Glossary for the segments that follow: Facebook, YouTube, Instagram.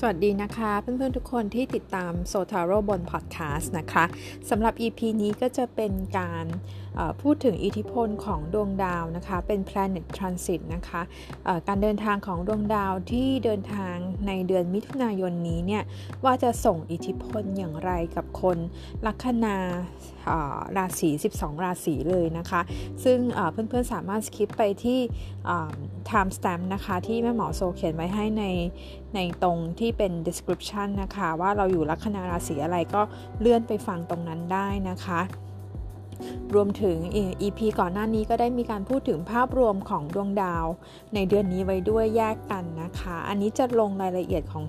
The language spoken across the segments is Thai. สวัสดีนะคะเพื่อนๆทุกคนที่ติดตามโซทาโร่บนพอดคาสต์นะคะสำหรับ EP นี้ก็จะเป็นการพูดถึงอิทธิพลของดวงดาวนะคะเป็น Planet Transit นะคะการเดินทางของดวงดาวที่เดินทางในเดือนมิถุนายนนี้เนี่ยว่าจะส่งอิทธิพลอย่างไรกับคนลัคนาราศี12ราศีเลยนะคะซึ่งเพื่อนๆสามารถสคิปไปที่ timestamp นะคะที่แม่หมอโซเขียนไว้ให้ในตรงที่เป็น description นะคะว่าเราอยู่ลัคนาราศีอะไรก็เลื่อนไปฟังตรงนั้นได้นะคะรวมถึง EP ก่อนหน้านี้ก็ได้มีการพูดถึงภาพรวมของดวงดาวในเดือนนี้ไว้ด้วยแยกกันนะคะอันนี้จะลงรายละเอียดของ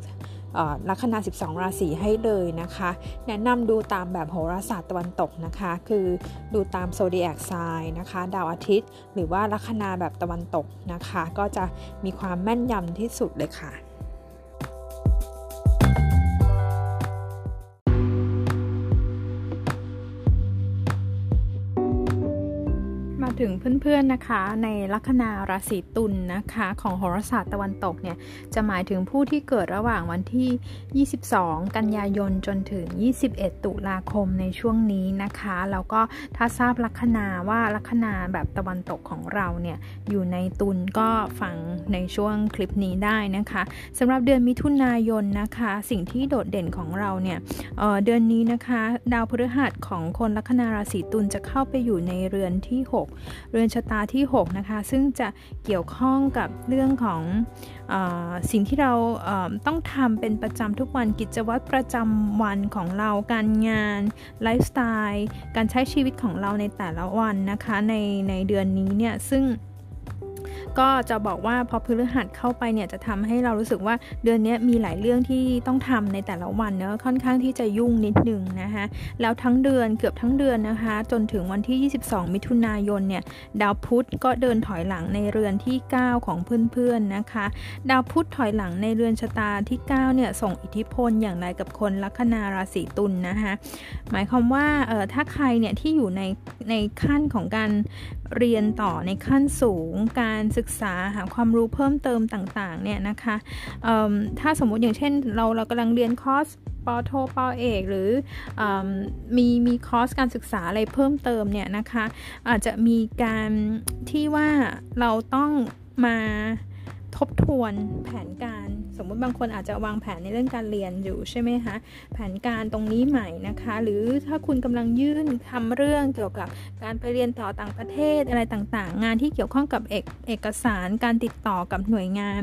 ลัคนา12ราศีให้เลยนะคะแนะนำดูตามแบบโหราศาสตร์ตะวันตกนะคะคือดูตาม Zodiac Sign นะคะดาวอาทิตย์หรือว่าลัคนาแบบตะวันตกนะคะก็จะมีความแม่นยำที่สุดเลยค่ะถึงเพื่อนๆนะคะในลัคนาราศีตุล นะคะของโหราศาสตร์ตะวันตกเนี่ยจะหมายถึงผู้ที่เกิดระหว่างวันที่22กันยายนจนถึง21ตุลาคมในช่วงนี้นะคะแล้วก็ถ้าทราบลัคนาว่าลัคนาแบบตะวันตกของเราเนี่ยอยู่ในตุลก็ฟังในช่วงคลิปนี้ได้นะคะสำหรับเดือนมิถุนายนนะคะสิ่งที่โดดเด่นของเราเนี่ยเดือนนี้นะคะดาวพฤหัสของคนลัคนาราศีตุลจะเข้าไปอยู่ในเรือนที่6เรือนชะตาที่6นะคะซึ่งจะเกี่ยวข้องกับเรื่องของสิ่งที่เราต้องทำเป็นประจำทุกวันกิจวัตรประจำวันของเราการงานไลฟ์สไตล์การใช้ชีวิตของเราในแต่ละวันนะคะในเดือนนี้เนี่ยซึ่งก็จะบอกว่าพอพฤหัสเข้าไปเนี่ยจะทำให้เรารู้สึกว่าเดือนนี้มีหลายเรื่องที่ต้องทำในแต่ละวันเนอะค่อนข้างที่จะยุ่งนิดนึงนะคะแล้วทั้งเดือนเกือบทั้งเดือนนะคะจนถึงวันที่22มิถุนายนเนี่ยดาวพุธก็เดินถอยหลังในเรือนที่9ของเพื่อนๆนะคะดาวพุธถอยหลังในเรือนชะตาที่9เนี่ยส่งอิทธิพลอย่างไรกับคนลัคนาราศีตุล นะคะหมายความว่าถ้าใครเนี่ยที่อยู่ในขั้นของการเรียนต่อในขั้นสูงการศึกษาหาความรู้เพิ่มเติมต่างๆเนี่ยนะคะถ้าสมมุติอย่างเช่นเรากำลังเรียนคอร์สปอโทปอเอกหรือมีคอร์สการศึกษาอะไรเพิ่มเติมเนี่ยนะคะอาจจะมีการที่ว่าเราต้องมาทบทวนแผนการสมมุติบางคนอาจจะวางแผนในเรื่องการเรียนอยู่ใช่ไหมคะแผนการตรงนี้ใหม่นะคะหรือถ้าคุณกำลังยื่นทำเรื่องเกี่ยวกับการไปเรียนต่อต่างประเทศอะไรต่างๆงานที่เกี่ยวข้องกับเอกสารการติดต่อกับหน่วยงาน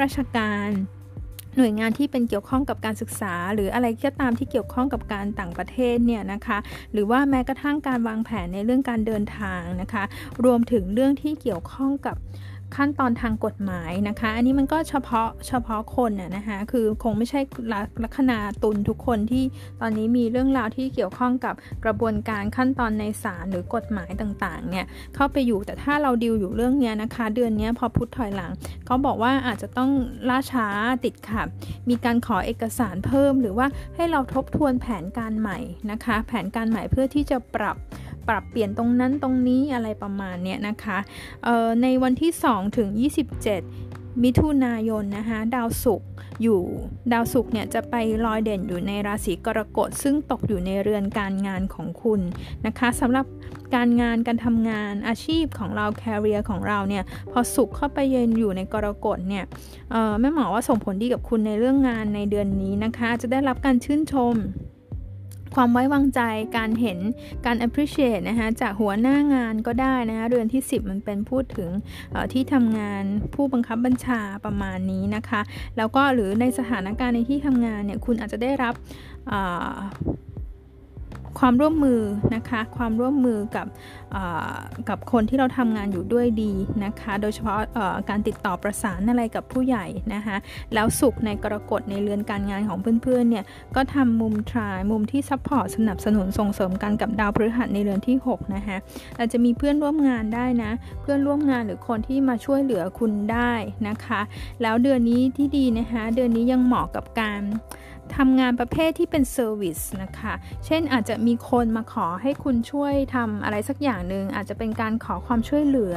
ราชการหน่วยงานที่เป็นเกี่ยวข้องกับการศึกษาหรืออะไรก็ตามที่เกี่ยวข้องกับการต่างประเทศเนี่ยนะคะหรือว่าแม้กระทั่งการวางแผนในเรื่องการเดินทางนะคะรวมถึงเรื่องที่เกี่ยวข้องกับขั้นตอนทางกฎหมายนะคะอันนี้มันก็เฉพาะคนนะคะคือคงไม่ใช่ลัคนาตุลทุกคนที่ตอนนี้มีเรื่องราวที่เกี่ยวข้องกับกระบวนการขั้นตอนในศาลหรือกฎหมายต่างๆเนี่ยเข้าไปอยู่แต่ถ้าเราดิวอยู่เรื่องเนี้ยนะคะเดือนนี้พอพุธถอยหลังเขาบอกว่าอาจจะต้องล่าช้าติดขัดมีการขอเอกสารเพิ่มหรือว่าให้เราทบทวนแผนการใหม่นะคะแผนการใหม่เพื่อที่จะปรับเปลี่ยนตรงนั้นตรงนี้อะไรประมาณเนี้ยนะคะในวันที่2ถึง27มิถุนายนนะคะดาวศุกร์เนี่ยจะไปลอยเด่นอยู่ในราศีกรกฎซึ่งตกอยู่ในเรือนการงานของคุณนะคะสำหรับการงานการทำงานอาชีพของเราแคเรียร์ของเราเนี่ยพอศุกร์เข้าไปเย็นอยู่ในกรกฎเนี่ยแม่หมอว่าส่งผลดีกับคุณในเรื่องงานในเดือนนี้นะคะจะได้รับการชื่นชมความไว้วางใจการเห็นการ appreciate นะคะจากหัวหน้างานก็ได้นะคะเดือนที่10มันเป็นพูดถึงที่ทำงานผู้บังคับบัญชาประมาณนี้นะคะแล้วก็หรือในสถานการณ์ในที่ทำงานเนี่ยคุณอาจจะได้รับความร่วมมือนะคะความร่วมมือกับคนที่เราทำงานอยู่ด้วยดีนะคะโดยเฉพาะการติดต่อประสานอะไรกับผู้ใหญ่นะคะแล้วสุขในกรกฎในเรือนการงานของเพื่อนๆเนี่ยก็ทำมุมที่ซัพพอร์ตสนับสนุนส่งเสริมกันกับดาวพฤหัสในเรือนที่6นะคะอาจจะมีเพื่อนร่วมงานได้นะเพื่อนร่วมงานหรือคนที่มาช่วยเหลือคุณได้นะคะแล้วเดือนนี้ที่ดีนะคะเดือนนี้ยังเหมาะกับการ ทำงานประเภทที่เป็นเซอร์วิสนะคะเช่นอาจจะมีคนมาขอให้คุณช่วยทำอะไรสักอย่างหนึ่งอาจจะเป็นการขอความช่วยเหลือ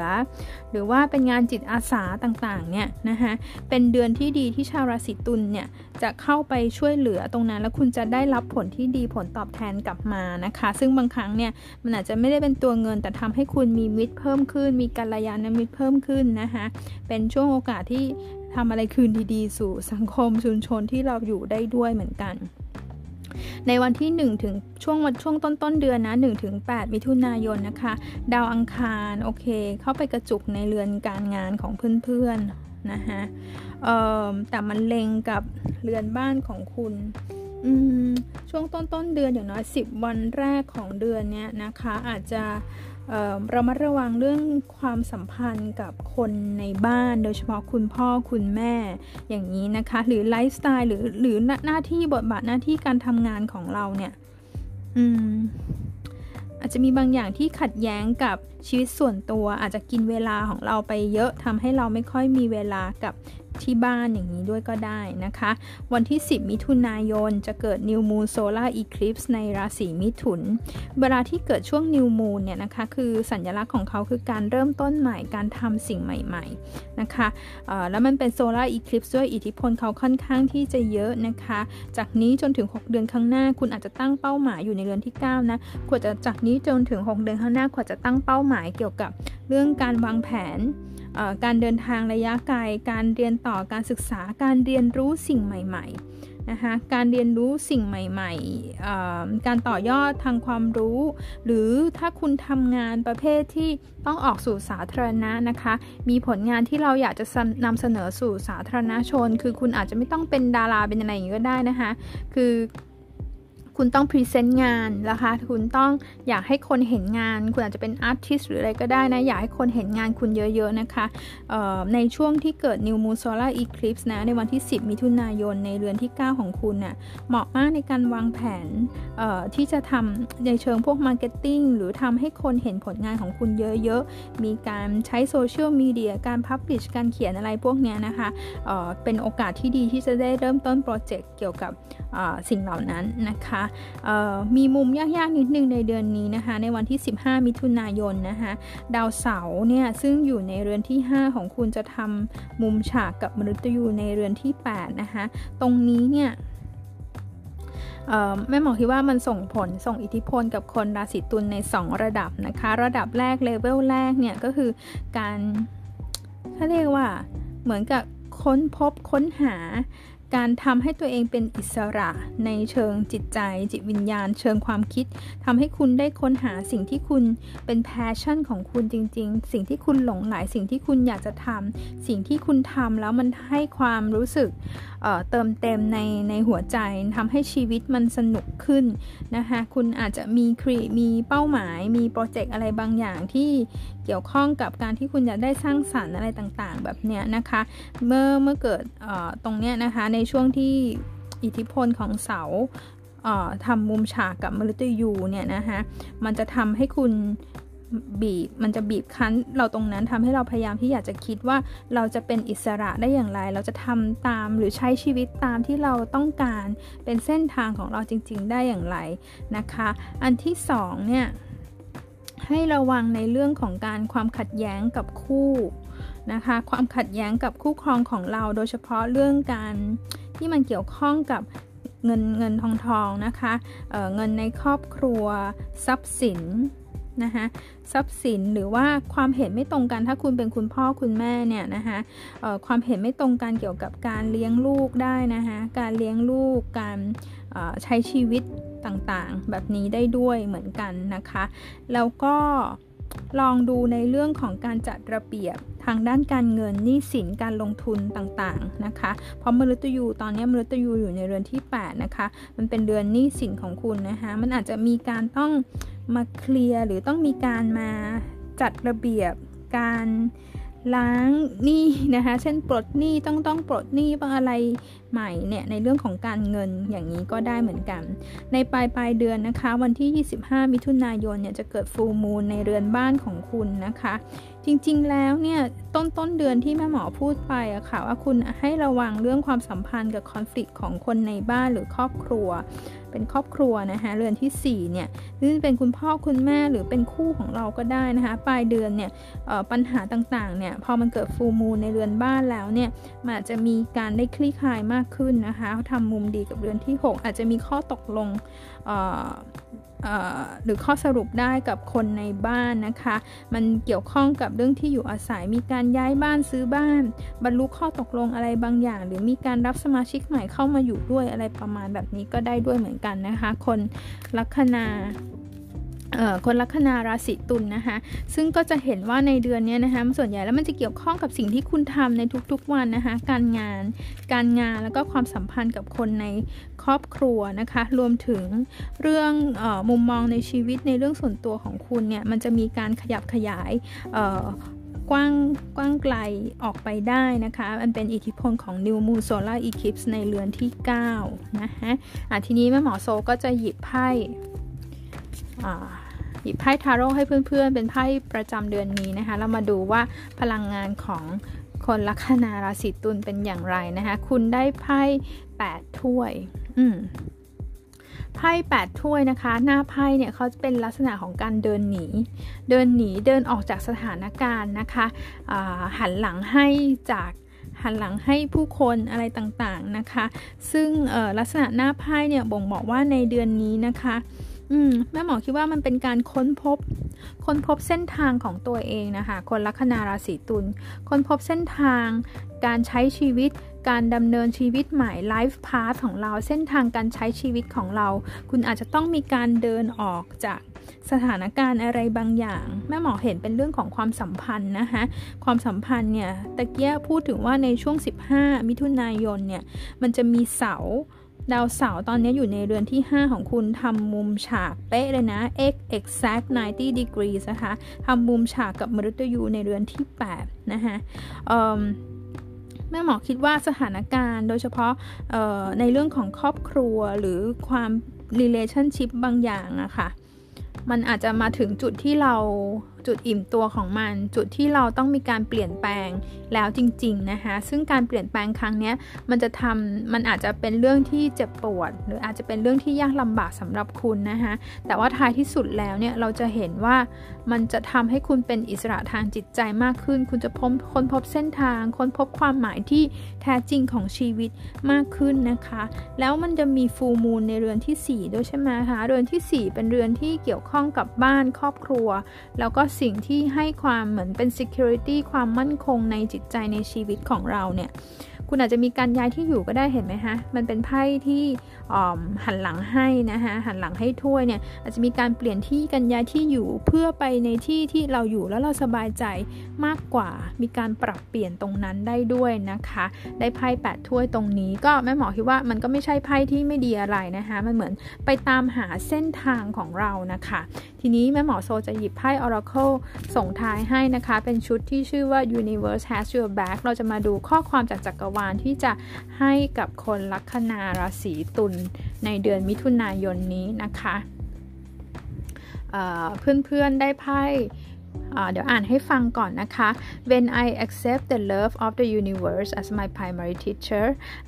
หรือว่าเป็นงานจิตอาสาต่างๆเนี่ยนะคะเป็นเดือนที่ดีที่ชาวราศีตุลเนี่ยจะเข้าไปช่วยเหลือตรงนั้นแล้วคุณจะได้รับผลที่ดีผลตอบแทนกลับมานะคะซึ่งบางครั้งเนี่ยมันอาจจะไม่ได้เป็นตัวเงินแต่ทำให้คุณมีมิตรเพิ่มขึ้นมีกัลยาณมิตรเพิ่มขึ้นนะคะเป็นช่วงโอกาสที่ทำอะไรคืนดีๆสู่สังคมชุมชนที่เราอยู่ได้ด้วยเหมือนกันในวันที่1ถึงช่วงต้นเดือนนะ 1-8 มิถุนายนนะคะดาวอังคารโอเคเข้าไปกระจุกในเรือนการงานของเพื่อนๆนะคะแต่มันเล็งกับเรือนบ้านของคุณช่วงต้นเดือนอย่างน้อย10วันแรกของเดือนเนี้ยนะคะอาจจะเรามาระวังเรื่องความสัมพันธ์กับคนในบ้านโดยเฉพาะคุณพ่อคุณแม่อย่างนี้นะคะหรือไลฟ์สไตล์หรือหน้าที่บทบาทหน้าที่การทำงานของเราเนี่ยอาจจะมีบางอย่างที่ขัดแย้งกับชีวิตส่วนตัวอาจจะกินเวลาของเราไปเยอะทำให้เราไม่ค่อยมีเวลากับที่บ้านอย่างนี้ด้วยก็ได้นะคะวันที่10มิถุนายนจะเกิด New Moon Solar Eclipse ในราศีมิถุนเวลาที่เกิดช่วง New Moon เนี่ยนะคะคือสัญลักษณ์ของเขาคือการเริ่มต้นใหม่การทำสิ่งใหม่ๆนะคะแล้วมันเป็น Solar Eclipse ด้วยอิทธิพลเขาค่อนข้างที่จะเยอะนะคะจากนี้จนถึง6เดือนข้างหน้าคุณอาจจะตั้งเป้าหมายอยู่ในเดือนที่9นะควรจะจากนี้จนถึง6เดือนข้างหน้าควรจะตั้งเป้าหมายเกี่ยวกับเรื่องการวางแผนการเดินทางระยะไกลการเรียนต่อการศึกษาการเรียนรู้สิ่งใหม่ๆนะคะการเรียนรู้สิ่งใหม่ๆการต่อยอดทางความรู้หรือถ้าคุณทำงานประเภทที่ต้องออกสู่สาธารณะนะคะมีผลงานที่เราอยากจะนำเสนอสู่สาธารณชนคือคุณอาจจะไม่ต้องเป็นดาราเป็นอะไรอย่างนี้ก็ได้นะคะคือคุณต้องพรีเซนต์งานนะคะคุณต้องอยากให้คนเห็นงานคุณอาจจะเป็นอาร์ติสต์หรืออะไรก็ได้นะอยากให้คนเห็นงานคุณเยอะๆนะคะในช่วงที่เกิด New Moon Solar Eclipse นะในวันที่10มิถุนายนในเดือนที่9ของคุณน่ะเหมาะมากในการวางแผนที่จะทำในเชิงพวก Marketing หรือทำให้คนเห็นผลงานของคุณเยอะๆมีการใช้โซเชียลมีเดียการ Publish การเขียนอะไรพวกเนี้ยนะคะเป็นโอกาสที่ดีที่จะได้เริ่มต้นโปรเจกต์เกี่ยวกับสิ่งเหล่านั้นนะคะมีมุมยากๆนิดนึงในเดือนนี้นะคะในวันที่15มิถุนายนนะคะดาวเสาร์เนี่ยซึ่งอยู่ในเรือนที่5ของคุณจะทำมุมฉากกับมฤตยูในเรือนที่8นะคะตรงนี้เนี่ยแม่หมอคิดว่ามันส่งอิทธิพลกับคนราศีตุลใน2ระดับนะคะระดับแรกเลเวลแรกเนี่ยก็คือการเขาเรียกว่าเหมือนกับค้นพบค้นหาการทำให้ตัวเองเป็นอิสระในเชิงจิตใจจิตวิญญาณเชิงความคิดทำให้คุณได้ค้นหาสิ่งที่คุณเป็นแพชชั่นของคุณจริงๆสิ่งที่คุณหลงใหลสิ่งที่คุณอยากจะทำสิ่งที่คุณทำแล้วมันให้ความรู้สึกเติมเต็มในหัวใจทำให้ชีวิตมันสนุกขึ้นนะคะคุณอาจจะมีเป้าหมายมีโปรเจกต์อะไรบางอย่างที่เกี่ยวข้องกับการที่คุณอยากได้สร้างสรรค์อะไรต่างๆแบบเนี้ยนะคะเมื่อเกิดตรงเนี้ยนะคะในช่วงที่อิทธิพลของเสาทำมุมฉากกับมฤตยูเนี่ยนะคะมันจะทำให้คุณมันจะบีบคั้นเราตรงนั้นทำให้เราพยายามที่อยากจะคิดว่าเราจะเป็นอิสระได้อย่างไรเราจะทำตามหรือใช้ชีวิตตามที่เราต้องการเป็นเส้นทางของเราจริงๆได้อย่างไรนะคะอันที่2เนี่ยให้ระวังในเรื่องของความขัดแย้งกับคู่นะคะความขัดแย้งกับคู่ครองของเราโดยเฉพาะเรื่องการที่มันเกี่ยวข้องกับเงินทองนะคะเงินในครอบครัวทรัพย์สินนะคะทรัพย์สินหรือว่าความเห็นไม่ตรงกันถ้าคุณเป็นคุณพ่อคุณแม่เนี่ยนะคะความเห็นไม่ตรงกันเกี่ยวกับการเลี้ยงลูกได้นะคะการเลี้ยงลูกการใช้ชีวิตต่างๆแบบนี้ได้ด้วยเหมือนกันนะคะแล้วก็ลองดูในเรื่องของการจัดระเบียบทางด้านการเงินหนี้สินการลงทุนต่างๆนะคะเพราะมฤตยูตอนนี้มฤตยูอยู่ในเรือนที่8นะคะมันเป็นเดือนหนี้สินของคุณนะคะมันอาจจะมีการต้องมาเคลียร์หรือต้องมีการมาจัดระเบียบการ ล้างหนี้นะคะเช่นปลดหนี้ต้องปลดหนี้บ้างอะไรใหม่เนี่ยในเรื่องของการเงินอย่างนี้ก็ได้เหมือนกันในปลายเดือนนะคะวันที่25มิถุนายนเนี่ยจะเกิดฟูลมูนในเรือนบ้านของคุณนะคะจริงๆแล้วเนี่ยต้นเดือนที่แม่หมอพูดไปอะค่ะว่าคุณให้ระวังเรื่องความสัมพันธ์กับคอนฟลิกต์ของคนในบ้านหรือครอบครัวเป็นครอบครัวนะคะเรือนที่4เนี่ยซึ่งเป็นคุณพ่อคุณแม่หรือเป็นคู่ของเราก็ได้นะคะปลายเดือนเนี่ยปัญหาต่างๆเนี่ยพอมันเกิดฟูลมูนในเรือนบ้านแล้วเนี่ยมันอาจจะมีการได้คลี่คลายมากขึ้นนะคะทำมุมดีกับเรือนที่6อาจจะมีข้อตกลงหรือข้อสรุปได้กับคนในบ้านนะคะมันเกี่ยวข้องกับเรื่องที่อยู่อาศัยมีการย้ายบ้านซื้อบ้านบรรลุข้อตกลงอะไรบางอย่างหรือมีการรับสมาชิกใหม่เข้ามาอยู่ด้วยอะไรประมาณแบบนี้ก็ได้ด้วยเหมือนกันนะคะคนลัคนาราศีตุล นะคะซึ่งก็จะเห็นว่าในเดือนนี้นะคะส่วนใหญ่แล้วมันจะเกี่ยวข้องกับสิ่งที่คุณทำในทุกๆวันนะคะการงานแล้วก็ความสัมพันธ์กับคนในครอบครัวนะคะรวมถึงเรื่องมุมมองในชีวิตในเรื่องส่วนตัวของคุณเนี่ยมันจะมีการขยับขยายกว้างไกลออกไปได้นะคะมันเป็นอิทธิพลของ New Moon Solar Eclipse ในเรือนที่9นะคะทีนี้แม่หมอโซก็จะหยิบไพ่ทาโร่ให้เพื่อนๆเป็นไพ่ประจำเดือนนี้นะคะเรามาดูว่าพลังงานของคนลัคนาราศีตุลเป็นอย่างไรนะคะคุณได้ไพ่8ถ้วยไพ่8ถ้วยนะคะหน้าไพ่เนี่ยเขาจะเป็นลักษณะของการเดินหนีเดินออกจากสถานการณ์นะคะหันหลังให้ผู้คนอะไรต่างๆนะคะซึ่งลักษณะหน้าไพ่เนี่ยบ่งบอกว่าในเดือนนี้นะคะแม่หมอคิดว่ามันเป็นการค้นพบเส้นทางของตัวเองนะคะคนลัคนาราศีตุลค้นพบเส้นทางการใช้ชีวิตการดำเนินชีวิตใหม่ไลฟ์พาธของเราเส้นทางการใช้ชีวิตของเราคุณอาจจะต้องมีการเดินออกจากสถานการณ์อะไรบางอย่างแม่หมอเห็นเป็นเรื่องของความสัมพันธ์นะคะความสัมพันธ์เนี่ยตะเกียพูดถึงว่าในช่วง15มิถุนายนเนี่ยมันจะมีดาวเสาร์ตอนนี้อยู่ในเรือนที่5ของคุณทำมุมฉากเป๊ะเลยนะ exact 90 degrees นะคะทำมุมฉากกับมฤตยูในเรือนที่8นะคะแม่หมอคิดว่าสถานการณ์โดยเฉพาะในเรื่องของครอบครัวหรือความ relationship บางอย่างอะค่ะมันอาจจะมาถึงจุดอิ่มตัวของมันจุดที่เราต้องมีการเปลี่ยนแปลงแล้วจริงๆนะคะซึ่งการเปลี่ยนแปลงครั้งนี้มันอาจจะเป็นเรื่องที่เจ็บปวดหรืออาจจะเป็นเรื่องที่ยากลำบากสำหรับคุณนะคะแต่ว่าท้ายที่สุดแล้วเนี่ยเราจะเห็นว่ามันจะทำให้คุณเป็นอิสระทางจิตใจมากขึ้นคุณจะค้นพบเส้นทางค้นพบความหมายที่แท้จริงของชีวิตมากขึ้นนะคะแล้วมันจะมีฟูลมูนในเรือนที่4ด้วยใช่ไหมคะเรือนที่4เป็นเรือนที่เกี่ยวข้องกับบ้านครอบครัวแล้วก็สิ่งที่ให้ความเหมือนเป็น security ความมั่นคงในจิตใจในชีวิตของเราเนี่ยคุณอาจจะมีการย้ายที่อยู่ก็ได้เห็นไหมฮะมันเป็นไพ่ที่หันหลังให้นะคะหันหลังให้ถ้วยเนี่ยอาจจะมีการเปลี่ยนที่กันย้ายที่อยู่เพื่อไปในที่ที่เราอยู่แล้วเราสบายใจมากกว่ามีการปรับเปลี่ยนตรงนั้นได้ด้วยนะคะได้ไพ่8ถ้วยตรงนี้ก็แม่หมอคิดว่ามันก็ไม่ใช่ไพ่ที่ไม่ดีอะไรนะคะมันเหมือนไปตามหาเส้นทางของเรานะคะทีนี้แม่หมอโซจะหยิบไพ่ Oracle ส่งท้ายให้นะคะเป็นชุดที่ชื่อว่า Universe Has Your Back เราจะมาดูข้อความจากจักรวาลที่จะให้กับคนลัคนาราศีตุลในเดือนมิถุนายนนี้นะคะเพื่อนๆได้ไพ่เดี๋ยวอ่านให้ฟังก่อนนะคะ When I accept the love of the universe as my primary teacher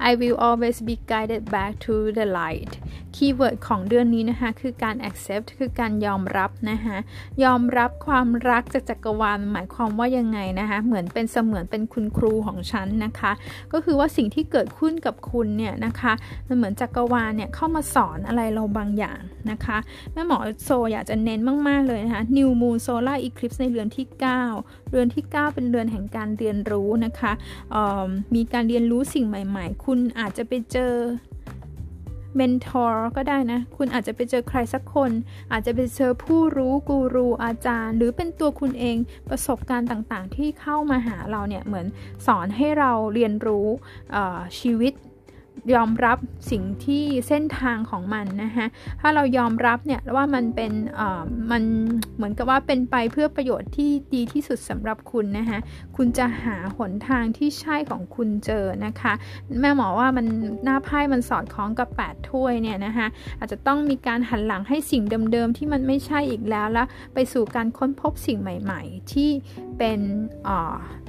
I will always be guided back to the light คีย์เวิร์ดของเดือนนี้นะคะคือการ accept คือการยอมรับนะคะยอมรับความรักจากจักรวาลหมายความว่ายังไงนะคะเหมือนเป็นเสมือนเป็นคุณครูของฉันนะคะก็คือว่าสิ่งที่เกิดขึ้นกับคุณเนี่ยนะคะมันเหมือนจักรวาลเนี่ยเข้ามาสอนอะไรเราบางอย่างนะคะแม่หมอโซอยากจะเน้นมากๆเลยนะคะ New Moon Solar Eclipse ในเดือนที่9เดือนที่9เป็นเดือนแห่งการเรียนรู้นะคะมีการเรียนรู้สิ่งใหม่ๆคุณอาจจะไปเจอเมนทอร์ก็ได้นะคุณอาจจะไปเจอใครสักคนอาจจะไปเจอผู้รู้กูรูอาจารย์หรือเป็นตัวคุณเองประสบการณ์ต่างๆที่เข้ามาหาเราเนี่ยเหมือนสอนให้เราเรียนรู้ชีวิต ยอมรับสิ่งที่เส้นทางของมันนะคะถ้าเรายอมรับเนี่ยว่ามันเป็นมันเหมือนกับว่าเป็นไปเพื่อประโยชน์ที่ดีที่สุดสำหรับคุณนะคะคุณจะหาหนทางที่ใช่ของคุณเจอนะคะแม่หมอว่ามันหน้าไพ่มันสอดคล้องกับ8ถ้วยเนี่ยนะคะอาจจะต้องมีการหันหลังให้สิ่งเดิมๆที่มันไม่ใช่อีกแล้วแล้วไปสู่การค้นพบสิ่งใหม่ๆที่เ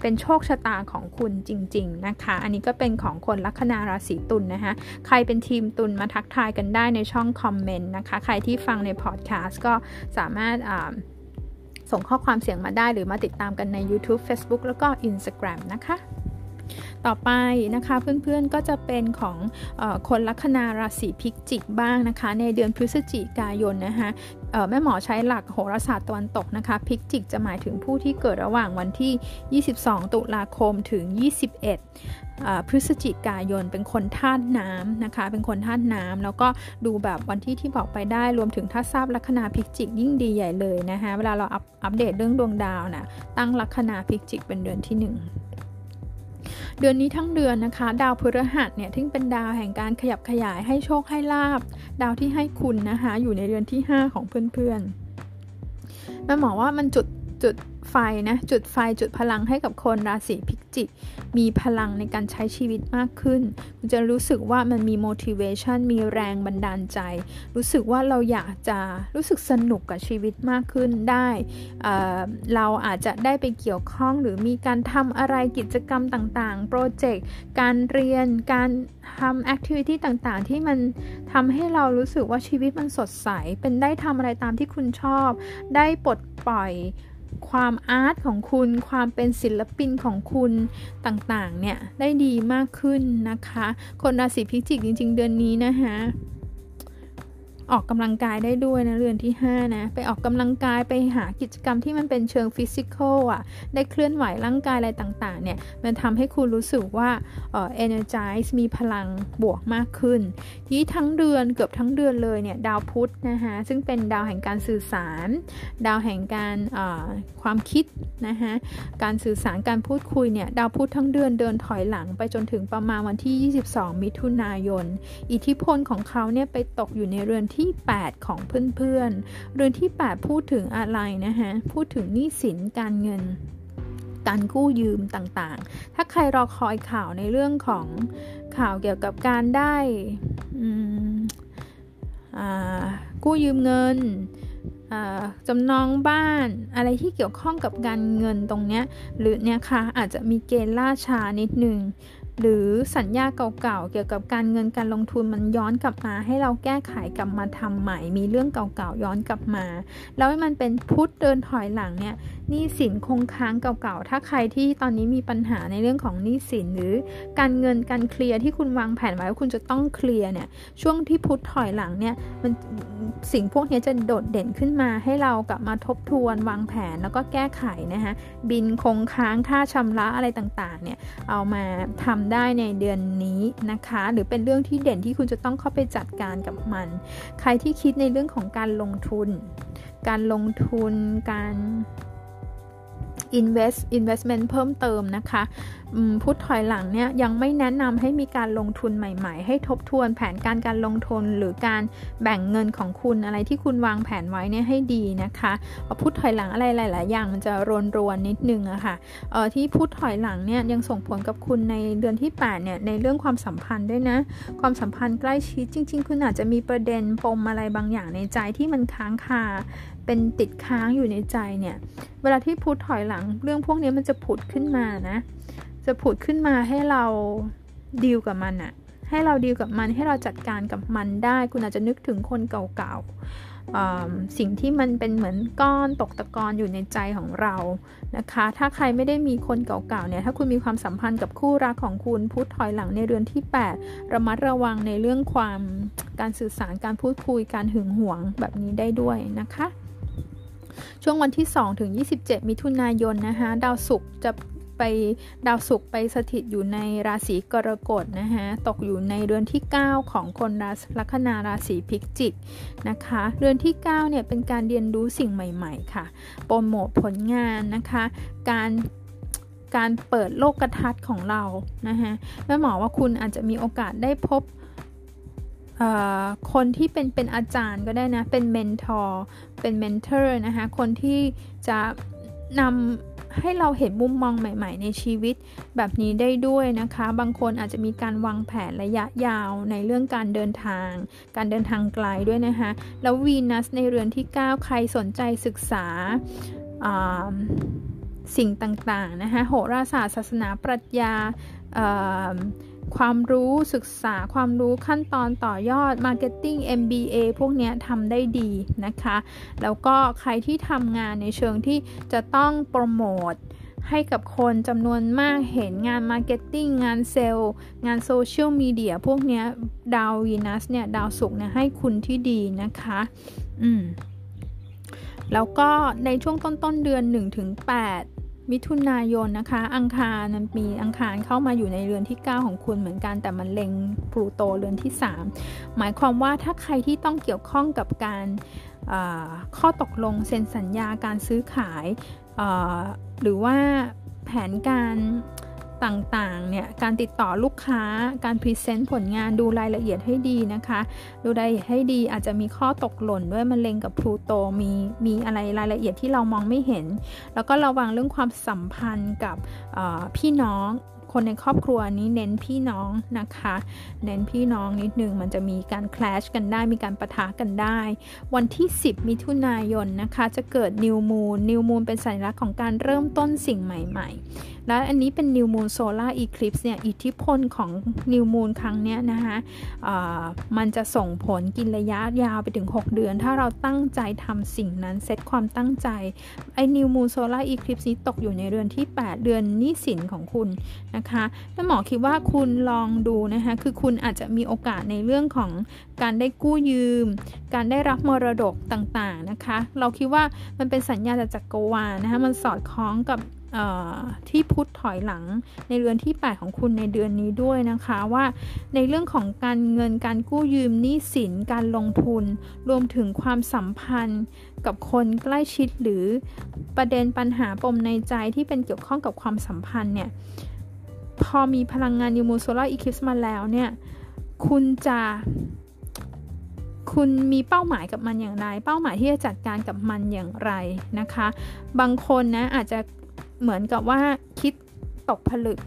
ป็นโชคชะตาของคุณจริงๆนะคะอันนี้ก็เป็นของคนลัคนาราศีตุล นะคะใครเป็นทีมตุลมาทักทายกันได้ในช่องคอมเมนต์นะคะใครที่ฟังในพอดแคสต์ก็สามารถส่งข้อความเสียงมาได้หรือมาติดตามกันใน YouTube Facebook แล้วก็ Instagram นะคะต่อไปนะคะเพื่อนๆก็จะเป็นของคนลัคนาราศีพิจิกบ้างนะคะในเดือนพฤศจิกายนนะคะแม่หมอใช้หลักโหราศาสตร์ตะวันตกนะคะพิจิกจะหมายถึงผู้ที่เกิดระหว่างวันที่22ตุลาคมถึง21พฤศจิกายนเป็นคนธาตุน้ำนะคะเป็นคนธาตุน้ำแล้วก็ดูแบบวันที่บอกไปได้รวมถึงถ้าทราบลัคนาพิจิกยิ่งดีใหญ่เลยนะคะเวลาเราอัปเดตเรื่องดวงดาวนะตั้งลัคนาพิจิกเป็นเดือนที่1เดือนนี้ทั้งเดือนนะคะดาวพฤหัสเนี่ยที่เป็นดาวแห่งการขยับขยายให้โชคให้ลาภดาวที่ให้คุณนะคะอยู่ในเดือนที่5ของเพื่อนๆแม่หมอว่ามันจุดไฟนะจุดไฟจุดพลังให้กับคนราศีพิจิกมีพลังในการใช้ชีวิตมากขึ้นคุณจะรู้สึกว่ามันมี motivation มีแรงบันดาลใจรู้สึกว่าเราอยากจะรู้สึกสนุกกับชีวิตมากขึ้นได้เราอาจจะได้ไปเกี่ยวข้องหรือมีการทำอะไรกิจกรรมต่างๆโปรเจกต์การเรียนการทำ activity ต่างๆที่มันทำให้เรารู้สึกว่าชีวิตมันสดใสเป็นได้ทำอะไรตามที่คุณชอบได้ปลดปล่อยความอาร์ตของคุณความเป็นศิลปินของคุณต่างๆเนี่ยได้ดีมากขึ้นนะคะคนราศีพิจิกจริงๆเดือนนี้นะคะออกกำลังกายได้ด้วยนะเดือนที่5นะไปออกกำลังกายไปหากิจกรรมที่มันเป็นเชิงฟิสิกอลอ่ะได้เคลื่อนไหวร่างกายอะไรต่างๆเนี่ยมันทำให้คุณรู้สึกว่าenergize มีพลังบวกมากขึ้นที่ทั้งเดือนเกือบทั้งเดือนเลยเนี่ยดาวพุธนะคะซึ่งเป็นดาวแห่งการสื่อสารดาวแห่งการความคิดนะคะการสื่อสารการพูดคุยเนี่ยดาวพุธทั้งเดือนเดินถอยหลังไปจนถึงประมาณวันที่22มิถุนายนอิทธิพลของเขาเนี่ยไปตกอยู่ในเรือนที่8ของเพื่อนๆเดือนที่8พูดถึงอะไรนะคะพูดถึงหนี้สินการเงินการกู้ยืมต่างๆถ้าใครรอคอยข่าวในเรื่องของข่าวเกี่ยวกับการได้กู้ยืมเงินจำนองบ้านอะไรที่เกี่ยวข้องกับการเงินตรงเนี้ยหรือเนี่ยค่ะอาจจะมีเกณฑ์ล่าช้านิดนึงหรือสัญญาเก่าๆเกี่ยวกับการเงินการลงทุนมันย้อนกลับมาให้เราแก้ไขกลับมาทำใหม่มีเรื่องเก่าๆย้อนกลับมาแล้วมันเป็นพุธเดินถอยหลังเนี่ยหนี้สินคงค้างเก่าๆถ้าใครที่ตอนนี้มีปัญหาในเรื่องของหนี้สินหรือการเงินการเคลียร์ที่คุณวางแผนไว้ว่าคุณจะต้องเคลียร์เนี่ยช่วงที่พุธถอยหลังเนี่ยมันสิ่งพวกนี้จะโดดเด่นขึ้นมาให้เรากลับมาทบทวนวางแผนแล้วก็แก้ไขนะคะบินคงค้างค่าชำระอะไรต่างๆเนี่ยเอามาทำได้ในเดือนนี้นะคะหรือเป็นเรื่องที่เด่นที่คุณจะต้องเข้าไปจัดการกับมันใครที่คิดในเรื่องของการลงทุนการinvestment เพิ่มเติมนะคะพุธถอยหลังเนี่ยยังไม่แนะนำให้มีการลงทุนใหม่ๆให้ทบทวนแผนการลงทุนหรือการแบ่งเงินของคุณอะไรที่คุณวางแผนไว้เนี่ยให้ดีนะคะพุธถอยหลังอะไรหลายๆอย่างมันจะรวนๆนิดนึงอะค่ะที่พุธถอยหลังเนี่ยยังส่งผลกับคุณในเดือนที่8เนี่ยในเรื่องความสัมพันธ์ด้วยนะความสัมพันธ์ใกล้ชิดจริงๆคุณอาจจะมีประเด็นปมอะไรบางอย่างในใจที่มันค้างคาเป็นติดค้างอยู่ในใจเนี่ยเวลาที่พุธถอยหลังเรื่องพวกนี้มันจะผุดขึ้นมานะจะผุดขึ้นมาให้เราดีลกับมันอะให้เราดีลกับมันให้เราจัดการกับมันได้คุณอาจจะนึกถึงคนเก่าๆสิ่งที่มันเป็นเหมือนก้อนตกตะกอนอยู่ในใจของเรานะคะถ้าใครไม่ได้มีคนเก่าๆเนี่ยถ้าคุณมีความสัมพันธ์กับคู่รักของคุณพุธถอยหลังในเดือนที่8ระมัดระวังในเรื่องความการสื่อสารการพูดคุยการหึงหวงแบบนี้ได้ด้วยนะคะช่วงวันที่2ถึง27มิถุนายนนะคะดาวศุกร์ไปสถิตอยู่ในราศีกรกฎนะคะตกอยู่ในเรือนที่9ของคนลัคนาราศีพิจิกนะคะเรือนที่9เนี่ยเป็นการเรียนรู้สิ่งใหม่ๆค่ะโปรโมทผลงานนะคะการ การเปิดโลกทัศน์ของเรานะคะแม่หมอว่าคุณอาจจะมีโอกาสได้พบคนที่เป็นอาจารย์ก็ได้นะเป็นเมนทอร์เป็นเมนเทอร์นะคะคนที่จะนำให้เราเห็นมุมมองใหม่ๆในชีวิตแบบนี้ได้ด้วยนะคะบางคนอาจจะมีการวางแผนระยะยาวในเรื่องการเดินทางไกลด้วยนะคะแล้ววีนัสในเรือนที่9ใครสนใจศึกษาสิ่งต่างๆนะคะโหราศาสตร์ศาสนาปรัชญาความรู้ศึกษาความรู้ขั้นตอนต่อยอด marketing MBA พวกนี้ทำได้ดีนะคะแล้วก็ใครที่ทำงานในเชิงที่จะต้องโปรโมทให้กับคนจำนวนมากเห็นงาน marketing งานเซลล์งานโซเชียลมีเดียพวกนี้ดาววีนัสเนี่ยดาวศุกร์เนี่ยให้คุณที่ดีนะคะแล้วก็ในช่วงต้นเดือน 1-8มิถุนายนนะคะอังคารมีอังคารเข้ามาอยู่ในเรือนที่9ของคุณเหมือนกันแต่มันเล็งพลูโตเรือนที่3หมายความว่าถ้าใครที่ต้องเกี่ยวข้องกับการข้อตกลงเซ็นสัญญาการซื้อขายหรือว่าแผนการต่างๆเนี่ยการติดต่อลูกค้าการพรีเซนต์ผลงานดูรายละเอียดให้ดีนะคะดูรายละเอียดให้ดีอาจจะมีข้อตกหล่นด้วยมันเล็งกับพลูโตมีอะไรรายละเอียดที่เรามองไม่เห็นแล้วก็ระวังเรื่องความสัมพันธ์กับพี่น้องคนในครอบครัวนี้เน้นพี่น้องนะคะเน้นพี่น้องนิดนึงมันจะมีการแคลชกันได้มีการปะทะกันได้วันที่10มิถุนายนนะคะจะเกิดนิวมูนเป็นสัญลักษณ์ของการเริ่มต้นสิ่งใหม่ๆและอันนี้เป็นนิวมูนโซล่าอีคลิปส์เนี่ยอิทธิพลของนิวมูนครั้งเนี้ยนะคะมันจะส่งผลกินระยะยาวไปถึง6เดือนถ้าเราตั้งใจทำสิ่งนั้นเซตความตั้งใจไอ้นิวมูนโซล่าอีคลิปส์นี้ตกอยู่ในเดือนที่8เดือนนิสินของคุณนะคะแล้วหมอคิดว่าคุณลองดูนะคะคือคุณอาจจะมีโอกาสในเรื่องของการได้กู้ยืมการได้รับมรดกต่างๆนะคะเราคิดว่ามันเป็นสัญญาณจากจักรวาลนะคะมันสอดคล้องกับที่พุธถอยหลังในเรือนที่8ของคุณในเดือนนี้ด้วยนะคะว่าในเรื่องของการเงินการกู้ยืมหนี้สินการลงทุนรวมถึงความสัมพันธ์กับคนใกล้ชิดหรือประเด็นปัญหาปมในใจที่เป็นเกี่ยวข้องกับความสัมพันธ์เนี่ยพอมีพลังงานนิวมูนโซล่าอีคลิปส์มาแล้วเนี่ยคุณมีเป้าหมายกับมันอย่างไรเป้าหมายที่จะจัดการกับมันอย่างไรนะคะบางคนนะอาจจะเหมือนกับว่าคิดตกผลึก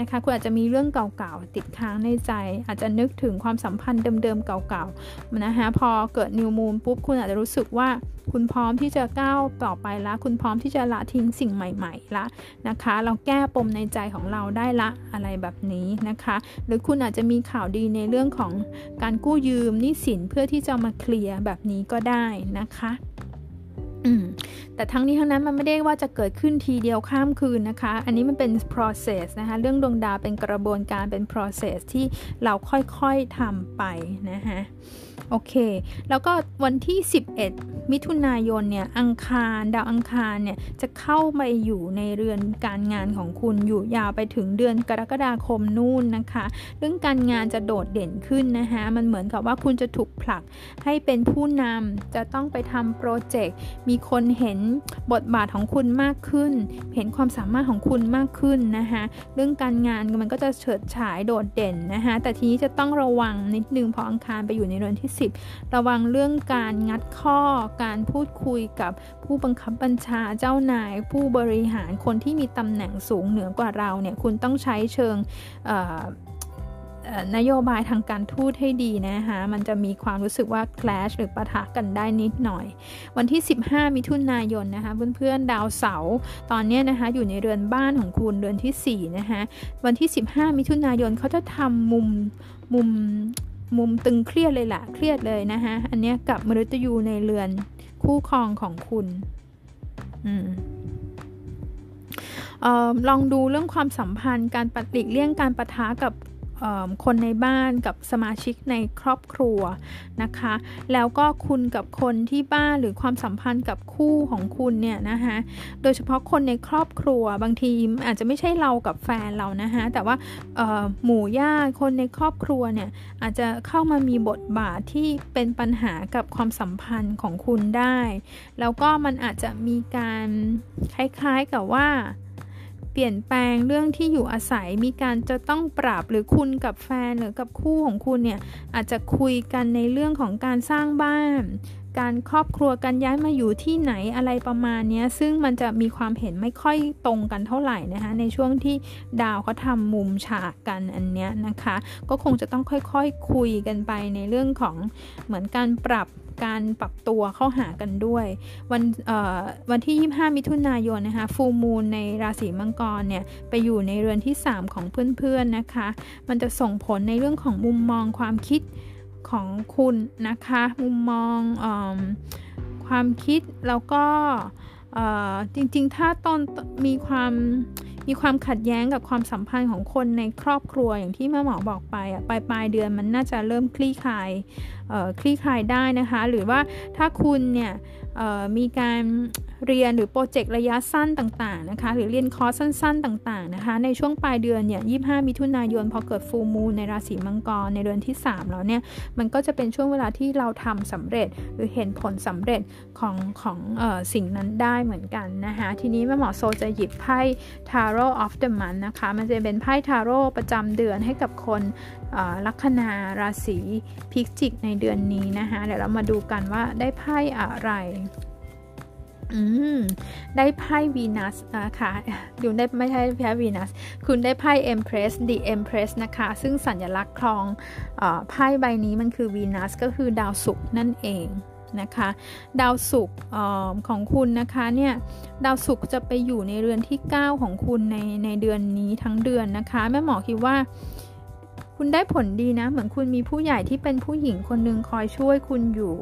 นะคะคุณอาจจะมีเรื่องเก่าๆติดค้างในใจอาจจะนึกถึงความสัมพันธ์เดิมๆเก่าๆนะคะพอเกิดนิวมูนปุ๊บคุณอาจจะรู้สึกว่าคุณพร้อมที่จะก้าวต่อไปละคุณพร้อมที่จะละทิ้งสิ่งใหม่ๆละนะคะเราแก้ปมในใจของเราได้ละอะไรแบบนี้นะคะหรือคุณอาจจะมีข่าวดีในเรื่องของการกู้ยืมหนี้สินเพื่อที่จะมาเคลียร์แบบนี้ก็ได้นะคะแต่ทั้งนี้ทั้งนั้นมันไม่ได้ว่าจะเกิดขึ้นทีเดียวข้ามคืนนะคะอันนี้มันเป็น process นะคะเรื่องดวงดาวเป็นกระบวนการเป็น process ที่เราค่อยๆทำไปนะคะโอเคแล้วก็วันที่11มิถุนายนเนี่ยอังคารดาวอังคารเนี่ยจะเข้ามาอยู่ในเรือนการงานของคุณอยู่ยาวไปถึงเดือนกรกฎาคมนู่นนะคะเรื่องการงานจะโดดเด่นขึ้นนะคะมันเหมือนกับว่าคุณจะถูกผลักให้เป็นผู้นำจะต้องไปทำโปรเจกต์มีคนเห็นบทบาทของคุณมากขึ้นเห็นความสามารถของคุณมากขึ้นนะคะเรื่องการงานมันก็จะเฉิดฉายโดดเด่นนะคะแต่ทีนี้จะต้องระวังนิดนึงพออังคารไปอยู่ในเรือนที่10ระวังเรื่องการงัดข้อการพูดคุยกับผู้บังคับบัญชาเจ้านายผู้บริหารคนที่มีตำแหน่งสูงเหนือกว่าเราเนี่ยคุณต้องใช้เชิงนโยบายทางการทูตให้ดีนะคะมันจะมีความรู้สึกว่าแคลชหรือปะทะกันได้นิดหน่อยวันที่15มิถุนายนนะคะเพื่อนๆดาวเสาร์ตอนนี้นะคะอยู่ในเรือนบ้านของคุณเรือนที่4นะคะวันที่15มิถุนายนเขาจะทำมุมตึงเครียดเลยล่ะเครียดเลยนะคะอันนี้กับมฤตยูในเรือนคู่ครองของคุณลองดูเรื่องความสัมพันธ์การปฏิเลี่ยงการปะทะกับคนในบ้านกับสมาชิกในครอบครัวนะคะแล้วก็คุณกับคนที่บ้านหรือความสัมพันธ์กับคู่ของคุณเนี่ยนะคะโดยเฉพาะคนในครอบครัวบางทีอาจจะไม่ใช่เรากับแฟนเรานะคะแต่ว่าหมู่ญาติคนในครอบครัวเนี่ยอาจจะเข้ามามีบทบาทที่เป็นปัญหากับความสัมพันธ์ของคุณได้แล้วก็มันอาจจะมีการคล้ายๆกับว่า ปลี่ยนแปลงเรื่องที่อยู่อาศัยมีการจะต้องปรับหรือคุณกับแฟนหรือกับคู่ของคุณเนี่ยอาจจะคุยกันในเรื่องของการสร้างบ้านการครอบครัวกันย้ายมาอยู่ที่ไหนอะไรประมาณนี้ซึ่งมันจะมีความเห็นไม่ค่อยตรงกันเท่าไหร่นะคะในช่วงที่ดาวเขาทำมุมฉากกันอันเนี้ยนะคะก็คงจะต้องค่อยๆคุยกันไปในเรื่องของเหมือนการปรับตัวเข้าหากันด้วยวันที่25มิถุนายนนะคะฟูลมูนในราศีมังกรเนี่ยไปอยู่ในเรือนที่3ของเพื่อนๆนะคะมันจะส่งผลในเรื่องของมุมมองความคิดของคุณนะคะมุมมองความคิดแล้วก็จริงๆถ้าตอนมีความขัดแย้งกับความสัมพันธ์ของคนในครอบครัวอย่างที่แม่หมอบอกไปปลายเดือนมันน่าจะเริ่มคลี่คลายได้นะคะหรือว่าถ้าคุณเนี่ยมีการเรียนหรือโปรเจกต์ระยะสั้นต่างๆนะคะหรือเรียนคอร์สสั้นๆต่างๆนะคะในช่วงปลายเดือนเนี่ย25มิถุนายนพอเกิดฟูลมูนในราศีมังกรในเดือนที่3แล้วเนี่ยมันก็จะเป็นช่วงเวลาที่เราทำสำเร็จหรือเห็นผลสำเร็จของสิ่งนั้นได้เหมือนกันนะคะทีนี้แม่หมอโซจะหยิบไพ่ Tarot of the Month นะคะมันจะเป็นไพ่ Tarot ประจำเดือนให้กับคนลัคนาราศีพิจิกในเดือนนี้นะคะเดี๋ยวเรามาดูกันว่าได้ไพ่อะไรได้ไพ่วีนัสนะคะอยู่ได้ไม่ใช่ไพ่วีนัสคุณได้ไพ่เอ็มเพรส The Empress นะคะซึ่งสัญลักษณ์ครองไพ่ใบนี้มันคือวีนัสก็คือดาวศุกร์นั่นเองนะคะดาวศุกร์ของคุณนะคะเนี่ยดาวศุกร์จะไปอยู่ในเรือนที่9ของคุณในเดือนนี้ทั้งเดือนนะคะแม่หมอคิดว่าคุณได้ผลดีนะเหมือนคุณมีผู้ใหญ่ที่เป็นผู้หญิงคนนึงคอยช่วยคุณอยู่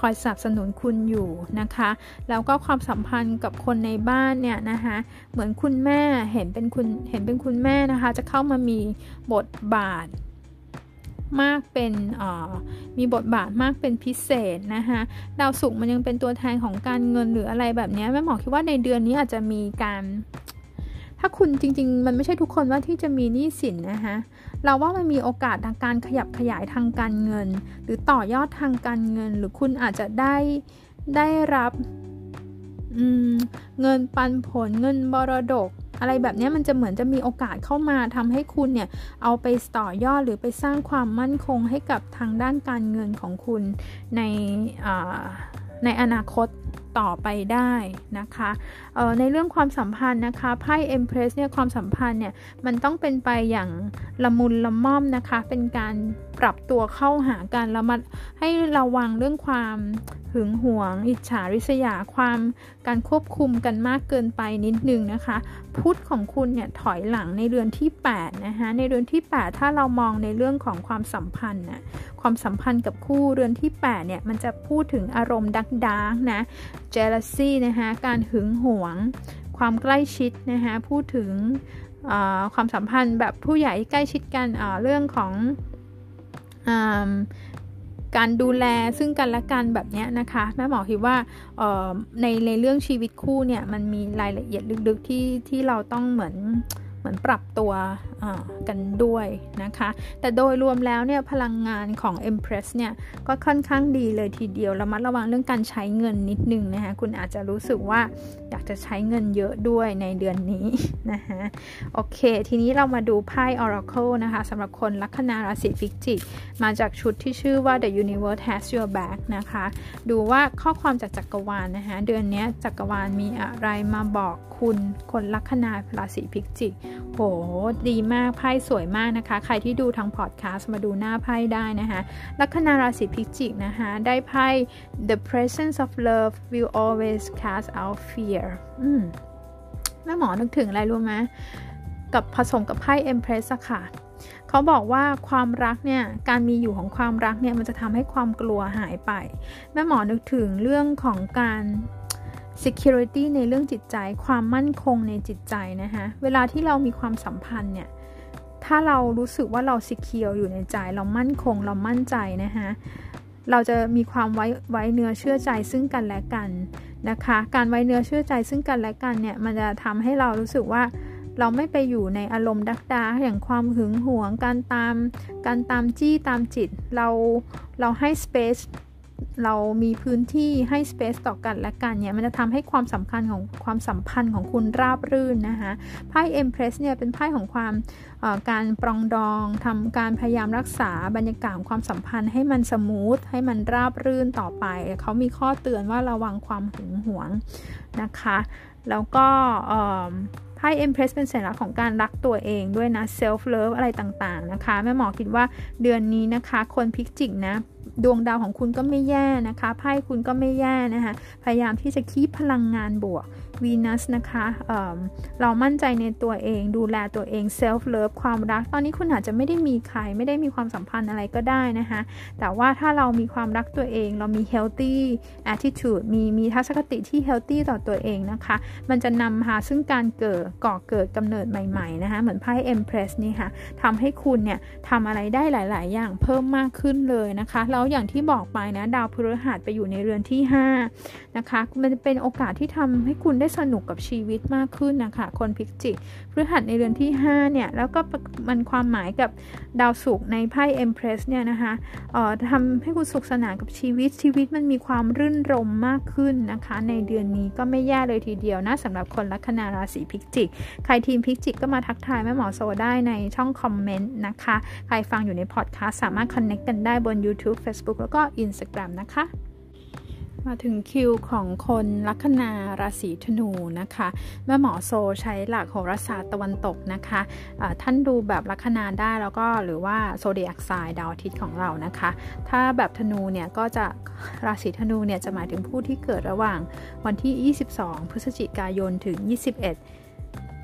คอยสนับสนุนคุณอยู่นะคะแล้วก็ความสัมพันธ์กับคนในบ้านเนี่ยนะคะเหมือนคุณแม่เห็นเป็นคุณแม่นะคะจะเข้ามามีบทบาทมากเป็นมีบทบาทมากเป็นพิเศษนะคะดาวศุกร์มันยังเป็นตัวแทนของการเงินหรืออะไรแบบนี้แม่หมอคิดว่าในเดือนนี้อาจจะมีการถ้าคุณจริงๆมันไม่ใช่ทุกคนว่าที่จะมีหนี้สินนะคะเราว่ามันมีโอกาสทางการขยับขยายทางการเงินหรือต่อยอดทางการเงินหรือคุณอาจจะได้รับเงินปันผลเงินมรดกอะไรแบบนี้มันจะเหมือนจะมีโอกาสเข้ามาทำให้คุณเนี่ยเอาไปต่อยอดหรือไปสร้างความมั่นคงให้กับทางด้านการเงินของคุณในอนาคตต่อไปได้นะคะในเรื่องความสัมพันธ์นะคะไพ่ Empress เนี่ยความสัมพันธ์เนี่ยมันต้องเป็นไปอย่างละมุนละม่อมนะคะเป็นการปรับตัวเข้าหากันระมัดให้ระวังเรื่องความหึงหวงอิจฉาริษยาความการควบคุมกันมากเกินไปนิดนึงนะคะพุธของคุณเนี่ยถอยหลังในเดือนที่8นะคะในเดือนที่8ถ้าเรามองในเรื่องของความสัมพันธ์นะความสัมพันธ์กับคู่เดือนที่8เนี่ยมันจะพูดถึงอารมณ์ดักๆนะ jealousy นะคะการหึงหวงความใกล้ชิดนะคะพูดถึงความสัมพันธ์แบบผู้ใหญ่ใกล้ชิดกันเรื่องของการดูแลซึ่งกันและกันแบบนี้นะคะแม่หมอคิดว่าในเรื่องชีวิตคู่เนี่ยมันมีรายละเอียดลึกๆที่เราต้องเหมือนปรับตัวกันด้วยนะคะแต่โดยรวมแล้วเนี่ยพลังงานของ Empress เนี่ยก็ค่อนข้างดีเลยทีเดียวระมัดระวังเรื่องการใช้เงินนิดนึงนะคะคุณอาจจะรู้สึกว่าอยากจะใช้เงินเยอะด้วยในเดือนนี้นะคะโอเคทีนี้เรามาดูไพ่ Oracle นะคะสำหรับคนลัคนาราศีพิจิกมาจากชุดที่ชื่อว่า The Universe Has Your Back นะคะดูว่าข้อความจากจักรวาลนะคะเดือนนี้จักรวาลมีอะไรมาบอกคุณคนลัคนาราศีพิจิกโหดีมากไพ่สวยมากนะคะใครที่ดูทางพอดคาสต์มาดูหน้าไพ่ได้นะคะลัคนาราศีพิจิกนะคะได้ไพ่ The presence of love will always cast out fear แม่หมอนึกถึงอะไรรู้ไหมกับผสมกับไพ่ Empress อะค่ะเขาบอกว่าความรักเนี่ยการมีอยู่ของความรักเนี่ยมันจะทำให้ความกลัวหายไปแม่หมอนึกถึงเรื่องของการsecurity ในเรื่องจิตใจความมั่นคงในจิตใจนะคะเวลาที่เรามีความสัมพันธ์เนี่ยถ้าเรารู้สึกว่าเรา secure อยู่ในใจเรามั่นคงเรามั่นใจนะคะเราจะมีความไว้เนื้อเชื่อใจซึ่งกันและกันนะคะการไว้เนื้อเชื่อใจซึ่งกันและกันเนี่ยมันจะทำให้เรารู้สึกว่าเราไม่ไปอยู่ในอารมณ์ดักดาอย่างความหึงหวงการตามจี้ตามจิตเราให้ space เรามีพื้นที่ให้ space ต่อกันและกันเนี่ยมันจะทำให้ความสัมพันธ์ของคุณราบรื่นนะคะไพ่ Empress เนี่ยเป็นไพ่ของการปรองดองทำการพยายามรักษาบรรยากาศความสัมพันธ์ให้มันสมูทให้มันราบรื่นต่อไปเขามีข้อเตือนว่าระวังความหึงหวงนะคะแล้วก็ไพ่ Empress เป็นสัญลักษณ์ของการรักตัวเองด้วยนะ self love อะไรต่างๆนะคะแม่หมอคิดว่าเดือนนี้นะคะคนพิจิกนะดวงดาวของคุณก็ไม่แย่นะคะไพ่คุณก็ไม่แย่นะคะพยายามที่จะคีพพลังงานบวก Venus นะคะเรามั่นใจในตัวเองดูแลตัวเอง self love ความรักตอนนี้คุณอาจจะไม่ได้มีใครไม่ได้มีความสัมพันธ์อะไรก็ได้นะคะแต่ว่าถ้าเรามีความรักตัวเองเรามี healthy attitude มีทัศนคติที่ healthy ต่อตัวเองนะคะมันจะนำหาซึ่งการก่อเกิดกำเนิดใหม่ๆนะคะเหมือนไพ่ Empress นี่ค่ะทำให้คุณเนี่ยทำอะไรได้หลายๆอย่างเพิ่มมากขึ้นเลยนะคะแล้วอย่างที่บอกไปนะดาวพฤหัสไปอยู่ในเรือนที่5นะคะมันเป็นโอกาสที่ทำให้คุณได้สนุกกับชีวิตมากขึ้นนะคะคนพิจิกพฤหัสในเรือนที่5เนี่ยแล้วก็มันความหมายกับดาวศุกร์ในไพ่ Empress เนี่ยนะคะทำให้คุณสุขสนานกับชีวิตมันมีความรื่นรมมากขึ้นนะคะในเดือนนี้ก็ไม่แย่เลยทีเดียวนะสำหรับคนลัคนาราศีพิจิกใครทีมพิกจิกก็มาทักทายแม่หมอโซได้ในช่องคอมเมนต์นะคะใครฟังอยู่ในพอดคาสต์สามารถคอนเนคกันได้บน YouTube Facebook แล้วก็ Instagram นะคะมาถึงคิวของคนลัคนาราศีธนูนะคะแม่หมอโซใช้หลักโหราศาสตร์ตะวันตกนะคะท่านดูแบบลัคนาได้แล้วก็หรือว่าโซเดียกไซน์ดาวอาทิตย์ของเรานะคะถ้าแบบธนูเนี่ยก็จะราศีธนูเนี่ยจะหมายถึงผู้ที่เกิดระหว่างวันที่22พฤศจิกายนถึง21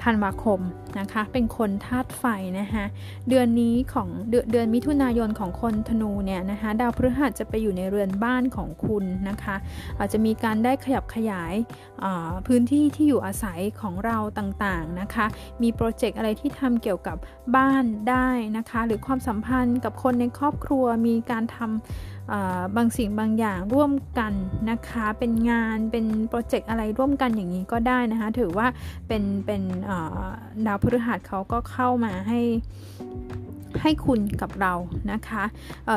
ธันวาคมนะคะเป็นคนธาตุไฟนะคะเดือนนี้ของเดือนมิถุนายนของคนธนูเนี่ยนะคะดาวพฤหัสจะไปอยู่ในเรือนบ้านของคุณนะคะอาจจะมีการได้ขยับขยายพื้นที่ที่อยู่อาศัยของเราต่างๆนะคะมีโปรเจกต์อะไรที่ทำเกี่ยวกับบ้านได้นะคะหรือความสัมพันธ์กับคนในครอบครัวมีการทำบางสิ่งบางอย่างร่วมกันนะคะเป็นงานเป็นโปรเจกต์อะไรร่วมกันอย่างนี้ก็ได้นะคะถือว่าเป็นดาวพฤหัสเขาก็เข้ามาให้คุณกับเรานะคะ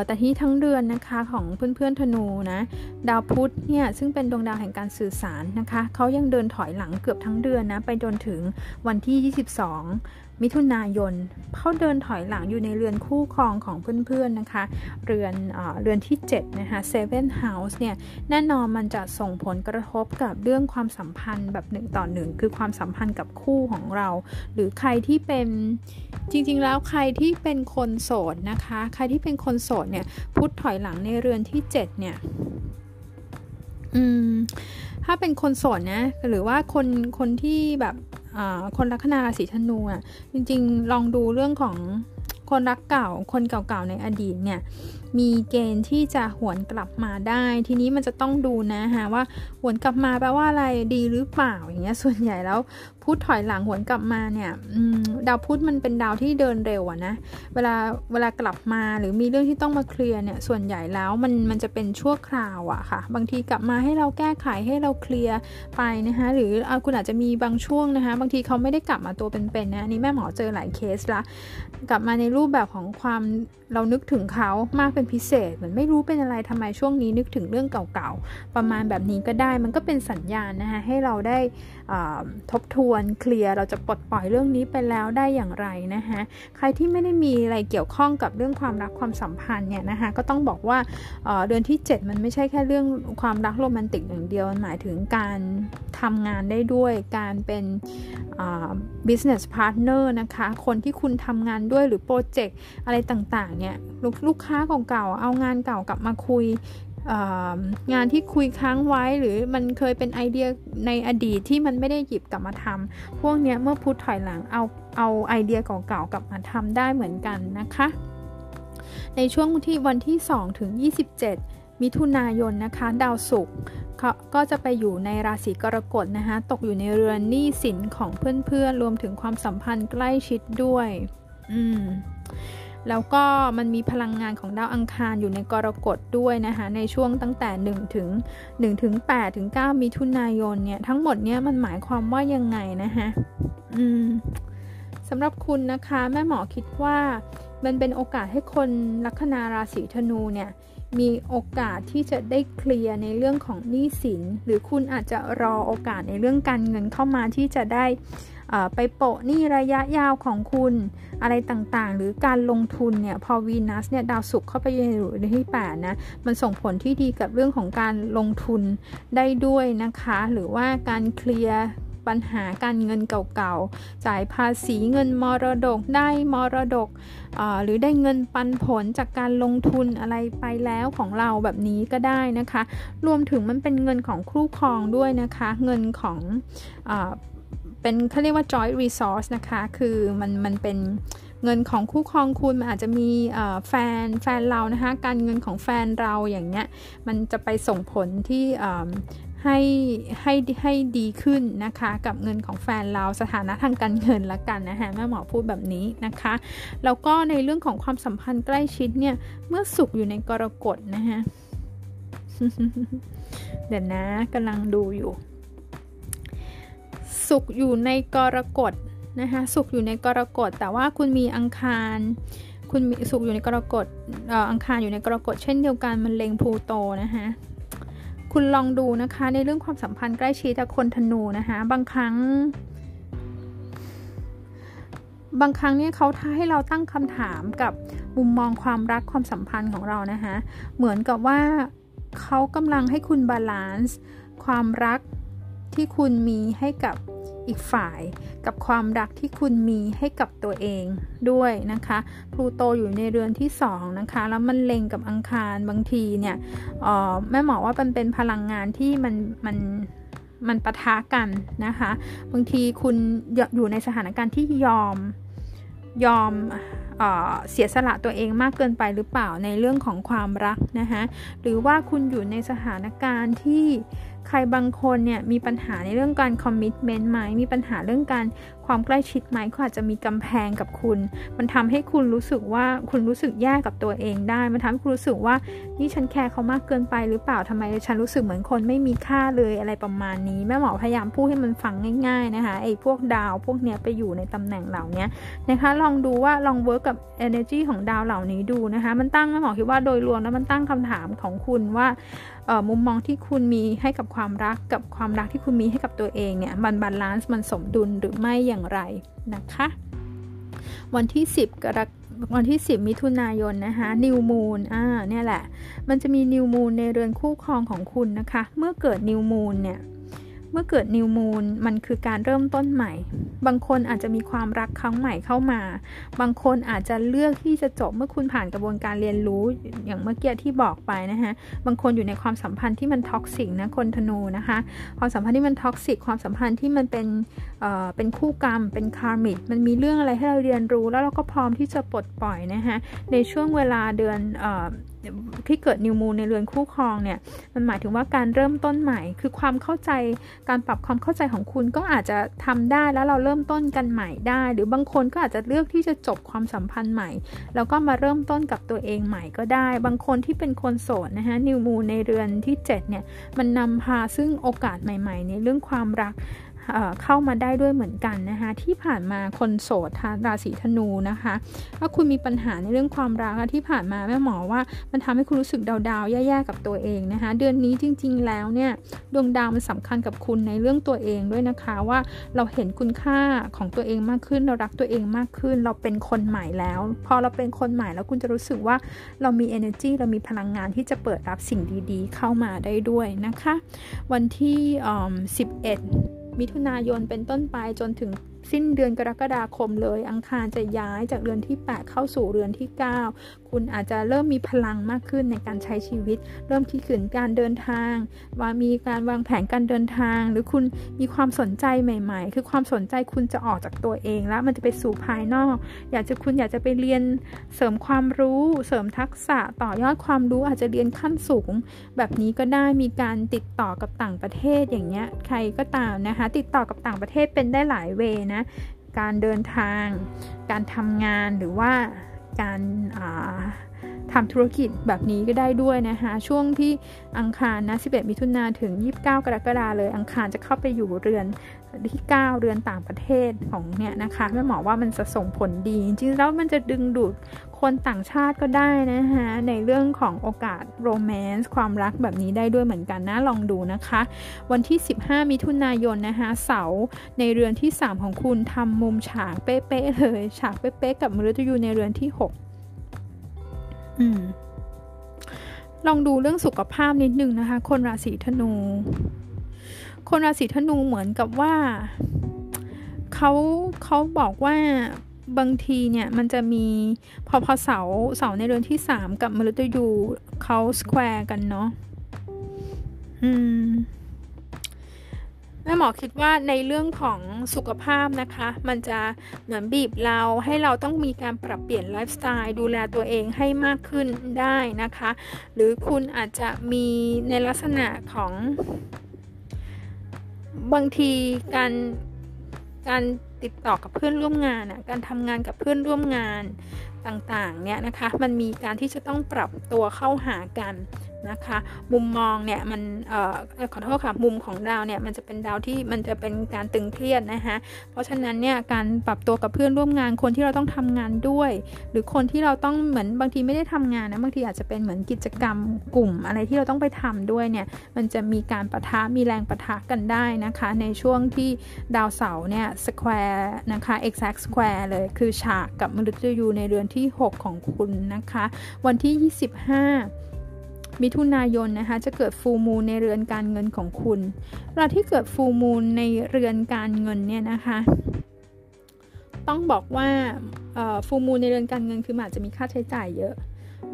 แต่ที่ทั้งเดือนนะคะของเพื่อนๆธนูนะดาวพุธเนี่ยซึ่งเป็นดวงดาวแห่งการสื่อสารนะคะเขายังเดินถอยหลังเกือบทั้งเดือนนะไปจนถึงวันที่22 มิถุนายนเขาเดินถอยหลังอยู่ในเรือนคู่ครองของเพื่อนๆนะคะเรือนที่7นะคะ Seven House เนี่ยแน่นอนมันจะส่งผลกระทบกับเรื่องความสัมพันธ์แบบ1 ต่อ 1คือความสัมพันธ์กับคู่ของเราหรือใครที่เป็นจริงๆแล้วใครที่เป็นคนโสดนะคะใครที่เป็นคนโสดเนี่ยพุธถอยหลังในเรือนที่7เนี่ยถ้าเป็นคนโสดนะหรือว่าคนที่แบบคนลัคนาราศีธนูอ่ะจริงๆลองดูเรื่องของคนรักเก่าคนเก่าๆในอดีตเนี่ยมีเกณฑ์ที่จะหวนกลับมาได้ทีนี้มันจะต้องดูนะฮะว่าหวนกลับมาแปลว่าอะไรดีหรือเปล่าอย่างเงี้ยส่วนใหญ่แล้วพุธถอยหลังหวนกลับมาเนี่ยดาวพุธมันเป็นดาวที่เดินเร็วอะนะเวลากลับมาหรือมีเรื่องที่ต้องมาเคลียร์เนี่ยส่วนใหญ่แล้วมันจะเป็นชั่วคราวอะค่ะบางทีกลับมาให้เราแก้ไขให้เราเคลียร์ไปนะคะหรือคุณอาจจะมีบางช่วงนะคะบางทีเขาไม่ได้กลับมาตัวเป็นๆนะนี่แม่หมอเจอหลายเคสละกลับมาในรูปแบบของความเรานึกถึงเขามากเป็นพิเศษเหมือนไม่รู้เป็นอะไรทำไมช่วงนี้นึกถึงเรื่องเก่าๆประมาณแบบนี้ก็ได้มันก็เป็นสัญญาณนะคะให้เราได้ทบทวนเคลียร์เราจะปลดปล่อยเรื่องนี้ไปแล้วได้อย่างไรนะคะใครที่ไม่ได้มีอะไรเกี่ยวข้องกับเรื่องความรักความสัมพันธ์เนี่ยนะคะก็ต้องบอกว่าเดือนที่7มันไม่ใช่แค่เรื่องความรักโรแมนติกอย่างเดียวมันหมายถึงการทำงานได้ด้วยการเป็นbusiness partner นะคะคนที่คุณทำงานด้วยหรือโปรเจกต์อะไรต่างๆเนี่ยลูกค้าเก่าๆเอางานเก่ากลับมาคุยงานที่คุยค้างไว้หรือมันเคยเป็นไอเดียในอดีตที่มันไม่ได้หยิบกลับมาทำพวกเนี้ยเมื่อพุธถอยหลังเอาไอเดียเก่าๆกลับมาทำได้เหมือนกันนะคะในช่วงที่วันที่2ถึง27มิถุนายนนะคะดาวศุกร์ก็จะไปอยู่ในราศีกรกฎนะคะตกอยู่ในเรือนหนี้สินของเพื่อนๆรวมถึงความสัมพันธ์ใกล้ชิดด้วยแล้วก็มันมีพลังงานของดาวอังคารอยู่ในกรกฎด้วยนะคะในช่วงตั้งแต่1ถึง8ถึง9มิถุนายนเนี่ยทั้งหมดเนี่ยมันหมายความว่ายังไงนะคะสำหรับคุณนะคะแม่หมอคิดว่ามันเป็นโอกาสให้คนลัคนาราศีธนูเนี่ย มีโอกาสที่จะได้เคลียร์ในเรื่องของหนี้สินหรือคุณอาจจะรอโอกาสในเรื่องการเงินเข้ามาที่จะได้ไปโปะหนี้ระยะยาวของคุณอะไรต่างๆหรือการลงทุนเนี่ยพอวีนัสเนี่ยดาวศุกร์เข้าไปอยู่ในที่8นะมันส่งผลที่ดีกับเรื่องของการลงทุนได้ด้วยนะคะหรือว่าการเคลียร์ปัญหาการเงินเก่าๆจ่ายภาษีเงินมรดกได้มรดกหรือได้เงินปันผลจากการลงทุนอะไรไปแล้วของเราแบบนี้ก็ได้นะคะรวมถึงมันเป็นเงินของคู่ครองด้วยนะคะเงินของเป็นเขาเรียกว่า joint resource นะคะคือมันเป็นเงินของคู่ครองคุณมันอาจจะมีแฟนเรานะคะการเงินของแฟนเราอย่างเงี้ยมันจะไปส่งผลที่ให้ดีขึ้นนะคะกับเงินของแฟนเราสถานะทางการเงินละกันนะคะแม่หมอพูดแบบนี้นะคะแล้วก็ในเรื่องของความสัมพันธ์ใกล้ชิดเนี่ยเมื่อศุกร์อยู่ในกรกฎนะคะเดี๋ยวนะกำลังดูอยู่ศุกร์อยู่ในกรกฎนะคะศุกร์อยู่ในกรกฎแต่ว่าคุณมีอังคารคุณมีศุกร์อยู่ในกรกฎอังคารอยู่ในกรกฎเช่นเดียวกันมันเล็งพลูโตนะคะคุณลองดูนะคะในเรื่องความสัมพันธ์ใกล้ชิดกับคนธนูนะคะบางครั้งเนี่ยเขาท้าให้เราตั้งคำถามกับมุมมองความรักความสัมพันธ์ของเรานะคะเหมือนกับว่าเขากำลังให้คุณบาลานซ์ความรักที่คุณมีให้กับอีกฝ่ายกับความรักที่คุณมีให้กับตัวเองด้วยนะคะพลูโตอยู่ในเรือนที่2นะคะแล้วมันเล็งกับอังคารบางทีเนี่ยแม่หมอว่ามันเป็นพลังงานที่มันปะทะกันนะคะบางทีคุณอยู่ในสถานการณ์ที่ยอมเสียสละตัวเองมากเกินไปหรือเปล่าในเรื่องของความรักนะคะหรือว่าคุณอยู่ในสถานการณ์ที่ใครบางคนเนี่ยมีปัญหาในเรื่องการคอมมิตเมนต์ไหมมีปัญหาเรื่องการความใกล้ชิดไหมเขาอาจจะมีกำแพงกับคุณมันทำให้คุณรู้สึกว่าคุณรู้สึกแย่กับตัวเองได้มันทำให้คุณรู้สึกว่านี่ฉันแคร์เขามากเกินไปหรือเปล่าทำไมฉันรู้สึกเหมือนคนไม่มีค่าเลยอะไรประมาณนี้แม่หมอพยายามพูดให้มันฟังง่ายๆนะคะไอ้พวกดาวพวกเนี้ยไปอยู่ในตำแหน่งเหล่านี้นะคะลองดูว่าลองเวิร์กกับ energy ของดาวเหล่านี้ดูนะคะมันตั้งแม่หมอคิดว่าโดยรวมแล้วมันตั้งคำถามของคุณว่ามุมมองที่คุณมีให้กับความรักกับความรักที่คุณมีให้กับตัวเองเนี่ยมันบาลานซ์มันสมดุลหรือไม่อย่างไรนะคะวันที่10มิถุนายนนะคะนิวมูนเนี่ยแหละมันจะมีนิวมูนในเรือนคู่ครองของคุณนะคะเมื่อเกิดนิวมูนมันคือการเริ่มต้นใหม่บางคนอาจจะมีความรักครั้งใหม่เข้ามาบางคนอาจจะเลือกที่จะจบเมื่อคุณผ่านกระบวนการเรียนรู้อย่างเมื่อกี้ที่บอกไปนะคะบางคนอยู่ในความสัมพันธ์ที่มันท็อกซิกนะคนธนูนะคะความสัมพันธ์ที่มันท็อกซิกความสัมพันธ์ที่มันเป็นคู่กรรมเป็นคาร์มิกมันมีเรื่องอะไรให้เราเรียนรู้แล้วเราก็พร้อมที่จะปลดปล่อยนะคะในช่วงเวลาเดือนที่เกิดนิวมูนในเรือนคู่ครองเนี่ยมันหมายถึงว่าการเริ่มต้นใหม่คือความเข้าใจการปรับความเข้าใจของคุณก็อาจจะทำได้แล้วเราเริ่มต้นกันใหม่ได้หรือบางคนก็อาจจะเลือกที่จะจบความสัมพันธ์ใหม่แล้วก็มาเริ่มต้นกับตัวเองใหม่ก็ได้บางคนที่เป็นคนโสดนะคะนิวมูนในเรือนที่7เนี่ยมันนำพาซึ่งโอกาสใหม่ๆในเรื่องความรักเข้ามาได้ด้วยเหมือนกันนะคะที่ผ่านมาคนโสดราศีธนูนะคะถ้าคุณมีปัญหาในเรื่องความรักที่ผ่านมาแม่หมอว่ามันทำให้คุณรู้สึกดาวๆแย่ๆกับตัวเองนะคะเดือนนี้จริงๆแล้วเนี่ยดวงดาวมันสำคัญกับคุณในเรื่องตัวเองด้วยนะคะว่าเราเห็นคุณค่าของตัวเองมากขึ้นเรารักตัวเองมากขึ้นเราเป็นคนใหม่แล้วพอเราเป็นคนใหม่แล้วคุณจะรู้สึกว่าเรามี energy เรามีพลังงานที่จะเปิดรับสิ่งดีๆเข้ามาได้ด้วยนะคะวันที่11มิถุนายนเป็นต้นไปจนถึงสิ้นเดือนกรกฎาคมเลยอังคารจะย้ายจากเรือนที่8เข้าสู่เรือนที่9คุณอาจจะเริ่มมีพลังมากขึ้นในการใช้ชีวิตเริ่มคิดถึงการเดินทางว่ามีการวางแผนการเดินทางหรือคุณมีความสนใจใหม่ๆคือความสนใจคุณจะออกจากตัวเองแล้วมันจะไปสู่ภายนอกคุณอยากจะไปเรียนเสริมความรู้เสริมทักษะต่อยอดความรู้อาจจะเรียนขั้นสูงแบบนี้ก็ได้มีการติดต่อกับต่างประเทศอย่างเงี้ยใครก็ตามนะคะติดต่อกับต่างประเทศเป็นได้หลายเวนะการเดินทางการทำงานหรือว่าการ ทำธุรกิจแบบนี้ก็ได้ด้วยนะคะช่วงที่อังคารนะ11มิถุนายนถึง29กรกฎาคมเลยอังคารจะเข้าไปอยู่เรือนที่9เรือนต่างประเทศของเนี่ยนะคะแม่หมอว่ามันจะส่งผลดีจริงๆแล้วมันจะดึงดูดคนต่างชาติก็ได้นะคะในเรื่องของโอกาสโรแมนซ์ความรักแบบนี้ได้ด้วยเหมือนกันนะลองดูนะคะวันที่15มิถุนายนนะคะเสาร์ในเรือนที่3ของคุณทำมุมฉากเป๊ะๆเลยฉากเป๊ะๆกับมฤตยูในเรือนที่6ลองดูเรื่องสุขภาพนิดนึงนะคะคนราศีธนูเหมือนกับว่าเขาบอกว่าบางทีเนี่ยมันจะมีพอเสาในเรือนที่3กับมฤตยูเขาสแควร์กันเนาะแม่หมอคิดว่าในเรื่องของสุขภาพนะคะมันจะเหมือนบีบเราให้เราต้องมีการปรับเปลี่ยนไลฟ์สไตล์ดูแลตัวเองให้มากขึ้นได้นะคะหรือคุณอาจจะมีในลักษณะของบางทีการติดต่อกับเพื่อนร่วมงานน่ะการทำงานกับเพื่อนร่วมงานต่างๆเนี่ยนะคะมันมีการที่จะต้องปรับตัวเข้าหากันนะคะมุมมองเนี่ยมันขอโทษค่ะมุมของดาวเนี่ยมันจะเป็นดาวที่มันจะเป็นการตึงเครียดนะคะเพราะฉะนั้นเนี่ยการปรับตัวกับเพื่อนร่วมงานคนที่เราต้องทำงานด้วยหรือคนที่เราต้องเหมือนบางทีไม่ได้ทำงานนะบางทีอาจจะเป็นเหมือนกิจกรรมกลุ่มอะไรที่เราต้องไปทำด้วยเนี่ยมันจะมีการปะทะมีแรงปะทะกันได้นะคะในช่วงที่ดาวเสาร์เนี่ยสแควร์นะคะ exact square เลยคือฉากกับมฤตยูในเรือนที่6ของคุณนะคะวันที่25 มิถุนายนนะคะจะเกิดฟูลมูนในเรือนการเงินของคุณเวลาที่เกิดฟูลมูนในเรือนการเงินเนี่ยนะคะต้องบอกว่าฟูลมูนในเรือนการเงินคืออาจจะมีค่าใช้จ่ายเยอะ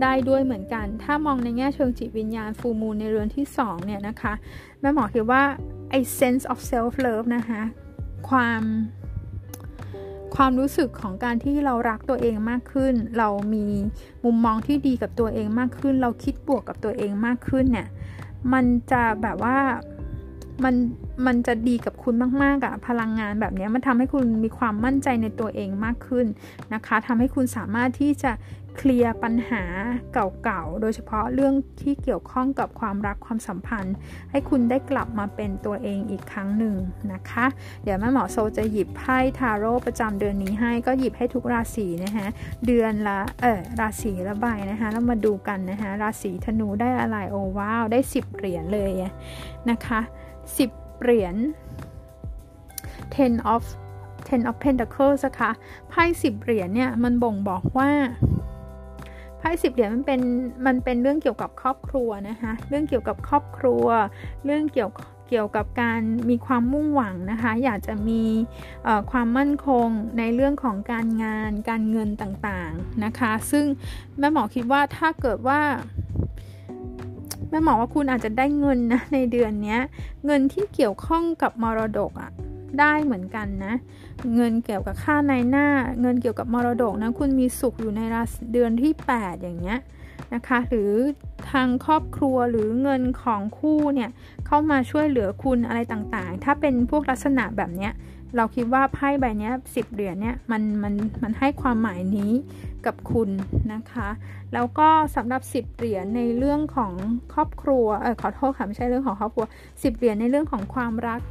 ได้ด้วยเหมือนกันถ้ามองในแง่เชิงจิตวิญญาณฟูลมูนในเรือนที่2เนี่ยนะคะแม่หมอคิดว่าไอ้ sense of self love นะคะความรู้สึกของการที่เรารักตัวเองมากขึ้นเรามีมุมมองที่ดีกับตัวเองมากขึ้นเราคิดบวกกับตัวเองมากขึ้นเนี่ยมันจะแบบว่ามันจะดีกับคุณมากๆอ่ะพลังงานแบบนี้มันทำให้คุณมีความมั่นใจในตัวเองมากขึ้นนะคะทำให้คุณสามารถที่จะเคลียร์ปัญหาเก่าๆโดยเฉพาะเรื่องที่เกี่ยวข้องกับความรักความสัมพันธ์ให้คุณได้กลับมาเป็นตัวเองอีกครั้งหนึ่งนะคะเดี๋ยวแม่หมอโซจะหยิบไพ่ทาโร่ประจำเดือนนี้ให้ก็หยิบให้ทุกราศีนะคะเดือนละราศีละใบนะคะแล้วมาดูกันนะคะราศีธนูได้อะไรโอ้ว้าวได้10เหรียญเลยนะคะ10เหรียญ 10 of Pentacles นะคะไพ่10เหรียญเนี่ยมันบ่งบอกว่าไพ่10เหรียญมันเป็นเรื่องเกี่ยวกับครอบครัวนะคะเรื่องเกี่ยวกับครอบครัวเรื่องเกี่ยวกับการมีความมุ่งหวังนะคะอยากจะมีความมั่นคงในเรื่องของการงานการเงินต่างๆนะคะซึ่งแม่หมอคิดว่าถ้าเกิดว่าแม่หมอว่าคุณอาจจะได้เงินนะในเดือนนี้เงินที่เกี่ยวข้องกับมรดกอ่ะได้เหมือนกันนะเงินเกี่ยวกับค่าในหน้าเงินเกี่ยวกับมรดกนะคุณมีสุขอยู่ในเดือนที่8อย่างเงี้ยนะคะหรือทางครอบครัวหรือเงินของคู่เนี่ยเข้ามาช่วยเหลือคุณอะไรต่างๆถ้าเป็นพวกลักษณะแบบเนี้ยเราคิดว่าไพ่ใบนี้10เหรียญเนี่ยมันให้ความหมายนี้กับคุณนะคะแล้วก็สำหรับ10เหรียญในเรื่องของครอบครัวขอโทษค่ะไม่ใช่เรื่องของครอบครัว10เหรียญในเรื่องของความรัก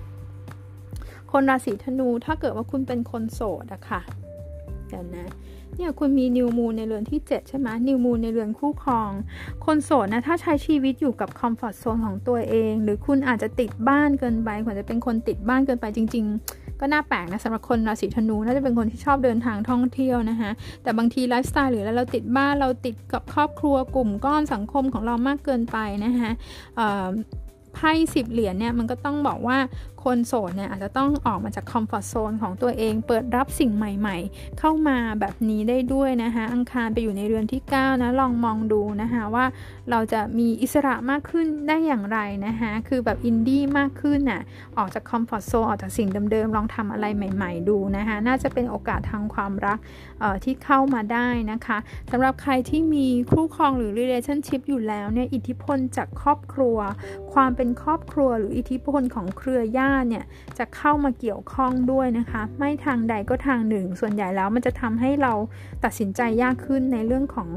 คนราศีธนูถ้าเกิดว่าคุณเป็นคนโสดอะค่ะเดี๋ยวนะเนี่ยคุณมีนิวมูนในเรือนที่7ใช่ไหมนิวมูนในเรือนคู่ครองคนโสดนะถ้าใช้ชีวิตอยู่กับคอมฟอร์ตโซนของตัวเองหรือคุณอาจจะติดบ้านเกินไปควรจะเป็นคนติดบ้านเกินไปจริงๆก็น่าแปลกนะสำหรับคนราศีธนูน่าจะเป็นคนที่ชอบเดินทางท่องเที่ยวนะคะแต่บางทีไลฟ์สไตล์หรือเราติดบ้านเราติดกับครอบครัวกลุ่มก้อนสังคมของเรามากเกินไปนะคะไพ่10เหรียญเนี่ยมันก็ต้องบอกว่าคนโสดเนี่ยอาจจะต้องออกมาจากคอมฟอร์ตโซนของตัวเองเปิดรับสิ่งใหม่ๆเข้ามาแบบนี้ได้ด้วยนะคะอังคารไปอยู่ในเรือนที่9นะลองมองดูนะคะว่าเราจะมีอิสระมากขึ้นได้อย่างไรนะคะคือแบบอินดี้มากขึ้นน่ะออกจากคอมฟอร์ตโซนออกจากสิ่งเดิมๆลองทำอะไรใหม่ๆดูนะคะน่าจะเป็นโอกาสทางความรักที่เข้ามาได้นะคะสำหรับใครที่มีคู่ครองหรือ relationship อยู่แล้วเนี่ยอิทธิพลจากครอบครัวความเป็นครอบครัวหรืออิทธิพลของเครือญาติเนี่ยจะเข้ามาเกี่ยวข้องด้วยนะคะไม่ทางใดก็ทางหนึ่งส่วนใหญ่แล้วมันจะทำให้เราตัดสินใจยากขึ้นในเรื่องของ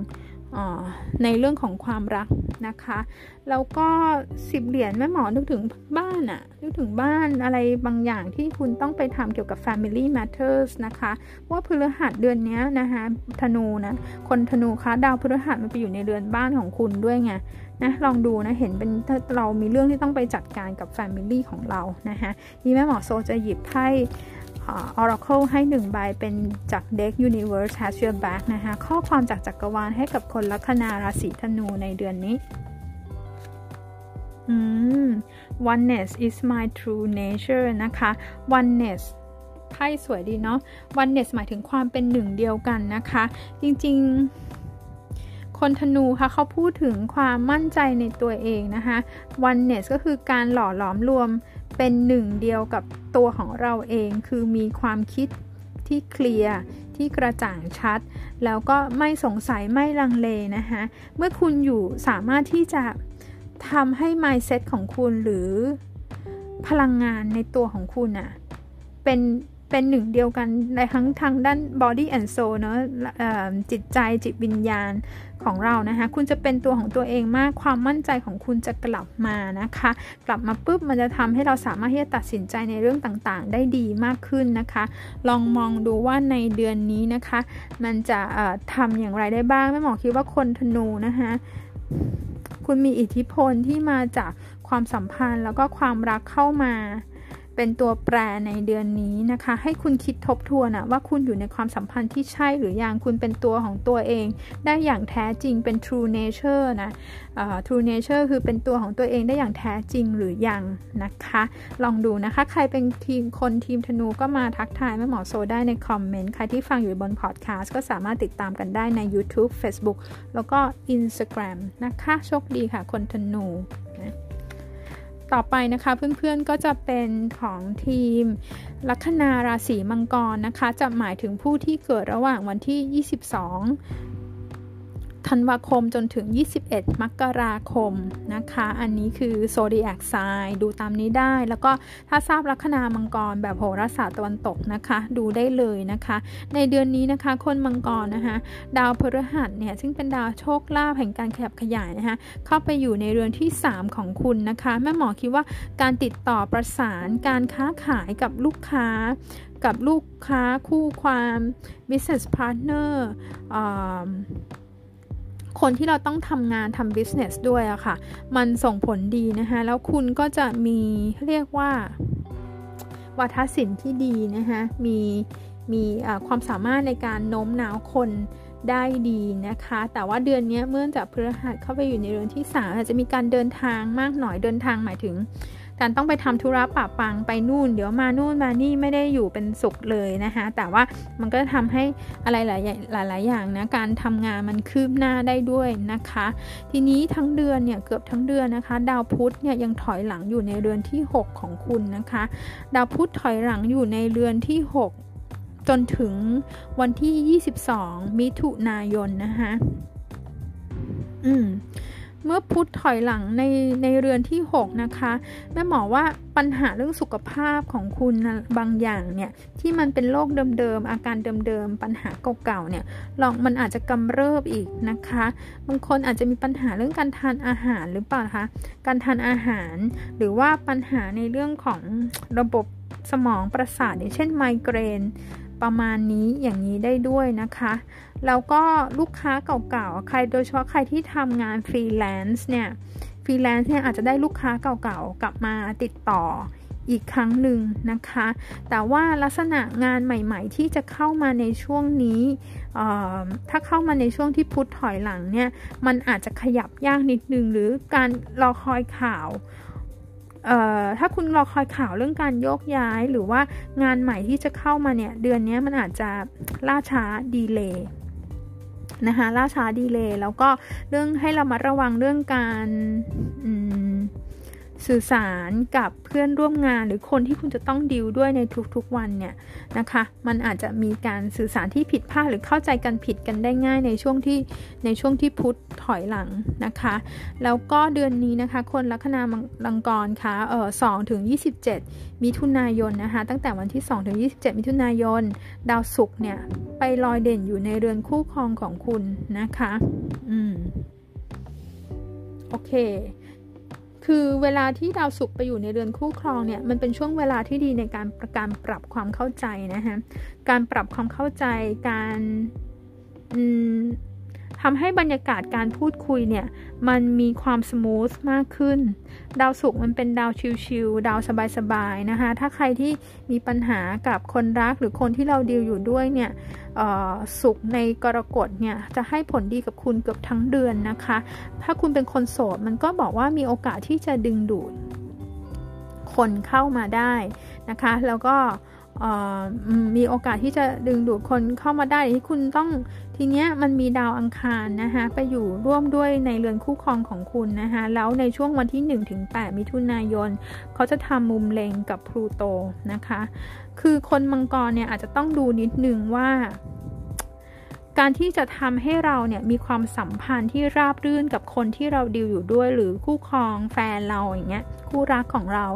ในเรื่องของความรักนะคะแล้วก็10เหรียญแม่หมอนึกถึงบ้านอะนึกถึงบ้านอะไรบางอย่างที่คุณต้องไปทำเกี่ยวกับ Family Matters นะคะว่าพฤหัสเดือนนี้นะคะธนูนะคนธนูคะดาวพฤหัสมันไปอยู่ในเรือนบ้านของคุณด้วยไงนะลองดูนะเห็นเป็นเรามีเรื่องที่ต้องไปจัดการกับ Family ของเรานะคะนี่แม่หมอโซจะหยิบไพ่ Oracle ให้1ใบเป็นจากเด็ก Universe Has Your Back นะคะข้อความจากจักรวาลให้กับคนลัคนาราศีธนูในเดือนนี้Oneness is my true nature นะคะ Oneness ไพ่สวยดีเนาะ Oneness หมายถึงความเป็นหนึ่งเดียวกันนะคะจริงๆคนธนูค่ะเขาพูดถึงความมั่นใจในตัวเองนะคะ Oneness ก็คือการหล่อหลอมรวมเป็นหนึ่งเดียวกับตัวของเราเองคือมีความคิดที่เคลียร์ที่กระจ่างชัดแล้วก็ไม่สงสัยไม่ลังเลนะคะเมื่อคุณอยู่สามารถที่จะทำให้ mindset ของคุณหรือพลังงานในตัวของคุณน่ะเป็นหนึ่งเดียวกันในทั้งทางด้าน body and soul เนอะจิตใจจิตวิญญาณของเรานะคะคุณจะเป็นตัวของตัวเองมากความมั่นใจของคุณจะกลับมานะคะกลับมาปุ๊บมันจะทำให้เราสามารถที่จะตัดสินใจในเรื่องต่างๆได้ดีมากขึ้นนะคะลองมองดูว่าในเดือนนี้นะคะมันจะทำอย่างไรได้บ้างแม่หมอคิดว่าคนธนูนะคะคุณมีอิทธิพลที่มาจากความสัมพันธ์แล้วก็ความรักเข้ามาเป็นตัวแปรในเดือนนี้นะคะให้คุณคิดทบทวนว่าคุณอยู่ในความสัมพันธ์ที่ใช่หรือยังคุณเป็นตัวของตัวเองได้อย่างแท้จริงเป็น true nature นะ true nature คือเป็นตัวของตัวเองได้อย่างแท้จริงหรือยังนะคะลองดูนะคะใครเป็นทีมคนทีมธนูก็มาทักทายแม่หมอโซได้ในคอมเมนต์ใครที่ฟังอยู่บนพอดแคสต์ก็สามารถติดตามกันได้ใน YouTube Facebook แล้วก็ Instagram นะคะโชคดีค่ะคนธนูนะต่อไปนะคะเพื่อนๆก็จะเป็นของทีมลัคนาราศีมังกรนะคะจะหมายถึงผู้ที่เกิดระหว่างวันที่22ธันวาคมจนถึง21มกราคมนะคะอันนี้คือโซเดียกไซน์ดูตามนี้ได้แล้วก็ถ้าทราบลัคนามังกรแบบโหราศาสตร์ตะวันตกนะคะดูได้เลยนะคะในเดือนนี้นะคะคนมังกรนะคะดาวพฤหัสเนี่ยซึ่งเป็นดาวโชคลาภแห่งการขยับขยายนะคะเข้าไปอยู่ในเรือนที่3ของคุณนะคะแม่หมอคิดว่าการติดต่อประสานการค้าขายกับลูกค้าคู่ความ business partnerคนที่เราต้องทำงานทำ business ด้วยอะค่ะมันส่งผลดีนะคะแล้วคุณก็จะมีเรียกว่าวาทศิลป์ที่ดีนะคะมีความสามารถในการโน้มน้าวคนได้ดีนะคะแต่ว่าเดือนนี้เมื่อจากพฤหัสเข้าไปอยู่ในเรือนที่3อาจจะมีการเดินทางมากหน่อยเดินทางหมายถึงการต้องไปทำธุระปะปังไปนู่นเดี๋ยวมานู่นมานี่ไม่ได้อยู่เป็นสุขเลยนะคะแต่ว่ามันก็ทำให้อะไรหลายอย่างนะการทำงานมันคืบหน้าได้ด้วยนะคะทีนี้ทั้งเดือนเนี่ยเกือบทั้งเดือนนะคะดาวพุธเนี่ยยังถอยหลังอยู่ในเรือนที่6ของคุณนะคะดาวพุธถอยหลังอยู่ในเรือนที่6จนถึงวันที่22มิถุนายนนะคะเมื่อพุธถอยหลังในเรือนที่6นะคะแม่หมอว่าปัญหาเรื่องสุขภาพของคุณบางอย่างเนี่ยที่มันเป็นโรคเดิมๆอาการเดิมๆปัญหาเก่าๆเนี่ยลองมันอาจจะกำเริบอีกนะคะบางคนอาจจะมีปัญหาเรื่องการทานอาหารหรือเปล่าคะการทานอาหารหรือว่าปัญหาในเรื่องของระบบสมองประสาทอย่างเช่นไมเกรนประมาณนี้อย่างนี้ได้ด้วยนะคะแล้วก็ลูกค้าเก่าๆใครโดยเฉพาะใครที่ทำงานฟรีแลนซ์เนี่ยอาจจะได้ลูกค้าเก่าๆกลับมาติดต่ออีกครั้งหนึ่งนะคะแต่ว่าลักษณะงานใหม่ๆที่จะเข้ามาในช่วงนี้ถ้าเข้ามาในช่วงที่พุธถอยหลังเนี่ยมันอาจจะขยับยากนิดนึงหรือการรอคอยข่าวถ้าคุณรอคอยข่าวเรื่องการโยกย้ายหรือว่างานใหม่ที่จะเข้ามาเนี่ยเดือนนี้มันอาจจะล่าช้าดีเลย์นะคะล่าช้าดีเลย์แล้วก็เรื่องให้เรามาระวังเรื่องการ สื่อสารกับเพื่อนร่วมงานหรือคนที่คุณจะต้องดีลด้วยในทุกๆวันเนี่ยนะคะมันอาจจะมีการสื่อสารที่ผิดพลาดหรือเข้าใจกันผิดกันได้ง่ายในช่วงที่พุธถอยหลังนะคะแล้วก็เดือนนี้นะคะคนลัคนามังกรค่ะ2-27 มิถุนายนนะคะตั้งแต่วันที่2-27 มิถุนายนดาวศุกร์เนี่ยไปลอยเด่นอยู่ในเรือนคู่ครองของคุณนะคะโอเคคือเวลาที่ดาวศุกร์ไปอยู่ในเรือนคู่ครองเนี่ยมันเป็นช่วงเวลาที่ดีในการปรับความเข้าใจนะคะการปรับความเข้าใจการทำให้บรรยากาศการพูดคุยเนี่ยมันมีความสมูทมากขึ้นดาวศุกร์มันเป็นดาวชิลๆดาวสบายๆนะคะถ้าใครที่มีปัญหากับคนรักหรือคนที่เราดีลอยู่ด้วยเนี่ยศุกร์ในกรกฎเนี่ยจะให้ผลดีกับคุณเกือบทั้งเดือนนะคะถ้าคุณเป็นคนโสดมันก็บอกว่ามีโอกาสที่จะดึงดูดคนเข้ามาได้นะคะแล้วก็มีโอกาสที่จะดึงดูดคนเข้ามาได้ที่คุณต้องทีเนี้ยมันมีดาวอังคารนะคะไปอยู่ร่วมด้วยในเรือนคู่ครองของคุณนะคะแล้วในช่วงวันที่1-8 มิถุนายนเขาจะทำมุมเล็งกับพลูโตนะคะคือคนมังกรเนี่ยอาจจะต้องดูนิดนึงว่าการที่จะทำให้เราเนี่ยมีความสัมพันธ์ที่ราบรื่นกับคนที่เราดีลอยู่ด้วยหรือคู่ครองแฟนเราอย่างเงี้ยคู่รักของเรา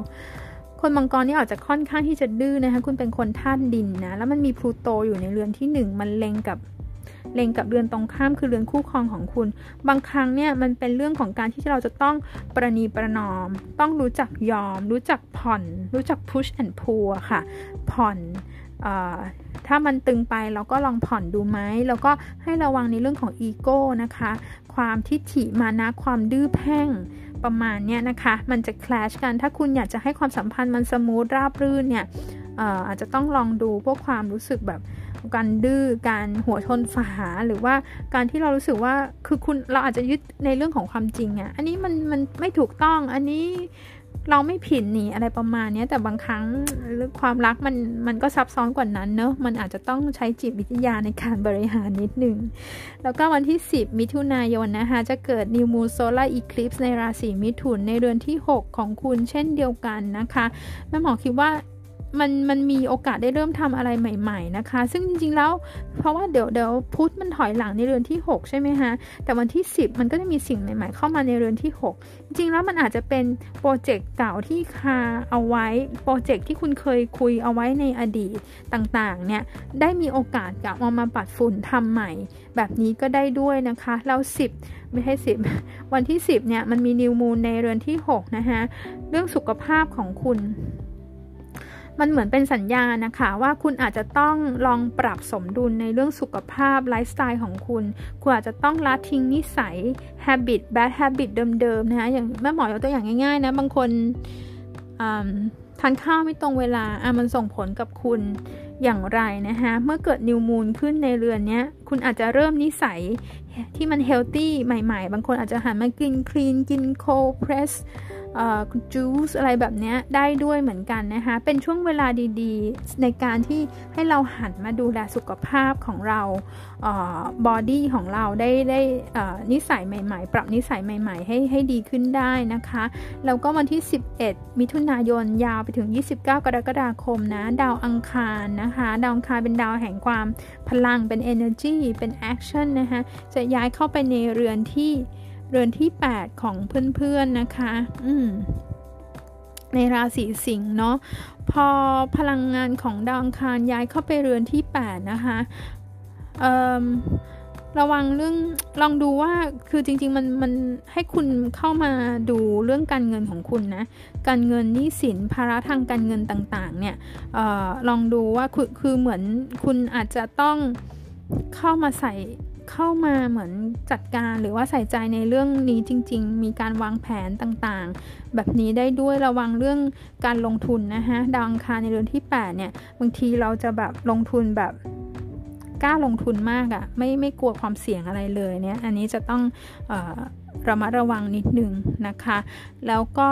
คนมังกรนี่อาจจะค่อนข้างที่จะดื้อนะคะคุณเป็นคนธาตุดินนะแล้วมันมีพลูโตอยู่ในเรือนที่1มันเล็งกับเรือนตรงข้ามคือเรือนคู่ครองของคุณบางครั้งเนี่ยมันเป็นเรื่องของการที่เราจะต้องประนีประนอมต้องรู้จักยอมรู้จักผ่อนรู้จัก push and pull ค่ะผ่อนถ้ามันตึงไปเราก็ลองผ่อนดูไหมแล้วก็ให้ระวังในเรื่องของอีโก้นะคะความทิฐิมานะความดื้อแพ่งประมาณเนี้ยนะคะมันจะแคลชกันถ้าคุณอยากจะให้ความสัมพันธ์มันสมูทราบรื่นเนี่ยอาจจะต้องลองดูพวกความรู้สึกแบบการดื้อการหัวชนฝาหรือว่าการที่เรารู้สึกว่าคือคุณเราอาจจะยึดในเรื่องของความจริงอ่ะอันนี้มันไม่ถูกต้องอันนี้เราไม่ผิดนี่อะไรประมาณนี้แต่บางครั้งความรักมันก็ซับซ้อนกว่านั้นเนอะมันอาจจะต้องใช้จิตวิทยาในการบริหารนิดหนึ่งแล้วก็วันที่10 มิถุนายนนะคะจะเกิด New Moon Solar Eclipse ในราศีมิถุนในเดือนที่6ของคุณเช่นเดียวกันนะคะแม่หมอคิดว่ามันมีโอกาสได้เริ่มทำอะไรใหม่ๆนะคะซึ่งจริงๆแล้วเพราะว่าเดี๋ยวพุธมันถอยหลังในเรือนที่6ใช่ไหมฮะแต่วันที่10มันก็จะมีสิ่งใหม่ๆเข้ามาในเรือนที่6จริงๆแล้วมันอาจจะเป็นโปรเจกต์เก่าที่คาเอาไว้โปรเจกต์ที่คุณเคยคุยเอาไว้ในอดีตต่างๆเนี่ยได้มีโอกาสกลับมาปัดฝุ่นทำใหม่แบบนี้ก็ได้ด้วยนะคะแล้ววันที่10เนี่ยมันมีนิวมูนในเรือนที่6นะคะเรื่องสุขภาพของคุณมันเหมือนเป็นสัญญานะคะว่าคุณอาจจะต้องลองปรับสมดุลในเรื่องสุขภาพไลฟ์สไตล์ของคุณคุณอาจจะต้องละทิ้งนิสัย habit bad habit เดิมๆนะคะอย่างแม่หมอยกตัวอย่างง่ายๆนะบางคนทานข้าวไม่ตรงเวลามันส่งผลกับคุณอย่างไรนะคะเมื่อเกิดนิวมูนขึ้นในเรือนนี้คุณอาจจะเริ่มนิสัยที่มันเฮลตี้ใหม่ๆบางคนอาจจะหันมากินคลีนกินโคเพรสจูสอะไรแบบนี้ได้ด้วยเหมือนกันนะคะเป็นช่วงเวลาดีๆในการที่ให้เราหันมาดูแลสุขภาพของเราบอดี้ของเราได้นิสัยใหม่ๆปรับนิสัยใหม่ๆให้ดีขึ้นได้นะคะแล้วก็วันที่11 มิถุนายนยาวไปถึง29 กรกฎาคมนะดาวอังคารนะคะดาวอังคารเป็นดาวแห่งความพลังเป็น energy เป็น action นะคะจะย้ายเข้าไปในเรือนที่8ของเพื่อนๆนะคะในราศีสิงห์เนาะพอพลังงานของดาวอังคารย้ายเข้าไปเรือนที่8นะคะระวังเรื่องลองดูว่าคือจริงๆมันให้คุณเข้ามาดูเรื่องการเงินของคุณนะการเงินหนี้สินภาระทางการเงินต่างๆเนี่ยลองดูว่าคือเหมือนคุณอาจจะต้องเข้ามาเหมือนจัดการหรือว่าใส่ใจในเรื่องนี้จริงๆมีการวางแผนต่างๆแบบนี้ได้ด้วยระวังเรื่องการลงทุนนะฮะดาวอังคารในเดือนที่8เนี่ยบางทีเราจะแบบลงทุนแบบกล้าลงทุนมากอ่ะไม่กลัวความเสี่ยงอะไรเลยเนี่ยอันนี้จะต้องระมัดระวังนิดนึงนะคะแล้วก็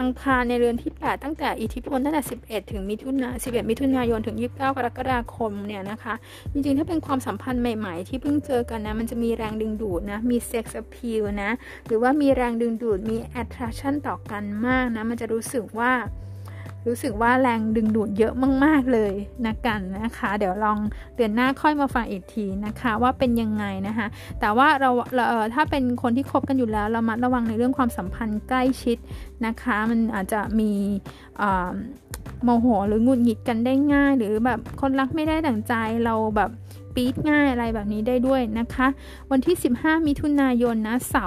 อังคารในเรือนที่8ตั้งแต่อิทธิพลตั้งแต่11มิถุนายนถึง29 กรกฎาคมเนี่ยนะคะจริงๆถ้าเป็นความสัมพันธ์ใหม่ๆที่เพิ่งเจอกันนะมันจะมีแรงดึงดูดนะมีเซ็กซ์อะพีลนะหรือว่ามีแรงดึงดูดมีแอทแทคชั่นต่อกันมากนะมันจะรู้สึกว่าแรงดึงดูดเยอะมากๆเลยนะกันนะคะเดี๋ยวลองเดือนหน้าค่อยมาฟังอีกทีนะคะว่าเป็นยังไงนะคะแต่ว่าเราถ้าเป็นคนที่คบกันอยู่แล้วเรามัดระวังในเรื่องความสัมพันธ์ใกล้ชิดนะคะมันอาจจะมีโมโหหรือหงุดหงิดกันได้ง่ายหรือแบบคนรักไม่ได้ดั่งใจเราแบบปี๊ดง่ายอะไรแบบนี้ได้ด้วยนะคะวันที่15 มิถุนายนนะเสา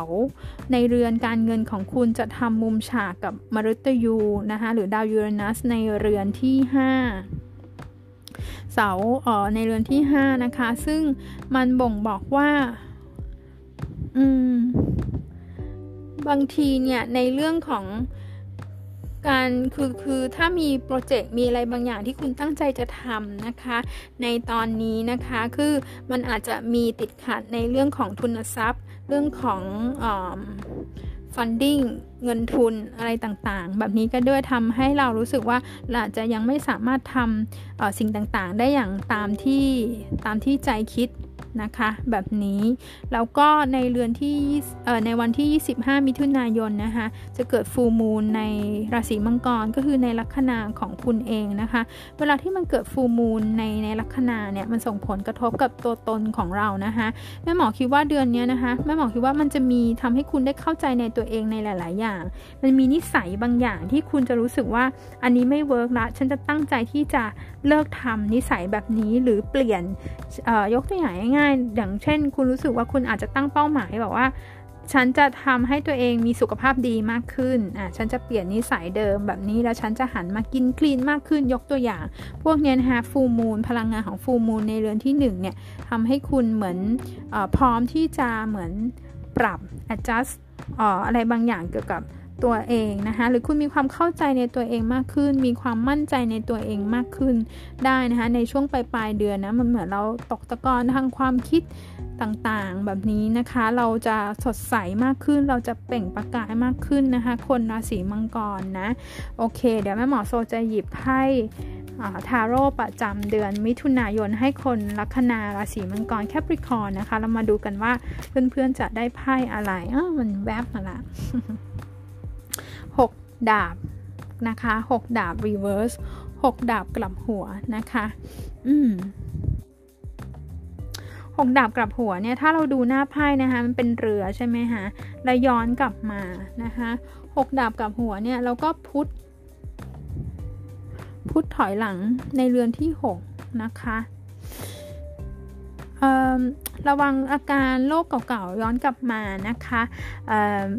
ในเรือนการเงินของคุณจะทำมุมฉากกับมฤตยูนะคะหรือดาวยูเรนัสในเรือนที่5เสาในเรือนที่5นะคะซึ่งมันบ่งบอกว่าบางทีเนี่ยในเรื่องของการคือถ้ามีโปรเจกต์มีอะไรบางอย่างที่คุณตั้งใจจะทำนะคะในตอนนี้นะคะคือมันอาจจะมีติดขัดในเรื่องของทุนทรัพย์เรื่องของfunding เงินทุนอะไรต่างๆแบบนี้ก็ด้วยทำให้เรารู้สึกว่าเราจะยังไม่สามารถทำสิ่งต่างๆได้อย่างตามที่ใจคิดนะคะแบบนี้แล้วก็ในเรือนที่ในวันที่25 มิถุนายนนะคะจะเกิดฟูลมูนในราศีมังกรก็คือในลัคนาของคุณเองนะคะเวลาที่มันเกิดฟูลมูนในลัคนาเนี่ยมันส่งผลกระทบกับตัวตนของเรานะคะแม่หมอคิดว่าเดือนนี้นะคะแม่หมอคิดว่ามันจะมีทำให้คุณได้เข้าใจในตัวเองในหลายๆอย่างมันมีนิสัยบางอย่างที่คุณจะรู้สึกว่าอันนี้ไม่เวิร์กละฉันจะตั้งใจที่จะเลิกทำนิสัยแบบนี้หรือเปลี่ยนยกตัวอย่างง่ายๆอย่างเช่นคุณรู้สึกว่าคุณอาจจะตั้งเป้าหมายบอกว่าฉันจะทำให้ตัวเองมีสุขภาพดีมากขึ้นฉันจะเปลี่ยนนิสัยเดิมแบบนี้แล้วฉันจะหันมากินคลีนมากขึ้นยกตัวอย่างพวกนี้นะคะฟูลมูนพลังงานของฟูลมูนในเรือนที่1เนี่ยทำให้คุณเหมือนพร้อมที่จะเหมือนปรับ adjust อะไรบางอย่างเกี่ยวกับตัวเองนะคะหรือคุณมีความเข้าใจในตัวเองมากขึ้นมีความมั่นใจในตัวเองมากขึ้นได้นะคะในช่วงปลายเดือนนะมันเหมือนเราตกตะกอนทางความคิดต่างๆแบบนี้นะคะเราจะสดใสมากขึ้นเราจะเปล่งประกายมากขึ้นนะคะคนราศีมังกรนะโอเคเดี๋ยวแม่หมอโซจะหยิบไพ่ทาโร่ประจำเดือนมิถุนายนให้คนลัคนาราศีมังกรแคปริคอร์นนะคะเรามาดูกันว่าเพื่อนๆจะได้ไพ่อะไรมันแวบมาละ 6 ดาบนะคะ6ดาบรีเวิร์ส6ดาบกลับหัวนะคะ6ดาบกลับหัวเนี่ยถ้าเราดูหน้าไพ่นะคะมันเป็นเรือใช่ไหมคะแล้วย้อนกลับมานะคะ6ดาบกลับหัวเนี่ยเราก็พุทธถอยหลังในเรือนที่6นะคะระวังอาการโรคเก่าๆย้อนกลับมานะคะ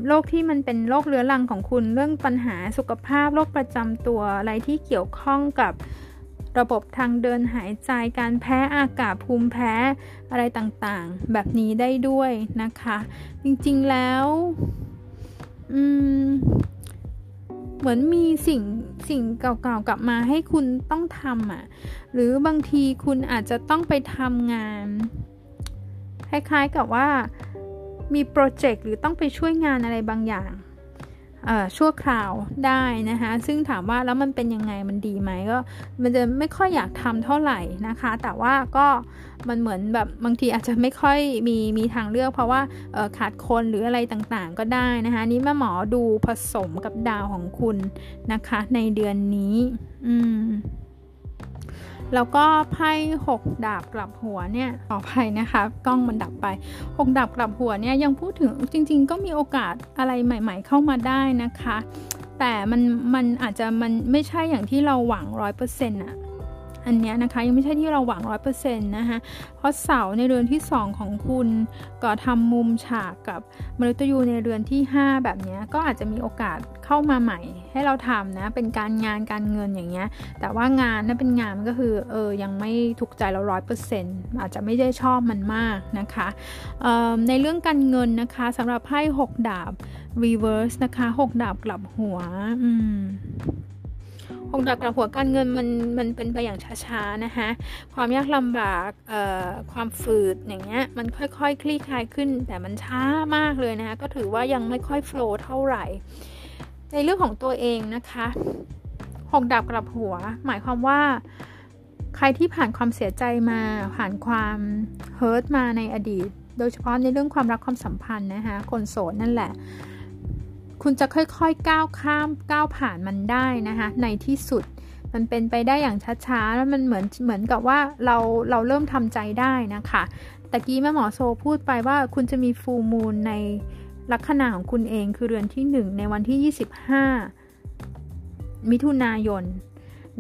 โรคที่มันเป็นโรคเรื้อรังของคุณเรื่องปัญหาสุขภาพโรคประจำตัวอะไรที่เกี่ยวข้องกับระบบทางเดินหายใจการแพ้อากาศภูมิแพ้อะไรต่างๆแบบนี้ได้ด้วยนะคะจริงๆแล้วเหมือนมีสิ่งเก่าๆกลับมาให้คุณต้องทำอ่ะหรือบางทีคุณอาจจะต้องไปทำงานคล้ายๆกับว่ามีโปรเจกต์หรือต้องไปช่วยงานอะไรบางอย่างชั่วคราวได้นะคะซึ่งถามว่าแล้วมันเป็นยังไงมันดีไหมก็มันจะไม่ค่อยอยากทำเท่าไหร่นะคะแต่ว่าก็มันเหมือนแบบบางทีอาจจะไม่ค่อยมีทางเลือกเพราะว่าขาดคนหรืออะไรต่างๆก็ได้นะคะนี่แม่หมอดูผสมกับดาวของคุณนะคะในเดือนนี้แล้วก็ไพ่6ดาบกลับหัวเนี่ยขออภัยนะคะกล้องมันดับไป6ดาบกลับหัวเนี่ยยังพูดถึงจริงๆก็มีโอกาสอะไรใหม่ๆเข้ามาได้นะคะแต่มันอาจจะมันไม่ใช่อย่างที่เราหวัง 100% อ่ะอันเนี้ยนะคะยังไม่ใช่ที่เราหวัง 100% นะคะเพราะเสาในเรือนที่2ของคุณก็ทำมุมฉากกับมฤตยูในเรือนที่5แบบนี้ก็อาจจะมีโอกาสเข้ามาใหม่ให้เราทำนะเป็นการงานการเงินอย่างเงี้ยแต่ว่างานนั้นเป็นงานมันก็คือยังไม่ถูกใจเรา 100% อาจจะไม่ได้ชอบมันมากนะคะในเรื่องการเงินนะคะสำหรับไพ่6ดาบ reverse นะคะ6ดาบกลับหัวองค์ดาบกลับหัวการเงินมันเป็นไปอย่างช้าๆนะคะความยากลำบากความฝืดอย่างเงี้ยมันค่อยๆคลี่คลายขึ้นแต่มันช้ามากเลยนะคะก็ถือว่ายังไม่ค่อยโฟลว์เท่าไหร่ ในเรื่องของตัวเองนะคะหอกดาบกลับหัวหมายความว่าใครที่ผ่านความเสียใจมาผ่านความเฮิร์ตมาในอดีตโดยเฉพาะในเรื่องความรักความสัมพันธ์นะคะคนโสดนั่นแหละคุณจะค่อยๆก้าวข้ามก้าวผ่านมันได้นะคะในที่สุดมันเป็นไปได้อย่างช้าๆแล้วมันเหมือนกับว่าเราเริ่มทำใจได้นะคะตะกี้แม่หมอโซพูดไปว่าคุณจะมีฟูลมูนในลัคนาของคุณเองคือเรือนที่1ในวันที่25มิถุนายน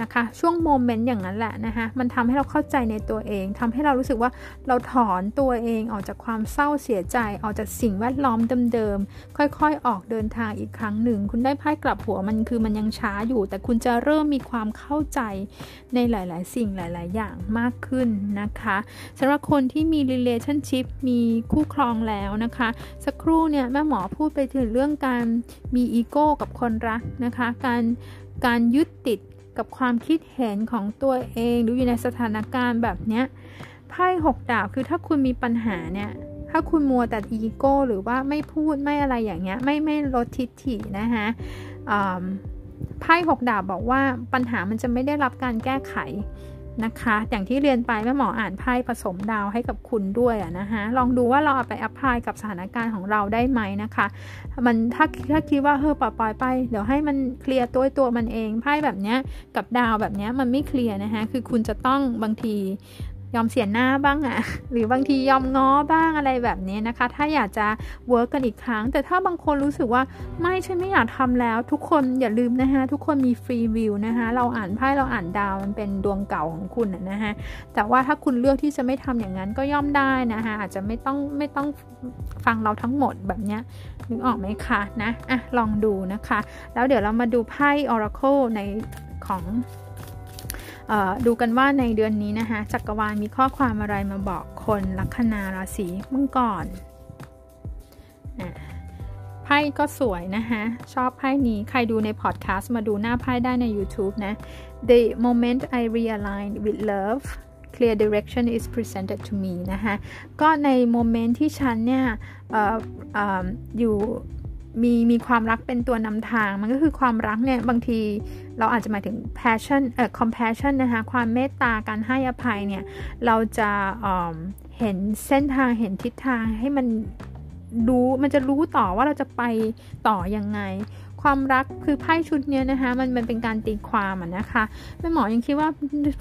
นะคะช่วงโมเมนต์อย่างนั้นแหละนะคะมันทำให้เราเข้าใจในตัวเองทำให้เรารู้สึกว่าเราถอนตัวเองออกจากความเศร้าเสียใจออกจากสิ่งแวดล้อมเดิมๆค่อยๆออกเดินทางอีกครั้งหนึ่งคุณได้ไพ่กลับหัวมันคือมันยังช้าอยู่แต่คุณจะเริ่มมีความเข้าใจในหลายๆสิ่งหลายๆอย่างมากขึ้นนะคะสำหรับคนที่มี relationship มีคู่ครองแล้วนะคะสักครู่เนี่ยแม่หมอพูดไปถึงเรื่องการมีอีโก้กับคนรักนะคะการยึดติดกับความคิดเห็นของตัวเองหรืออยู่ในสถานการณ์แบบนี้ไพ่6ดาบคือถ้าคุณมีปัญหาเนี่ยถ้าคุณมัวแต่อีโก้หรือว่าไม่พูดไม่อะไรอย่างเงี้ยไม่ลดทิฐินะคะไพ่6ดาบบอกว่าปัญหามันจะไม่ได้รับการแก้ไขนะคะอย่างที่เรียนไปแม่หมออ่านไพ่ผสมดาวให้กับคุณด้วยนะคะลองดูว่าเราเอาไปแอพพลายกับสถานการณ์ของเราได้ไหมนะคะมันถ้าคิดว่าปล่อยไปเดี๋ยวให้มันเคลียร์ตัวมันเองไพ่แบบนี้กับดาวแบบนี้มันไม่เคลียร์นะคะคือคุณจะต้องบางทียอมเสียหน้าบ้างอ่ะหรือบางทียอมง้อบ้างอะไรแบบนี้นะคะถ้าอยากจะเวิร์กกันอีกครั้งแต่ถ้าบางคนรู้สึกว่าไม่ฉันไม่อยากทำแล้วทุกคนอย่าลืมนะคะทุกคนมีฟรีวิลนะคะเราอ่านไพ่เราอ่านดาวมันเป็นดวงเก่าของคุณนะคะแต่ว่าถ้าคุณเลือกที่จะไม่ทำอย่างนั้นก็ย่อมได้นะคะอาจจะไม่ต้องฟังเราทั้งหมดแบบนี้นึกออกไหมคะนะอ่ะลองดูนะคะแล้วเดี๋ยวเรามาดูไพ่ออราเคิลในของดูกันว่าในเดือนนี้นะคะจักรวาลมีข้อความอะไรมาบอกคนลัคนาราศีมังกรไพ่ก็สวยนะคะชอบไพ่นี้ใครดูในพอดแคสต์มาดูหน้าไพ่ได้ใน YouTube นะ The moment I realign with love clear direction is presented to me นะคะก็ในโมเมนต์ที่ฉันเนี่ยอยู่มีความรักเป็นตัวนำทางมันก็คือความรักเนี่ยบางทีเราอาจจะหมายถึง passion compassion นะคะความเมตตาการให้อภัยเนี่ยเราจะเห็นเส้นทางเห็นทิศทางให้มันรู้มันจะรู้ต่อว่าเราจะไปต่อยังไงความรักคือไพ่ชุดนี้นะคะมันเป็นการตีความนะคะแม่หมอยังคิดว่า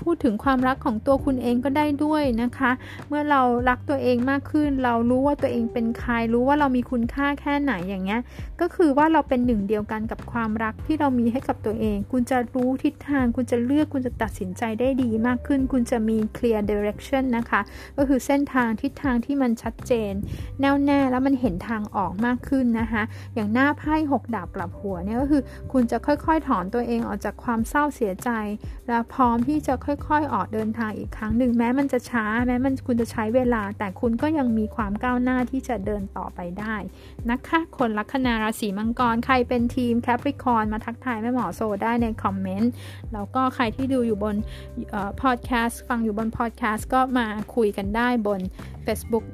พูดถึงความรักของตัวคุณเองก็ได้ด้วยนะคะเมื่อเรารักตัวเองมากขึ้นเรารู้ว่าตัวเองเป็นใครรู้ว่าเรามีคุณค่าแค่ไหนอย่างเงี้ยก็คือว่าเราเป็นหนึ่งเดียวกันกับความรักที่เรามีให้กับตัวเองคุณจะรู้ทิศทางคุณจะเลือกคุณจะตัดสินใจได้ดีมากขึ้นคุณจะมี clear direction นะคะก็คือเส้นทางทิศทางที่มันชัดเจนแน่วแน่แล้วมันเห็นทางออกมากขึ้นนะคะอย่างหน้าไพ่6ดาบกลับหัวเนี่ยก็คือคุณจะค่อยๆถอนตัวเองออกจากความเศร้าเสียใจและพร้อมที่จะค่อยๆออกเดินทางอีกครั้งหนึ่งแม้มันจะช้าแม้มันคุณจะใช้เวลาแต่คุณก็ยังมีความก้าวหน้าที่จะเดินต่อไปได้นะคะคนลัคนาราศีมังกรใครเป็นทีมแคปริคอร์นมาทักทายแม่หมอโซได้ในคอมเมนต์แล้วก็ใครที่ดูอยู่บนพอดแคสต์ฟังอยู่บนพอดแคสต์ก็มาคุยกันได้บน Facebook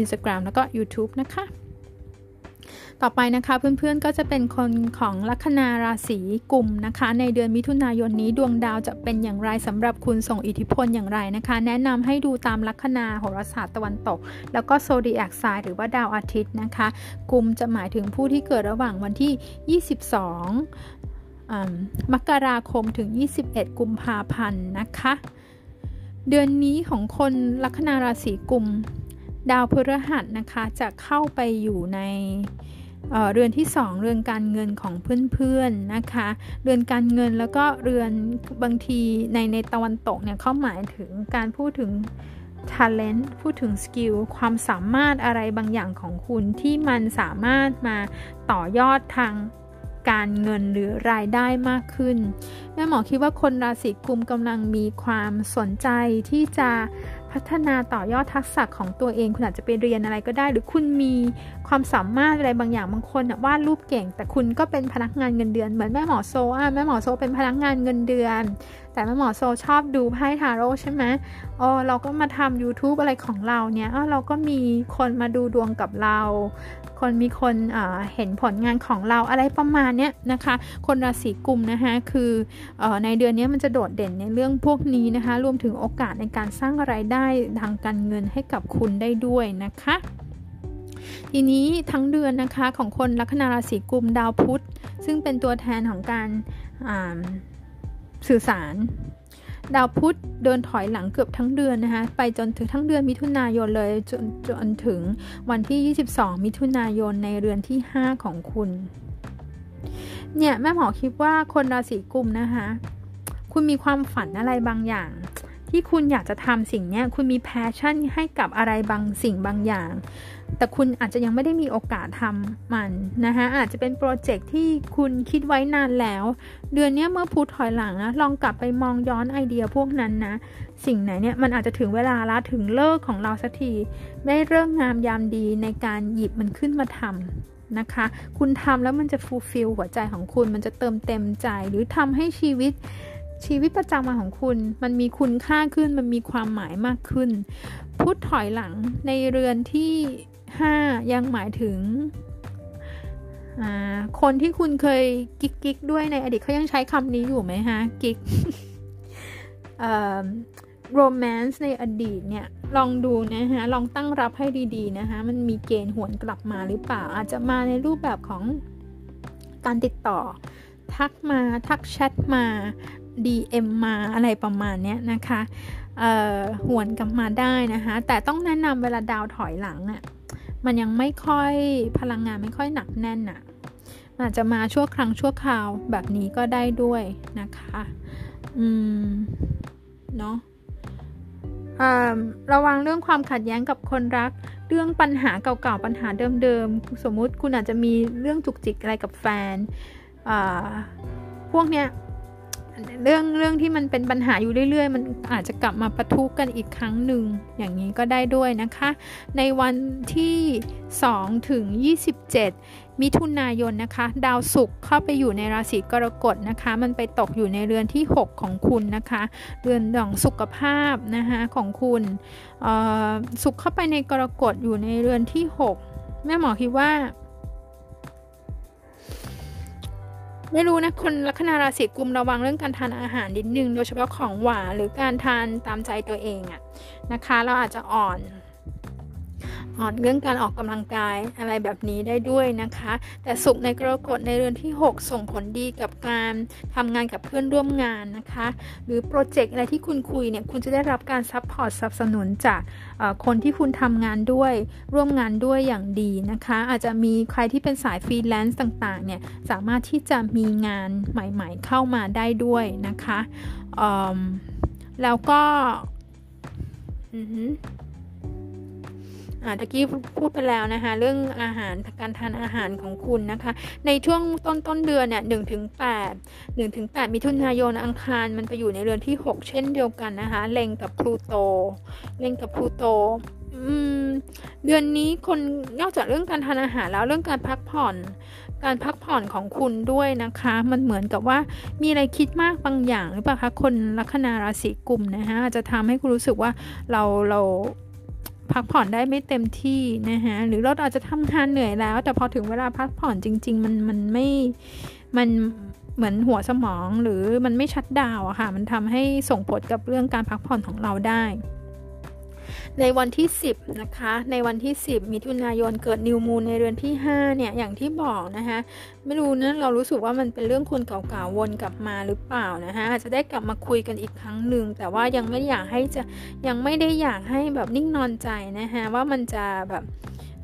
Instagram แล้วก็ YouTube นะคะต่อไปนะคะเพื่อนๆก็จะเป็นคนของลัคนาราศีกุมนะคะในเดือนมิถุนายนนี้ดวงดาวจะเป็นอย่างไรสำหรับคุณส่งอิทธิพลอย่างไรนะคะแนะนำให้ดูตามลัคนาโหราศาสตร์ตะวันตกแล้วก็โซดิแอคไซน์หรือว่าดาวอาทิตย์นะคะกุมจะหมายถึงผู้ที่เกิดระหว่างวันที่ 22 มกราคมถึง 21 กุมภาพันธ์นะคะเดือนนี้ของคนลัคนาราศีกุมดาวพฤหัสนะคะจะเข้าไปอยู่ในเรือนที่2เรือนการเงินของเพื่อนๆนะคะเรือนการเงินแล้วก็เรือนบางทีในตะวันตกเนี่ยเขาหมายถึงการพูดถึง talent พูดถึง skill ความสามารถอะไรบางอย่างของคุณที่มันสามารถมาต่อยอดทางการเงินหรือรายได้มากขึ้นแม่หมอคิดว่าคนราศีกุมกำลังมีความสนใจที่จะพ พัฒนาต่อยอดทักษะของตัวเองคุณอาจจะไปเรียนอะไรก็ได้หรือคุณมีความสามารถอะไรบางอย่างบางคนวาดรูปเก่งแต่คุณก็เป็นพนักงานเงินเดือนเหมือนแม่หมอโซแม่หมอโซเป็นพนักงานเงินเดือนแต่แม่หมอโซชอบดูไพ่ทาโร่ใช่ไหมเราก็มาทำ YouTube อะไรของเราเนี่ยเราก็มีคนมาดูดวงกับเรามีคนเห็นผลงานของเราอะไรประมาณเนี้ยนะคะคนราศีกุมนะคะคือในเดือนนี้มันจะโดดเด่นในเรื่องพวกนี้นะคะรวมถึงโอกาสในการสร้างรายได้ทางการเงินให้กับคุณได้ด้วยนะคะทีนี้ทั้งเดือนนะคะของคนลัคนาราศีกุมดาวพุธซึ่งเป็นตัวแทนของการสื่อสารดาวพุธเดินถอยหลังเกือบทั้งเดือนนะคะไปจนถึงทั้งเดือนมิถุนายนเลยจนถึงวันที่22มิถุนายนในเรือนที่5ของคุณเนี่ยแม่หมอคิดว่าคนราศีกุมนะคะคุณมีความฝันอะไรบางอย่างที่คุณอยากจะทำสิ่งนี้คุณมีแพชชั่นให้กับอะไรบางสิ่งบางอย่างแต่คุณอาจจะยังไม่ได้มีโอกาสทำมันนะคะอาจจะเป็นโปรเจกต์ที่คุณคิดไว้นานแล้วเดือนนี้เมื่อพูดถอยหลังนะลองกลับไปมองย้อนไอเดียพวกนั้นนะสิ่งไหนเนี่ยมันอาจจะถึงเวลาละถึงเลิกของเราสักทีได้เลิกงามยามดีในการหยิบมันขึ้นมาทำนะคะคุณทำแล้วมันจะฟูลฟิลหัวใจของคุณมันจะเติมเต็มใจหรือทำให้ชีวิตประจำวันของคุณมันมีคุณค่าขึ้นมันมีความหมายมากขึ้นพุธถอยหลังในเรือนที่5ยังหมายถึงคนที่คุณเคยกิ๊กด้วยในอดีตเขายังใช้คำนี้อยู่ไหมฮะกิ๊กromance ในอดีตเนี่ยลองดูนะฮะลองตั้งรับให้ดีๆนะคะมันมีเกณฑ์หวนกลับมาหรือเปล่าอาจจะมาในรูปแบบของการติดต่อทักมาทักแชทมา DM มาอะไรประมาณเนี้ยนะคะหวนกลับมาได้นะคะแต่ต้องแนะนำเวลาดาวถอยหลังอ่ะมันยังไม่ค่อยพลังงานไม่ค่อยหนักแน่นอ่ะอาจจะมาชั่วครั้งชั่วคราวแบบนี้ก็ได้ด้วยนะคะเนาะระวังเรื่องความขัดแย้งกับคนรักเรื่องปัญหาเก่าๆปัญหาเดิมๆสมมุติคุณอาจจะมีเรื่องจุกจิกอะไรกับแฟนพวกเนี้ยเรื่องที่มันเป็นปัญหาอยู่เรื่อยๆมันอาจจะกลับมาปะทุกันอีกครั้งหนึ่งอย่างนี้ก็ได้ด้วยนะคะในวันที่2ถึง27มิถุนายนนะคะดาวศุกร์เข้าไปอยู่ในราศีกรกฎนะคะมันไปตกอยู่ในเรือนที่6ของคุณนะคะเรือนของสุขภาพนะคะของคุณศุกร์เข้าไปในกรกฎอยู่ในเรือนที่6แม่หมอคิดว่าไม่รู้นะคนลัคนาราศีกุมระวังเรื่องการทานอาหารนิดนึงโดยเฉพาะของหวานหรือการทานตามใจตัวเองอะนะคะเราอาจจะอ่อนเรื่องการออกกำลังกายอะไรแบบนี้ได้ด้วยนะคะแต่ศุกร์ในกรกฎในเดือนที่6ส่งผลดีกับการทำงานกับเพื่อนร่วมงานนะคะหรือโปรเจกต์อะไรที่คุณคุยเนี่ยคุณจะได้รับการซัพพอร์ตสนับสนุนจากคนที่คุณทำงานด้วยร่วมงานด้วยอย่างดีนะคะอาจจะมีใครที่เป็นสายฟรีแลนซ์ต่างๆเนี่ยสามารถที่จะมีงานใหม่ๆเข้ามาได้ด้วยนะคะแล้วก็ตะกี้พูดไปแล้วนะคะเรื่องอาหารการทานอาหารของคุณนะคะในช่วงต้นเดือนเนี่ย 1-8 มิถุนายนอังคารมันไปอยู่ในเรือนที่6เช่นเดียวกันนะคะเล็งกับพลูโตเดือนนี้คนนอกจากเรื่องการทานอาหารแล้วเรื่องการพักผ่อนของคุณด้วยนะคะมันเหมือนกับว่ามีอะไรคิดมากบางอย่างหรือเปล่าคะคนลัคนาราศีกุมนะคะจะทำให้คุณรู้สึกว่าเราพักผ่อนได้ไม่เต็มที่นะฮะหรือเราอาจจะทำงานเหนื่อยแล้วแต่พอถึงเวลาพักผ่อนจริงๆมันเหมือนหัวสมองหรือมันไม่ชัตดาวน์อะค่ะมันทำให้ส่งผลกับเรื่องการพักผ่อนของเราได้ในวันที่10นะคะในวันที่10มิถุนายนเกิดนิวมูนในเรือนที่5เนี่ยอย่างที่บอกนะคะไม่รู้นะเรารู้สึกว่ามันเป็นเรื่องคนเก่าๆวนกลับมาหรือเปล่านะคะอาจจะได้กลับมาคุยกันอีกครั้งหนึ่งแต่ว่ายังไม่ได้อยากให้แบบนิ่งนอนใจนะคะว่ามันจะแบบ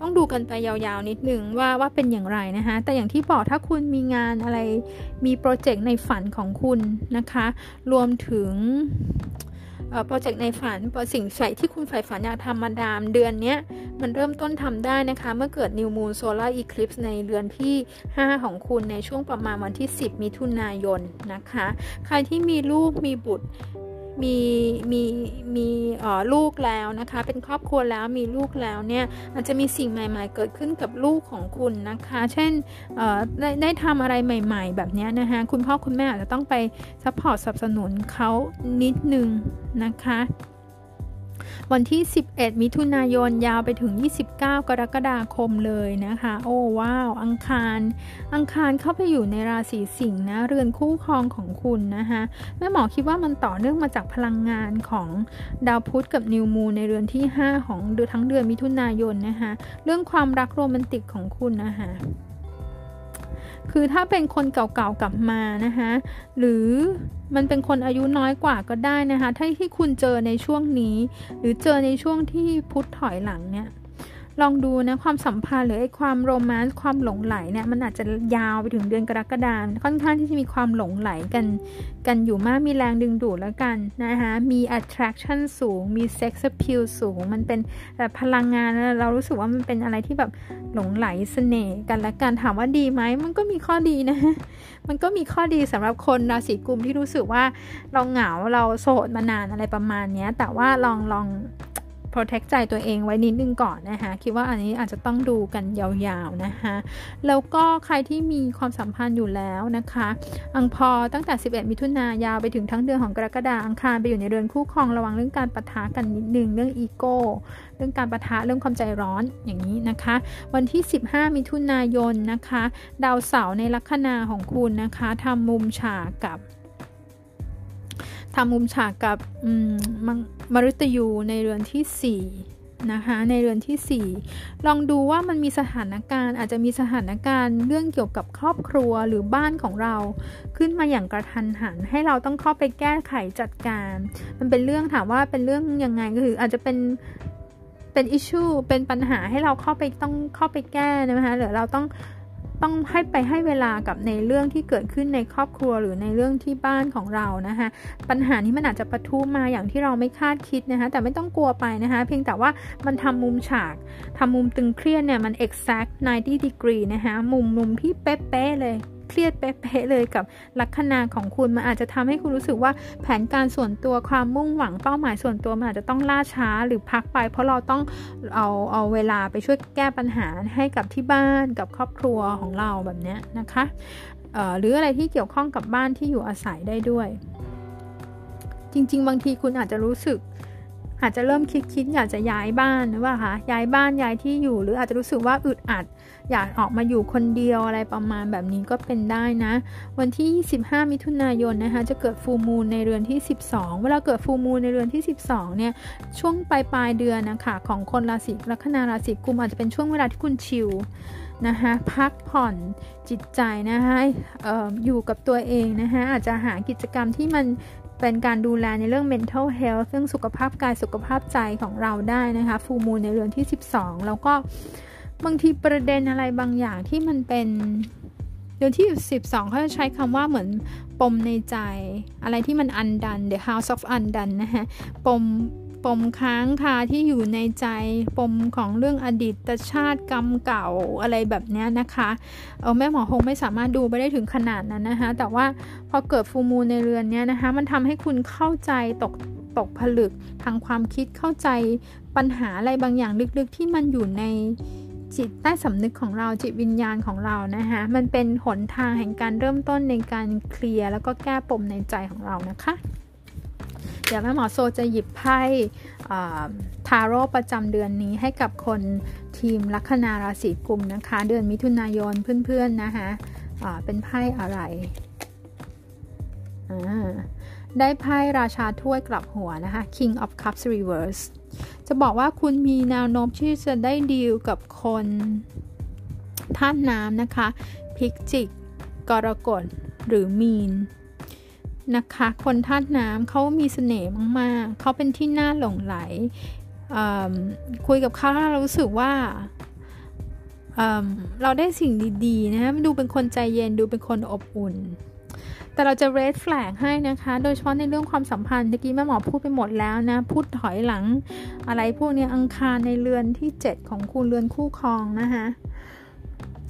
ต้องดูกันไปยาวๆนิดนึงว่าเป็นอย่างไรนะคะแต่อย่างที่บอกถ้าคุณมีงานอะไรมีโปรเจกต์ในฝันของคุณนะคะรวมถึงโปรเจกต์ในฝันสิ่งใส่ที่คุณใฝ่ฝันอยากทำมาดามเดือนนี้มันเริ่มต้นทำได้นะคะเมื่อเกิด New Moon Solar Eclipse ในเดือนที่5ของคุณในช่วงประมาณวันที่10มิถุนายนนะคะใครที่มีลูกมีบุตร ลูกแล้วนะคะเป็นครอบครัวแล้วมีลูกแล้วเนี่ยอาจจะมีสิ่งใหม่ๆเกิดขึ้นกับลูกของคุณนะคะเช่นได้ทำอะไรใหม่ๆแบบนี้นะคะคุณพ่อคุณแม่อาจจะต้องไปซัพพอร์ตสนับสนุนเขานิดนึงนะคะวันที่11มิถุนายนยาวไปถึง29กรกฎาคมเลยนะคะโอ้ว้าวอังคารเข้าไปอยู่ในราศีสิงห์นะเรือนคู่ครองของคุณนะคะแม่หมอคิดว่ามันต่อเนื่องมาจากพลังงานของดาวพุธกับนิวมูนในเรือนที่5ของทั้งเดือนมิถุนายนนะคะเรื่องความรักโรแมนติกของคุณนะคะคือถ้าเป็นคนเก่าๆกลับมานะคะหรือมันเป็นคนอายุน้อยกว่าก็ได้นะคะถ้าที่คุณเจอในช่วงนี้หรือเจอในช่วงที่พุธถอยหลังเนี่ยลองดูนะความสัมพันธ์หรือไอ้ความโรแมนต์ความหลงไหลเนี่ยมันอาจจะยาวไปถึงเดือนกรกฎาคมค่อนข้างที่จะมีความหลงไหลกันอยู่มากมีแรงดึงดูดแล้วกันนะคะมี attraction สูงมี sex appeal สูงมันเป็นพลังงานเรารู้สึกว่ามันเป็นอะไรที่แบบหลงไหลเสน่ห์กันและกันถามว่าดีไหมมันก็มีข้อดีนะมันก็มีข้อดีสำหรับคนราศีกุมที่รู้สึกว่าเราเหงาเราโสดมานานอะไรประมาณนี้แต่ว่าลองprotect ใจตัวเองไว้นิดนึงก่อนนะคะคิดว่าอันนี้อาจจะต้องดูกันยาวๆนะคะแล้วก็ใครที่มีความสัมพันธ์อยู่แล้วนะคะอังพอตั้งแต่11มิถุนายนไปถึงทั้งเดือนของกรกฎาคมอังคารไปอยู่ในเรือนคู่ครองระวังเรื่องการปะทะกันนิดนึงเรื่องอีโก้เรื่องการปะทะเรื่องความใจร้อนอย่างนี้นะคะวันที่15มิถุนายนนะคะดาวเสาร์ในลัคนาของคุณนะคะทำมุมฉากกับมฤตยูในเรือนที่4นะคะในเรือนที่4ลองดูว่ามันมีสถานการณ์อาจจะมีสถานการณ์เรื่องเกี่ยวกับครอบครัวหรือบ้านของเราขึ้นมาอย่างกระทันหันให้เราต้องเข้าไปแก้ไขจัดการมันเป็นเรื่องถามว่าเป็นเรื่องยังไงก็คืออาจจะเป็น issue เป็นปัญหาให้เราต้องเข้าไปแก้นะคะหรือเราต้องให้เวลากับในเรื่องที่เกิดขึ้นในครอบครัวหรือในเรื่องที่บ้านของเรานะคะปัญหานี้มันอาจจะปะทุมาอย่างที่เราไม่คาดคิดนะคะแต่ไม่ต้องกลัวไปนะคะเพียงแต่ว่ามันทำมุมฉากทำมุมตึงเครียดเนี่ยมัน exact 90 degree นะคะมุมที่เป๊ะๆเลยเครียดเป๊ะๆเลยกับลัคนาของคุณมันอาจจะทำให้คุณรู้สึกว่าแผนการส่วนตัวความมุ่งหวังเป้าหมายส่วนตัวมันอาจจะต้องล่าช้าหรือพักไปเพราะเราต้องเอาเวลาไปช่วยแก้ปัญหาให้กับที่บ้านกับครอบครัวของเราแบบนี้นะคะหรืออะไรที่เกี่ยวข้องกับบ้านที่อยู่อาศัยได้ด้วยจริงๆบางทีคุณอาจจะรู้สึกอาจจะเริ่มคิดอยากจะย้ายบ้านหรือว่าคะย้ายบ้านย้ายที่อยู่หรืออาจจะรู้สึกว่าอึดอัดอยากออกมาอยู่คนเดียวอะไรประมาณแบบนี้ก็เป็นได้นะวันที่25มิถุนายนนะคะจะเกิดฟูลมูนในเรือนที่12เวลาเกิดฟูลมูนในเรือนที่12เนี่ยช่วงปลายเดือนนะคะของคนราศีลัคนาราศีกุมอาจจะเป็นช่วงเวลาที่คุณชิลนะคะพักผ่อนจิตใจนะคะอยู่กับตัวเองนะคะอาจจะหากิจกรรมที่มันเป็นการดูแลในเรื่อง mental health เรื่องสุขภาพกายสุขภาพใจของเราได้นะคะฟูลมูนในเรือนที่12แล้วก็บางทีประเด็นอะไรบางอย่างที่มันเป็นเดือนที่12เขาจะใช้คำว่าเหมือนปมในใจอะไรที่มัน undone the house of undone นะคะปมค้างคาที่อยู่ในใจปมของเรื่องอดีตชาติกรรมเก่าอะไรแบบนี้นะคะแม่หมอคงไม่สามารถดูไปได้ถึงขนาดนั้นนะคะแต่ว่าพอเกิดฟูลมูนในเรือนนี้นะคะมันทำให้คุณเข้าใจตกผลึกทางความคิดเข้าใจปัญหาอะไรบางอย่างลึกๆที่มันอยู่ในจิตใต้สำนึกของเราจิตวิญญาณของเรานะคะมันเป็นหนทางแห่งการเริ่มต้นในการเคลียร์แล้วก็แก้ปมในใจของเรานะคะเดี๋ยวแม่หมอโซจะหยิบไพ่ทาโร่ประจำเดือนนี้ให้กับคนทีมลัคนาราศีกุมนะคะเดือนมิถุนายนเพื่อนๆนะคะเป็นไพ่อะไรได้ไพ่ราชาถ้วยกลับหัวนะคะ King of Cups Reverse จะบอกว่าคุณมีแนวโน้มที่จะได้ดีลกับคนธาตุน้ำนะคะพิจิกกรกฎหรือมีนนะคะคนธาตุน้ำเขามีเสน่ห์มากๆเขาเป็นที่น่าหลงไหลคุยกับเขาแล้วรู้สึกว่าเราได้สิ่งดีๆนะดูเป็นคนใจเย็นดูเป็นคนอบอุ่นแต่เราจะ red flag ให้นะคะโดยเฉพาะในเรื่องความสัมพันธ์เมื่อกี้แม่หมอพูดไปหมดแล้วนะพูดถอยหลังอะไรพวกนี้อังคารในเรือนที่7ของคุณเรือนคู่ครองนะคะ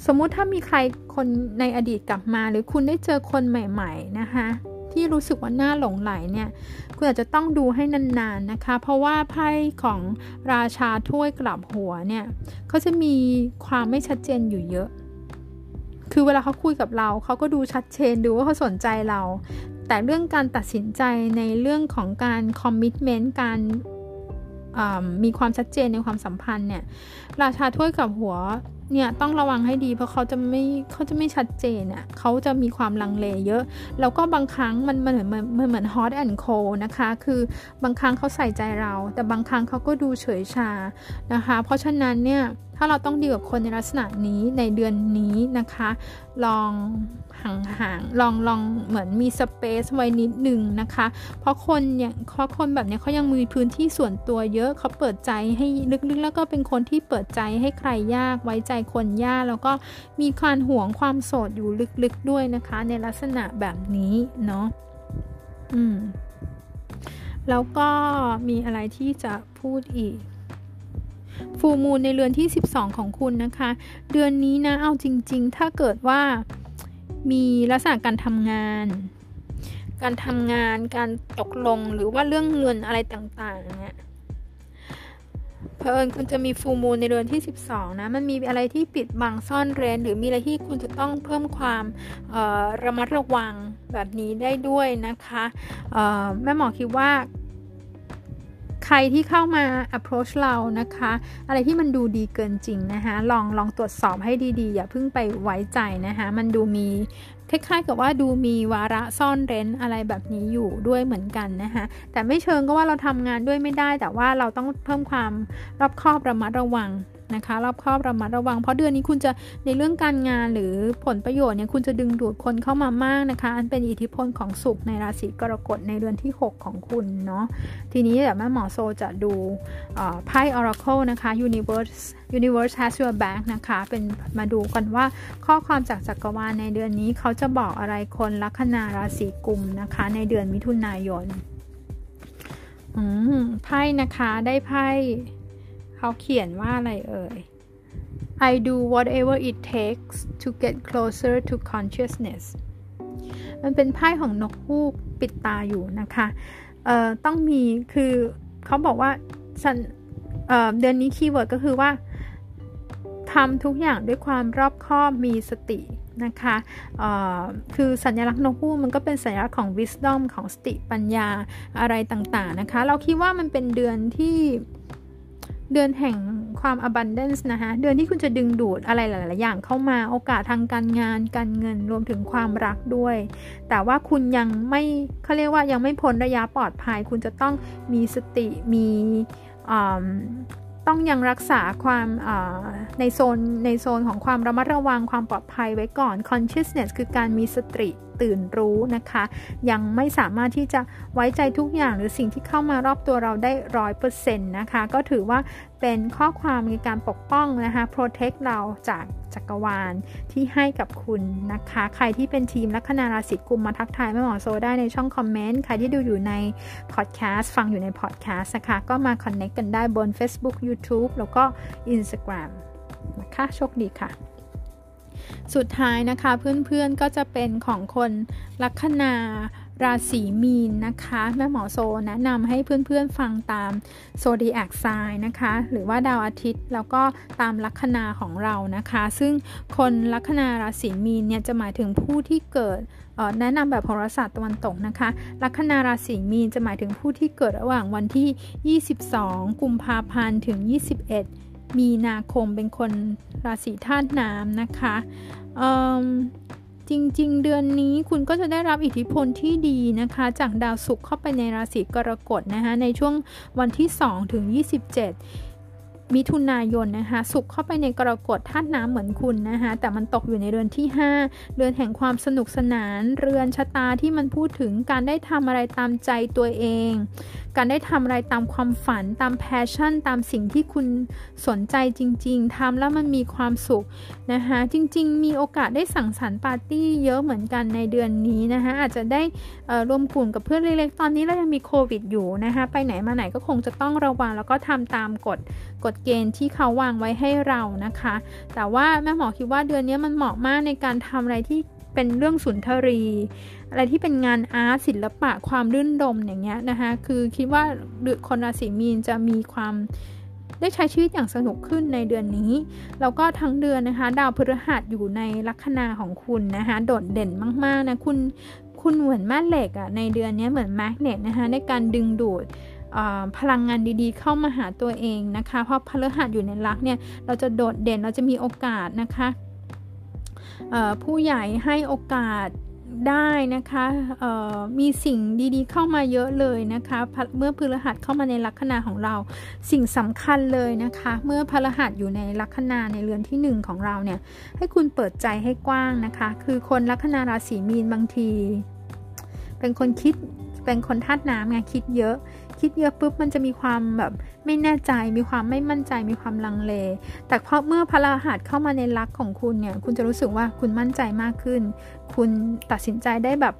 สมมุติถ้ามีใครคนในอดีตกลับมาหรือคุณได้เจอคนใหม่ๆนะคะ ที่รู้สึกว่าน่าหลงไหลเนี่ยคุณอาจจะต้องดูให้นานๆนะคะเพราะว่าไพ่ของราชาถ้วยกลับหัวเนี่ยเขาจะมีความไม่ชัดเจนอยู่เยอะคือเวลาเขาคุยกับเราเขาก็ดูชัดเจนดูว่าเขาสนใจเราแต่เรื่องการตัดสินใจในเรื่องของการคอมมิตเมนต์การมีความชัดเจนในความสัมพันธ์เนี่ยราชาถ้วยกับหัวเนี่ยต้องระวังให้ดีเพราะเขาจะไม่ชัดเจนอ่ะเขาจะมีความลังเลเยอะแล้วก็บางครั้งมันเหมือน hot and cold นะคะคือบางครั้งเขาใส่ใจเราแต่บางครั้งเขาก็ดูเฉยชานะคะเพราะฉะนั้นเนี่ยถ้าเราต้องดีกับคนในลักษณะนี้ในเดือนนี้นะคะลองห่างๆลองเหมือนมีสเปซไว้นิดนึงนะคะเพราะคนแบบนี้เขายังมีพื้นที่ส่วนตัวเยอะเขาเปิดใจให้ลึกๆแล้วก็เป็นคนที่เปิดใจให้ใครยากไว้ใจคนยากแล้วก็มีความหวงความโสดอยู่ลึกๆด้วยนะคะในลักษณะแบบนี้เนาะแล้วก็มีอะไรที่จะพูดอีกฟูลมูนในเรือนที่12ของคุณนะคะเดือนนี้นะเอาจริงๆถ้าเกิดว่ามีลักษณะการทำงานการตกลงหรือว่าเรื่องเงินอะไรต่างๆเนี่ยเผอิญคุณจะมีฟูลมูนในเดือนที่12นะมันมีอะไรที่ปิดบังซ่อนเร้นหรือมีอะไรที่คุณจะต้องเพิ่มความระมัดระวังแบบนี้ได้ด้วยนะคะแม่หมอคิดว่าใครที่เข้ามา approach เรานะคะอะไรที่มันดูดีเกินจริงนะคะลองตรวจสอบให้ดีๆอย่าเพิ่งไปไว้ใจนะคะมันดูมีคล้ายๆกับว่าดูมีวาระซ่อนเร้นอะไรแบบนี้อยู่ด้วยเหมือนกันนะคะแต่ไม่เชิงก็ว่าเราทำงานด้วยไม่ได้แต่ว่าเราต้องเพิ่มความรอบคอบระมัดระวังนะคะรอบคอบระมัดระวังเพราะเดือนนี้คุณจะในเรื่องการงานหรือผลประโยชน์เนี่ยคุณจะดึงดูดคนเข้ามามากนะคะอันเป็นอิทธิพลของศุกร์ในราศีกรกฎในเดือนที่6ของคุณเนาะทีนี้เดี๋ยวแม่หมอโซจะดูไพ่ Oracle นะคะ Universe has your back นะคะเป็นมาดูกันว่าข้อความจากจักรวาลในเดือนนี้เขาจะบอกอะไรคนลัคนาราศีกุมนะคะในเดือนมิถุนายนไพ่นะคะได้ไพ่เขาเขียนว่าอะไรเอ่ย I do whatever it takes to get closer to consciousness มันเป็นไพ่ของนกฮูกปิดตาอยู่นะคะต้องมีคือเขาบอกว่าเดือนนี้คีย์เวิร์ดก็คือว่าทำทุกอย่างด้วยความรอบคอบมีสตินะคะคือสัญลักษณ์นกฮูกมันก็เป็นสัญลักษณ์ของ wisdom ของสติปัญญาอะไรต่างๆนะคะเราคิดว่ามันเป็นเดือนที่เดือนแห่งความ abundance นะคะเดือนที่คุณจะดึงดูดอะไรหลายๆอย่างเข้ามาโอกาสทางการงานการเงินรวมถึงความรักด้วยแต่ว่าคุณยังไม่เขาเรียกว่ายังไม่พ้นระยะปลอดภัยคุณจะต้องมีสติมีต้องยังรักษาความในโซนของความระมัดระวังความปลอดภัยไว้ก่อน consciousness คือการมีสติตื่นรู้นะคะยังไม่สามารถที่จะไว้ใจทุกอย่างหรือสิ่งที่เข้ามารอบตัวเราได้ 100% นะคะก็ถือว่าเป็นข้อความในการปกป้องนะคะ protect เราจากจักรวาลที่ให้กับคุณนะคะใครที่เป็นทีมลัคนาราศีกุมมาทักทายแม่หมอโซได้ในช่องคอมเมนต์ใครที่ดูอยู่ในพอดแคสต์ฟังอยู่ในพอดแคสต์นะคะก็มา connect กันได้บน Facebook YouTube แล้วก็ Instagram นะคะโชคดีค่ะสุดท้ายนะคะเพื่อนๆก็จะเป็นของคนลัคนาราศีมีนนะคะแม่หมอโซแนะนำให้เพื่อนๆฟังตามโซดีแอคไซน์นะคะหรือว่าดาวอาทิตย์แล้วก็ตามลัคนาของเรานะคะซึ่งคนลัคนาราศีมีนเนี่ยจะหมายถึงผู้ที่เกิดแนะนำแบบโหราศาสตร์ตะวันตกนะคะลัคนาราศีมีนจะหมายถึงผู้ที่เกิดระหว่างวันที่22กุมภาพันธ์ถึง21มีนาคมเป็นคนราศีธาตุน้ำนะคะจริงๆเดือนนี้คุณก็จะได้รับอิทธิพลที่ดีนะคะจากดาวศุกร์เข้าไปในราศีกรกฎนะคะในช่วงวันที่2ถึง27มิถุนายนนะคะศุกร์เข้าไปในกรกฎธาตุน้ำเหมือนคุณนะคะแต่มันตกอยู่ในเรือนที่5เรือนแห่งความสนุกสนานเรือนชะตาที่มันพูดถึงการได้ทำอะไรตามใจตัวเองการได้ทำอะไรตามความฝันตามแพชชั่นตามสิ่งที่คุณสนใจจริงๆทำแล้วมันมีความสุขนะคะจริงๆมีโอกาสได้สังสรรค์ปาร์ตี้เยอะเหมือนกันในเดือนนี้นะคะอาจจะได้รวมกลุ่มกับเพื่อนเล็กๆตอนนี้เรายังมีโควิดอยู่นะคะไปไหนมาไหนก็คงจะต้องระวังแล้วก็ทำตามกฎเกณฑ์ที่เขาวางไว้ให้เรานะคะแต่ว่าแม่หมอคิดว่าเดือนนี้มันเหมาะมากในการทำอะไรที่ เป็นเรื่องสุนทรีอะไรที่เป็นงานอาร์ตศิลปะความรื่นรมอย่างเงี้ยนะคะคือคิดว่าคนราศีมีนจะมีความได้ใช้ชีวิตอย่างสนุกขึ้นในเดือนนี้แล้วก็ทั้งเดือนนะคะดาวพฤหัสอยู่ในลัคนาของคุณนะคะโดดเด่นมากๆนะคุณเหมือนแม่เหล็กอ่ะในเดือนนี้เหมือนแมกเนตนะคะในการดึงดูดพลังงานดีๆเข้ามาหาตัวเองนะคะเพราะพฤหัสอยู่ในลัคเนี่ยเราจะโดดเด่นเราจะมีโอกาสนะคะผู้ใหญ่ให้โอกาสได้นะคะมีสิ่งดีๆเข้ามาเยอะเลยนะคะเมื่อพฤหัสเข้ามาในลัคนาของเราสิ่งสำคัญเลยนะคะเมื่อพฤหัสอยู่ในลัคนาในเรือนที่1ของเราเนี่ยให้คุณเปิดใจให้กว้างนะคะคือคนลัคนาราศีมีนบางทีเป็นคนคิดเป็นคนธาตุน้ำไงคิดเยอะปุ๊บมันจะมีความแบบไม่แน่ใจมีความไม่มั่นใจมีความลังเลแต่พอเมื่อพฤหัสเข้ามาในลัคของคุณเนี่ยคุณจะรู้สึกว่าคุณมั่นใจมากขึ้นคุณตัดสินใจได้แบบ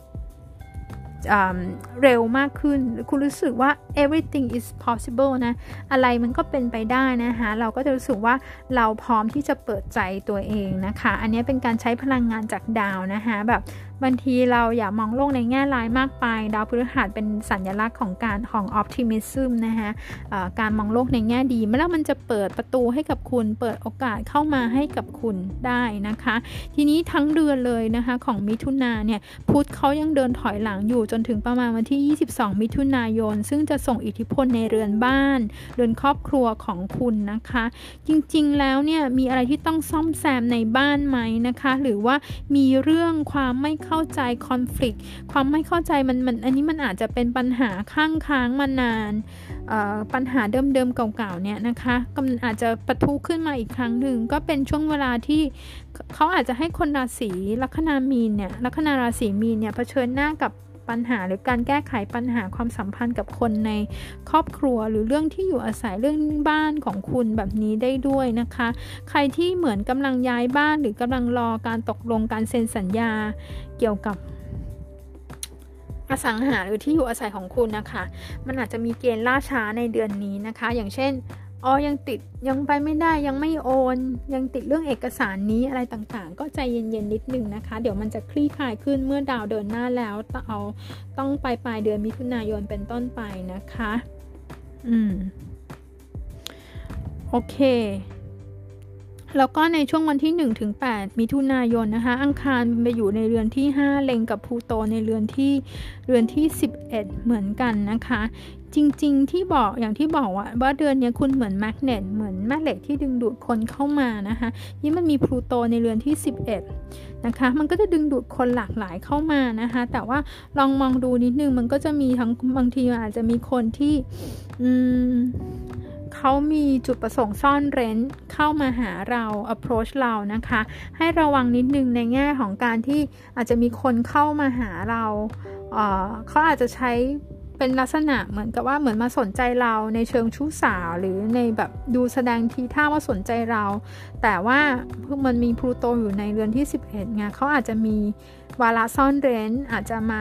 เร็วมากขึ้นคุณรู้สึกว่า everything is possible นะอะไรมันก็เป็นไปได้นะคะเราก็จะรู้สึกว่าเราพร้อมที่จะเปิดใจตัวเองนะคะอันนี้เป็นการใช้พลังงานจากดาวนะคะแบบบางทีเราอย่ามองโลกในแง่ร้ายมากไปดาวพฤหัสเป็นสัญลักษณ์ของoptimism นะคะการมองโลกในแง่ดีแล้วมันจะเปิดประตูให้กับคุณเปิดโอกาสเข้ามาให้กับคุณได้นะคะทีนี้ทั้งเดือนเลยนะคะของมิถุนาเนี่ยพุธเขายังเดินถอยหลังอยู่จนถึงประมาณวันที่22มิถุนายนซึ่งจะส่งอิทธิพลในเรือนบ้านเรือนครอบครัวของคุณนะคะจริงๆแล้วเนี่ยมีอะไรที่ต้องซ่อมแซมในบ้านไหมนะคะหรือว่ามีเรื่องความไม่เข้าใจคอน FLICT ความไม่เข้าใจมันอันนี้มันอาจจะเป็นปัญหาค้างมานานปัญหาเดิมๆเก่าๆเนี่ยนะคะก็อาจจะปะทุขึ้นมาอีกครั้งหนึ่งก็เป็นช่วงเวลาที่เขาอาจจะให้คนราศีลัคนาราศีมีนเนี่ยเผชิญหน้ากับปัญหาหรือการแก้ไขปัญหาความสัมพันธ์กับคนในครอบครัวหรือเรื่องที่อยู่อาศัยเรื่องบ้านของคุณแบบนี้ได้ด้วยนะคะใครที่เหมือนกำลังย้ายบ้านหรือกำลังรอการตกลงการเซ็นสัญญาเกี่ยวกับอสังหาหรือที่อยู่อาศัยของคุณนะคะมันอาจจะมีเกณฑ์ล่าช้าในเดือนนี้นะคะอย่างเช่นยังไปไม่ได้ยังไม่โอนยังติดเรื่องเอกสารนี้อะไรต่างๆก็ใจเย็นๆนิดนึงนะคะเดี๋ยวมันจะคลี่คลายขึ้นเมื่อดาวเดินหน้าแล้วต้องไปปลายเดือนมิถุนายนเป็นต้นไปนะคะโอเคแล้วก็ในช่วงวันที่1ถึง8มิถุนายนนะคะอังคารไปอยู่ในเรือนที่5เล็งกับพลูโตในเรือนที่11เหมือนกันนะคะจริงๆที่บอกอย่างที่บอกว่าเดือนนี้คุณเหมือนแมกเนตเหมือนแม่เหล็กที่ดึงดูดคนเข้ามานะคะนี่มันมีพลูโตในเรือนที่11นะคะมันก็จะดึงดูดคนหลากหลายเข้ามานะคะแต่ว่าลองมองดูนิดนึงมันก็จะมีทั้งบางทีอาจจะมีคนที่เขามีจุดประสงค์ซ่อนเร้นเข้ามาหาเรา approach เรานะคะให้ระวังนิดนึงในแง่ของการที่อาจจะมีคนเข้ามาหาเราเขาอาจจะใช้เป็นลักษณะเหมือนกับว่าเหมือนมาสนใจเราในเชิงชู้สาวหรือในแบบดูแสดงทีท่าว่าสนใจเราแต่ว่ามันมีพลูโตอยู่ในเรือนที่11ไงเขาอาจจะมีวาระซ่อนเร้นอาจจะมา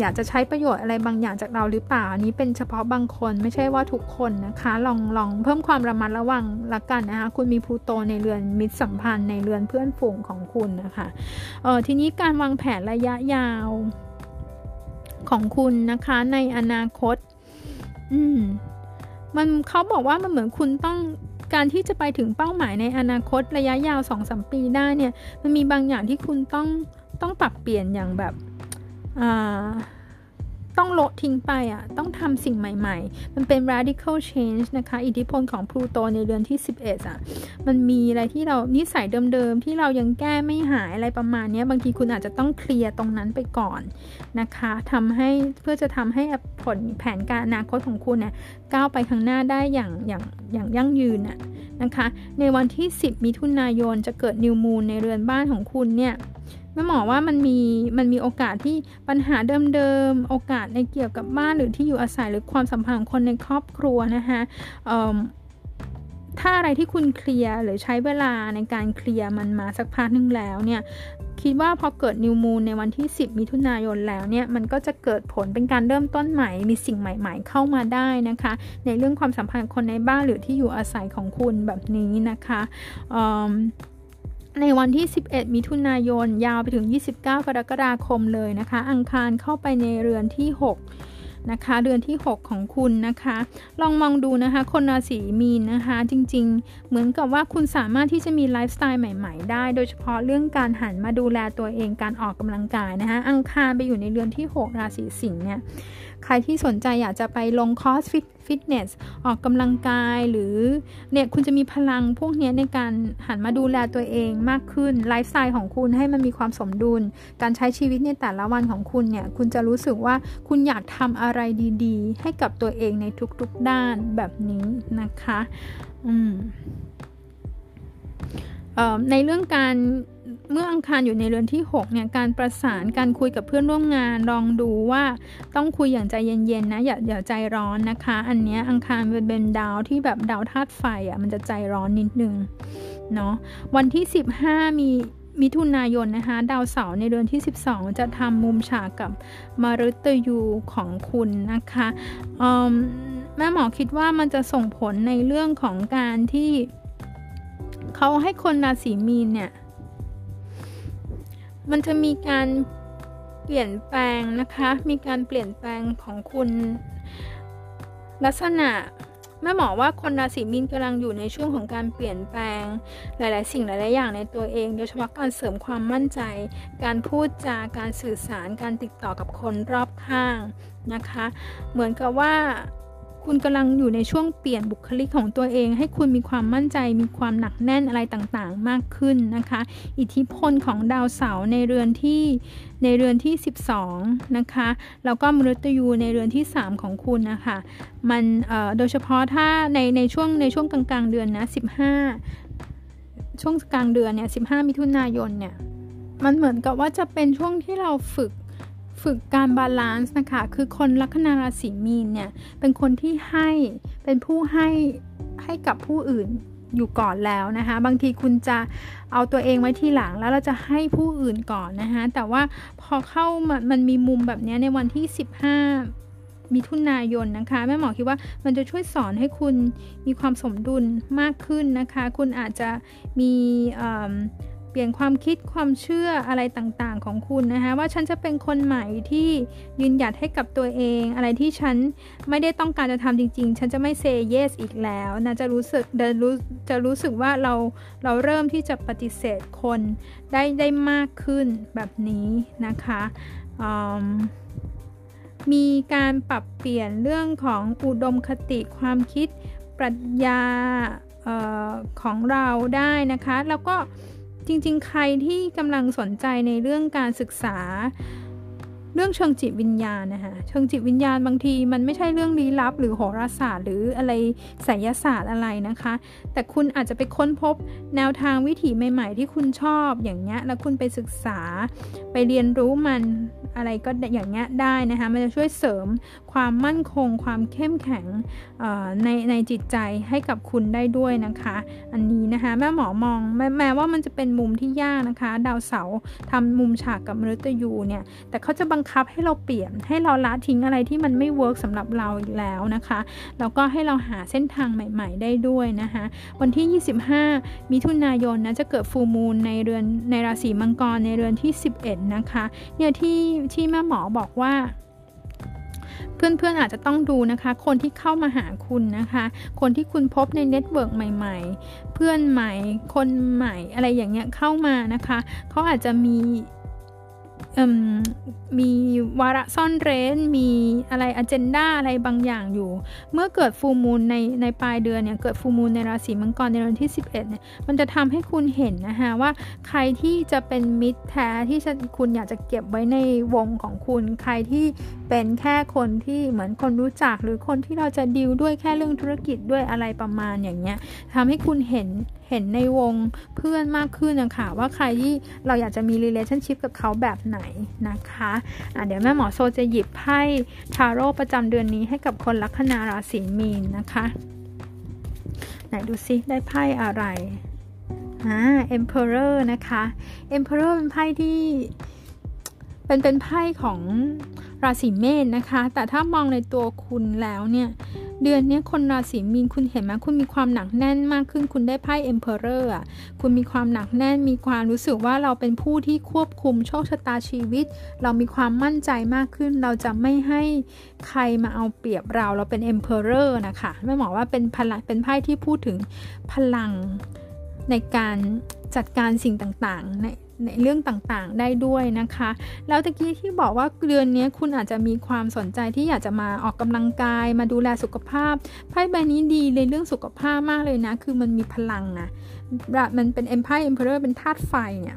อยากจะใช้ประโยชน์อะไรบางอย่างจากเราหรือเปล่าอันนี้เป็นเฉพาะบางคนไม่ใช่ว่าทุกคนนะคะลองเพิ่มความระมัดระวังละกันนะคะคุณมีพลูโตในเรือนมิตรสัมพันธ์ในเรือนเพื่อนฝูงของคุณนะคะทีนี้การวางแผนระยะยาวของคุณนะคะในอนาคตมันเขาบอกว่ามันเหมือนคุณต้องการที่จะไปถึงเป้าหมายในอนาคตระยะยาว 2-3 ปีได้เนี่ยมันมีบางอย่างที่คุณต้องปรับเปลี่ยนอย่างแบบต้องละทิ้งไปต้องทำสิ่งใหม่ๆมันเป็น radical change นะคะอิทธิพลของพลูโตในเดือนที่11มันมีอะไรที่เรานิสัยเดิมๆที่เรายังแก้ไม่หายอะไรประมาณนี้บางทีคุณอาจจะต้องเคลียร์ตรงนั้นไปก่อนนะคะเพื่อจะทำให้ผลแผนการอนาคตของคุณเนี่ยก้าวไปข้างหน้าได้อย่างยั่งยืนนะคะในวันที่10มิถุนายนจะเกิด new moon ในเรือนบ้านของคุณเนี่ยแม่หมอว่ามันมีโอกาสที่ปัญหาเดิมๆโอกาสในเกี่ยวกับบ้านหรือที่อยู่อาศัยหรือความสัมพันธ์คนในครอบครัวนะคะถ้าอะไรที่คุณเคลียร์หรือใช้เวลาในการเคลียร์มันมาสักพักนึงแล้วเนี่ยคิดว่าพอเกิดนิวมูนในวันที่10มิถุนายนแล้วเนี่ยมันก็จะเกิดผลเป็นการเริ่มต้นใหม่มีสิ่งใหม่ๆเข้ามาได้นะคะในเรื่องความสัมพันธ์คนในบ้านหรือที่อยู่อาศัยของคุณแบบนี้นะคะ ในวันที่11มิถุนายนยาวไปถึง29กรกฎาคมเลยนะคะอังคารเข้าไปในเรือนที่6นะคะเรือนที่6ของคุณนะคะลองมองดูนะคะคนราศีมีนนะคะจริงๆเหมือนกับว่าคุณสามารถที่จะมีไลฟ์สไตล์ใหม่ๆได้โดยเฉพาะเรื่องการหันมาดูแลตัวเองการออกกำลังกายนะคะอังคารไปอยู่ในเรือนที่6ราศีสิงห์เนี่ยใครที่สนใจอยากจะไปลงคอร์สฟิตเนสออกกำลังกายหรือเนี่ยคุณจะมีพลังพวกนี้ในการหันมาดูแลตัวเองมากขึ้นไลฟ์สไตล์ของคุณให้มันมีความสมดุลการใช้ชีวิตในแต่ละวันของคุณเนี่ยคุณจะรู้สึกว่าคุณอยากทำอะไรดีๆให้กับตัวเองในทุกๆด้านแบบนี้นะคะในเรื่องการเมื่ออังคารอยู่ในเรือนที่6เนี่ยการประสานการคุยกับเพื่อนร่วมงานลองดูว่าต้องคุยอย่างใจเย็นๆนะอย่าใจร้อนนะคะอันเนี้ยอังคารเป็นดาวที่แบบดาวธาตุไฟอ่ะมันจะใจร้อนนิดนึงเนาะวันที่15มีมิถุนายนนะคะดาวเสาร์ในเดือนที่12จะทำมุมฉากกับมฤตยูของคุณนะคะแม่หมอคิดว่ามันจะส่งผลในเรื่องของการที่เขาให้คนราศีมีนเนี่ยมันจะมีการเปลี่ยนแปลงนะคะมีการเปลี่ยนแปลงของคุณลักษณะแม่หมอว่าคนราศีมีนกำลังอยู่ในช่วงของการเปลี่ยนแปลงหลายๆสิ่งหลายๆอย่างในตัวเองโดยเฉพาะการเสริมความมั่นใจการพูดจาการสื่อสารการติดต่อกับคนรอบข้างนะคะเหมือนกับว่าคุณกำลังอยู่ในช่วงเปลี่ยนบุคลิกของตัวเองให้คุณมีความมั่นใจมีความหนักแน่นอะไรต่างๆมากขึ้นนะคะอิทธิพลของดาวเสาร์ในเรือนที่12นะคะแล้วก็มฤตยูในเรือนที่3ของคุณนะคะมันโดยเฉพาะถ้าในช่วงกลางเดือนนะ15ช่วงกลางเดือนเนี่ย15มิถุนายนเนี่ยมันเหมือนกับว่าจะเป็นช่วงที่เราฝึกการบาลานซ์นะคะคือคนลัคนาราศีมีนเนี่ยเป็นคนที่ให้เป็นผู้ให้กับผู้อื่นอยู่ก่อนแล้วนะคะบางทีคุณจะเอาตัวเองไว้ทีหลังแล้วเราจะให้ผู้อื่นก่อนนะคะแต่ว่าพอเข้ามันมีมุมแบบนี้ในวันที่15มิถุนายนนะคะแม่หมอคิดว่ามันจะช่วยสอนให้คุณมีความสมดุลมากขึ้นนะคะคุณอาจจะมีเปลี่ยนความคิดความเชื่ออะไรต่างๆของคุณนะคะว่าฉันจะเป็นคนใหม่ที่ยืนหยัดให้กับตัวเองอะไรที่ฉันไม่ได้ต้องการจะทำจริงๆฉันจะไม่ say yes อีกแล้วนะจะรู้สึกว่าเราเริ่มที่จะปฏิเสธคนได้มากขึ้นแบบนี้นะคะมีการปรับเปลี่ยนเรื่องของอุดมคติความคิดปรัชญาของเราได้นะคะแล้วก็จริงๆใครที่กำลังสนใจในเรื่องการศึกษาเรื่องเชิงจิตวิญญาณนะคะเชิงจิตวิญญาณบางทีมันไม่ใช่เรื่องลี้ลับหรือโหราศาสตร์หรืออะไรไสยศาสตร์อะไรนะคะแต่คุณอาจจะไปค้นพบแนวทางวิถีใหม่ๆที่คุณชอบอย่างเงี้ยแล้วคุณไปศึกษาไปเรียนรู้มันอะไรก็อย่างเงี้ยได้นะคะมันจะช่วยเสริมความมั่นคงความเข้มแข็งในจิตใจให้กับคุณได้ด้วยนะคะอันนี้นะคะแม่หมอมองแม้ว่ามันจะเป็นมุมที่ยากนะคะดาวเสาร์ทำมุมฉากกับมฤตยูเนี่ยแต่เขาจะบังคับให้เราเปลี่ยนให้เราละทิ้งอะไรที่มันไม่เวิร์กสำหรับเราอีกแล้วนะคะแล้วก็ให้เราหาเส้นทางใหม่ๆได้ด้วยนะคะวันที่25มิถุนายนนะจะเกิดฟูลมูนในราศีมังกรในเรือนที่11นะคะเนี่ยที่แม่หมอบอกว่าเพื่อนๆอาจจะต้องดูนะคะคนที่เข้ามาหาคุณนะคะคนที่คุณพบในเน็ตเวิร์กใหม่ๆเพื่อนใหม่คนใหม่อะไรอย่างเงี้ยเข้ามานะคะเขาอาจจะมีวาระซ่อนเร้นมีอะไรอเจนดาอะไรบางอย่างอยู่เมื่อเกิดฟูลมูนในปลายเดือนเนี่ยเกิดฟูลมูนในราศีมังกรในเดือนที่11เนี่ยมันจะทำให้คุณเห็นนะคะว่าใครที่จะเป็นมิตรแท้ที่คุณอยากจะเก็บไว้ในวงของคุณใครที่เป็นแค่คนที่เหมือนคนรู้จักหรือคนที่เราจะดีลด้วยแค่เรื่องธุรกิจด้วยอะไรประมาณอย่างเงี้ยทำให้คุณเห็นในวงเพื่อนมากขึ้นนะคะว่าใครที่เราอยากจะมี relationship กับเขาแบบไหนนะคะเดี๋ยวแม่หมอโซจะหยิบไพ่ทาโร่ประจำเดือนนี้ให้กับคนลัคนาราศีมีนนะคะไหนดูซิได้ไพ่อะไรEmperor นะคะ Emperor เป็นไพ่ที่เป็นไพ่ของราศีเมษนะคะแต่ถ้ามองในตัวคุณแล้วเนี่ย เดือนนี้คนราศีมีนคุณเห็นไหมคุณมีความหนักแน่นมากขึ้นคุณได้ไพ่เอ็มเพอเรอร์คุณมีความหนักแน่นมีความรู้สึกว่าเราเป็นผู้ที่ควบคุมโชคชะตาชีวิตเรามีความมั่นใจมากขึ้นเราจะไม่ให้ใครมาเอาเปรียบเราเป็นเอ็มเพอเรอร์นะคะไม่หมอว่าเป็นพลังเป็นไพ่ที่พูดถึงพลังในการจัดการสิ่งต่างๆในเรื่องต่างๆได้ด้วยนะคะแล้วตะกี้ที่บอกว่าเดือนนี้คุณอาจจะมีความสนใจที่อยากจะมาออกกำลังกายมาดูแลสุขภาพไพ่ใบนี้ดีในเรื่องสุขภาพมากเลยนะคือมันมีพลังนะมันเป็นเอ็มไพ่เอ็มเพอเรอร์เป็นธาตุไฟเนี่ย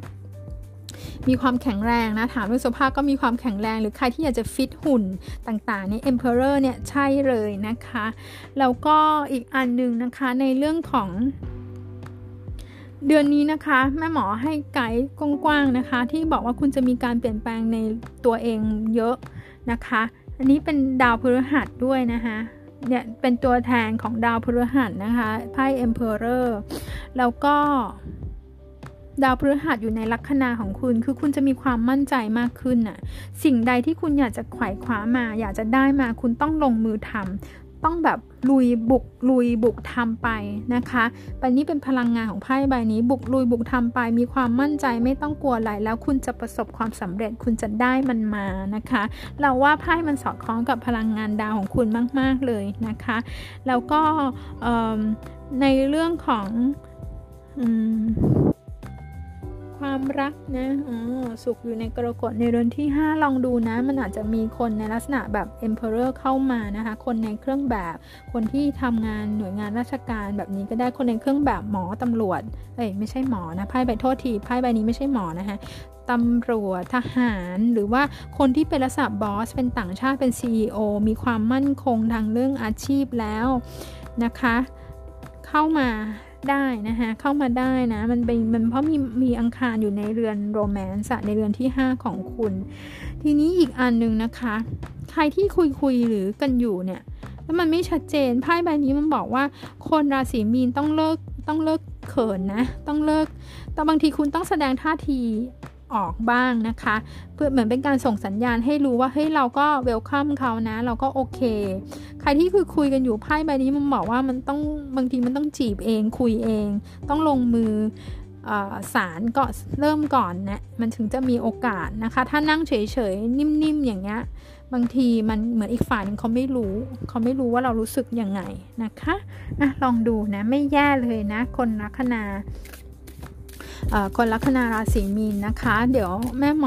มีความแข็งแรงนะถามเรื่องสุขภาพก็มีความแข็งแรงหรือใครที่อยากจะฟิตหุ่นต่างๆนี่ Emperor เนี่ยใช่เลยนะคะแล้วก็อีกอันนึงนะคะในเรื่องของเดือนนี้นะคะแม่หมอให้ไกด์กว้างๆนะคะที่บอกว่าคุณจะมีการเปลี่ยนแปลงในตัวเองเยอะนะคะอันนี้เป็นดาวพฤหัสด้วยนะคะเนี่ยเป็นตัวแทนของดาวพฤหัสนะคะไพ่ Emperor แล้วก็ดาวพฤหัสอยู่ในลัคนาของคุณคือคุณจะมีความมั่นใจมากขึ้นน่ะสิ่งใดที่คุณอยากจะไขว่คว้ามาอยากจะได้มาคุณต้องลงมือทำต้องแบบลุยบุกทำไปนะคะใบนี้เป็นพลังงานของไพ่ใบนี้บุกลุยบุกทำไปมีความมั่นใจไม่ต้องกลัวอะไรแล้วคุณจะประสบความสำเร็จคุณจะได้มันมานะคะเราว่าไพ่มันสอดคล้องกับพลังงานดาวของคุณมากๆเลยนะคะแล้วก็ในเรื่องของความรักนะสุขอยู่ในกรกฎในเดือนที่5ลองดูนะมันอาจจะมีคนในลักษณะแบบ Emperor เข้ามานะคะคนในเครื่องแบบคนที่ทำงานหน่วยงานราชการแบบนี้ก็ได้คนในเครื่องแบบหมอตำรวจไม่ใช่หมอนะไพ่ใบโทษทีไพ่ใบนี้ไม่ใช่หมอนะคะตำรวจทหารหรือว่าคนที่เป็นลักษณะบอสเป็นต่างชาติเป็น CEO มีความมั่นคงทางเรื่องอาชีพแล้วนะคะเข้ามาได้นะคะเข้ามาได้นะมันเพราะมีอังคารอยู่ในเรือนโรแมนซ์ในเรือนที่5ของคุณทีนี้อีกอันนึงนะคะใครที่คุยหรือกันอยู่เนี่ยแล้วมันไม่ชัดเจนไพ่ใบนี้มันบอกว่าคนราศีมีนต้องเลิกเขินนะต้องเลิกแต่บางทีคุณต้องแสดงท่าทีออกบ้างนะคะเพื่อเหมือนเป็นการส่งสัญญาณให้รู้ว่าเฮ้ยเราก็เวลคัมเขานะเราก็โอเคใครที่คุยกันอยู่ไพ่ใบนี้มันบอกว่ามันต้องบางทีมันต้องจีบเองคุยเองต้องลงมือสารก็เริ่มก่อนนะมันถึงจะมีโอกาสนะคะถ้านั่งเฉยๆนิ่มๆอย่างเงี้ยบางทีมันเหมือนอีกฝ่ายนึงเขาไม่รู้ว่าเรารู้สึกยังไงนะคะอ่ะลองดูนะไม่แย่เลยนะคนลัคนาราศีมีนนะคะเดี๋ยวแม่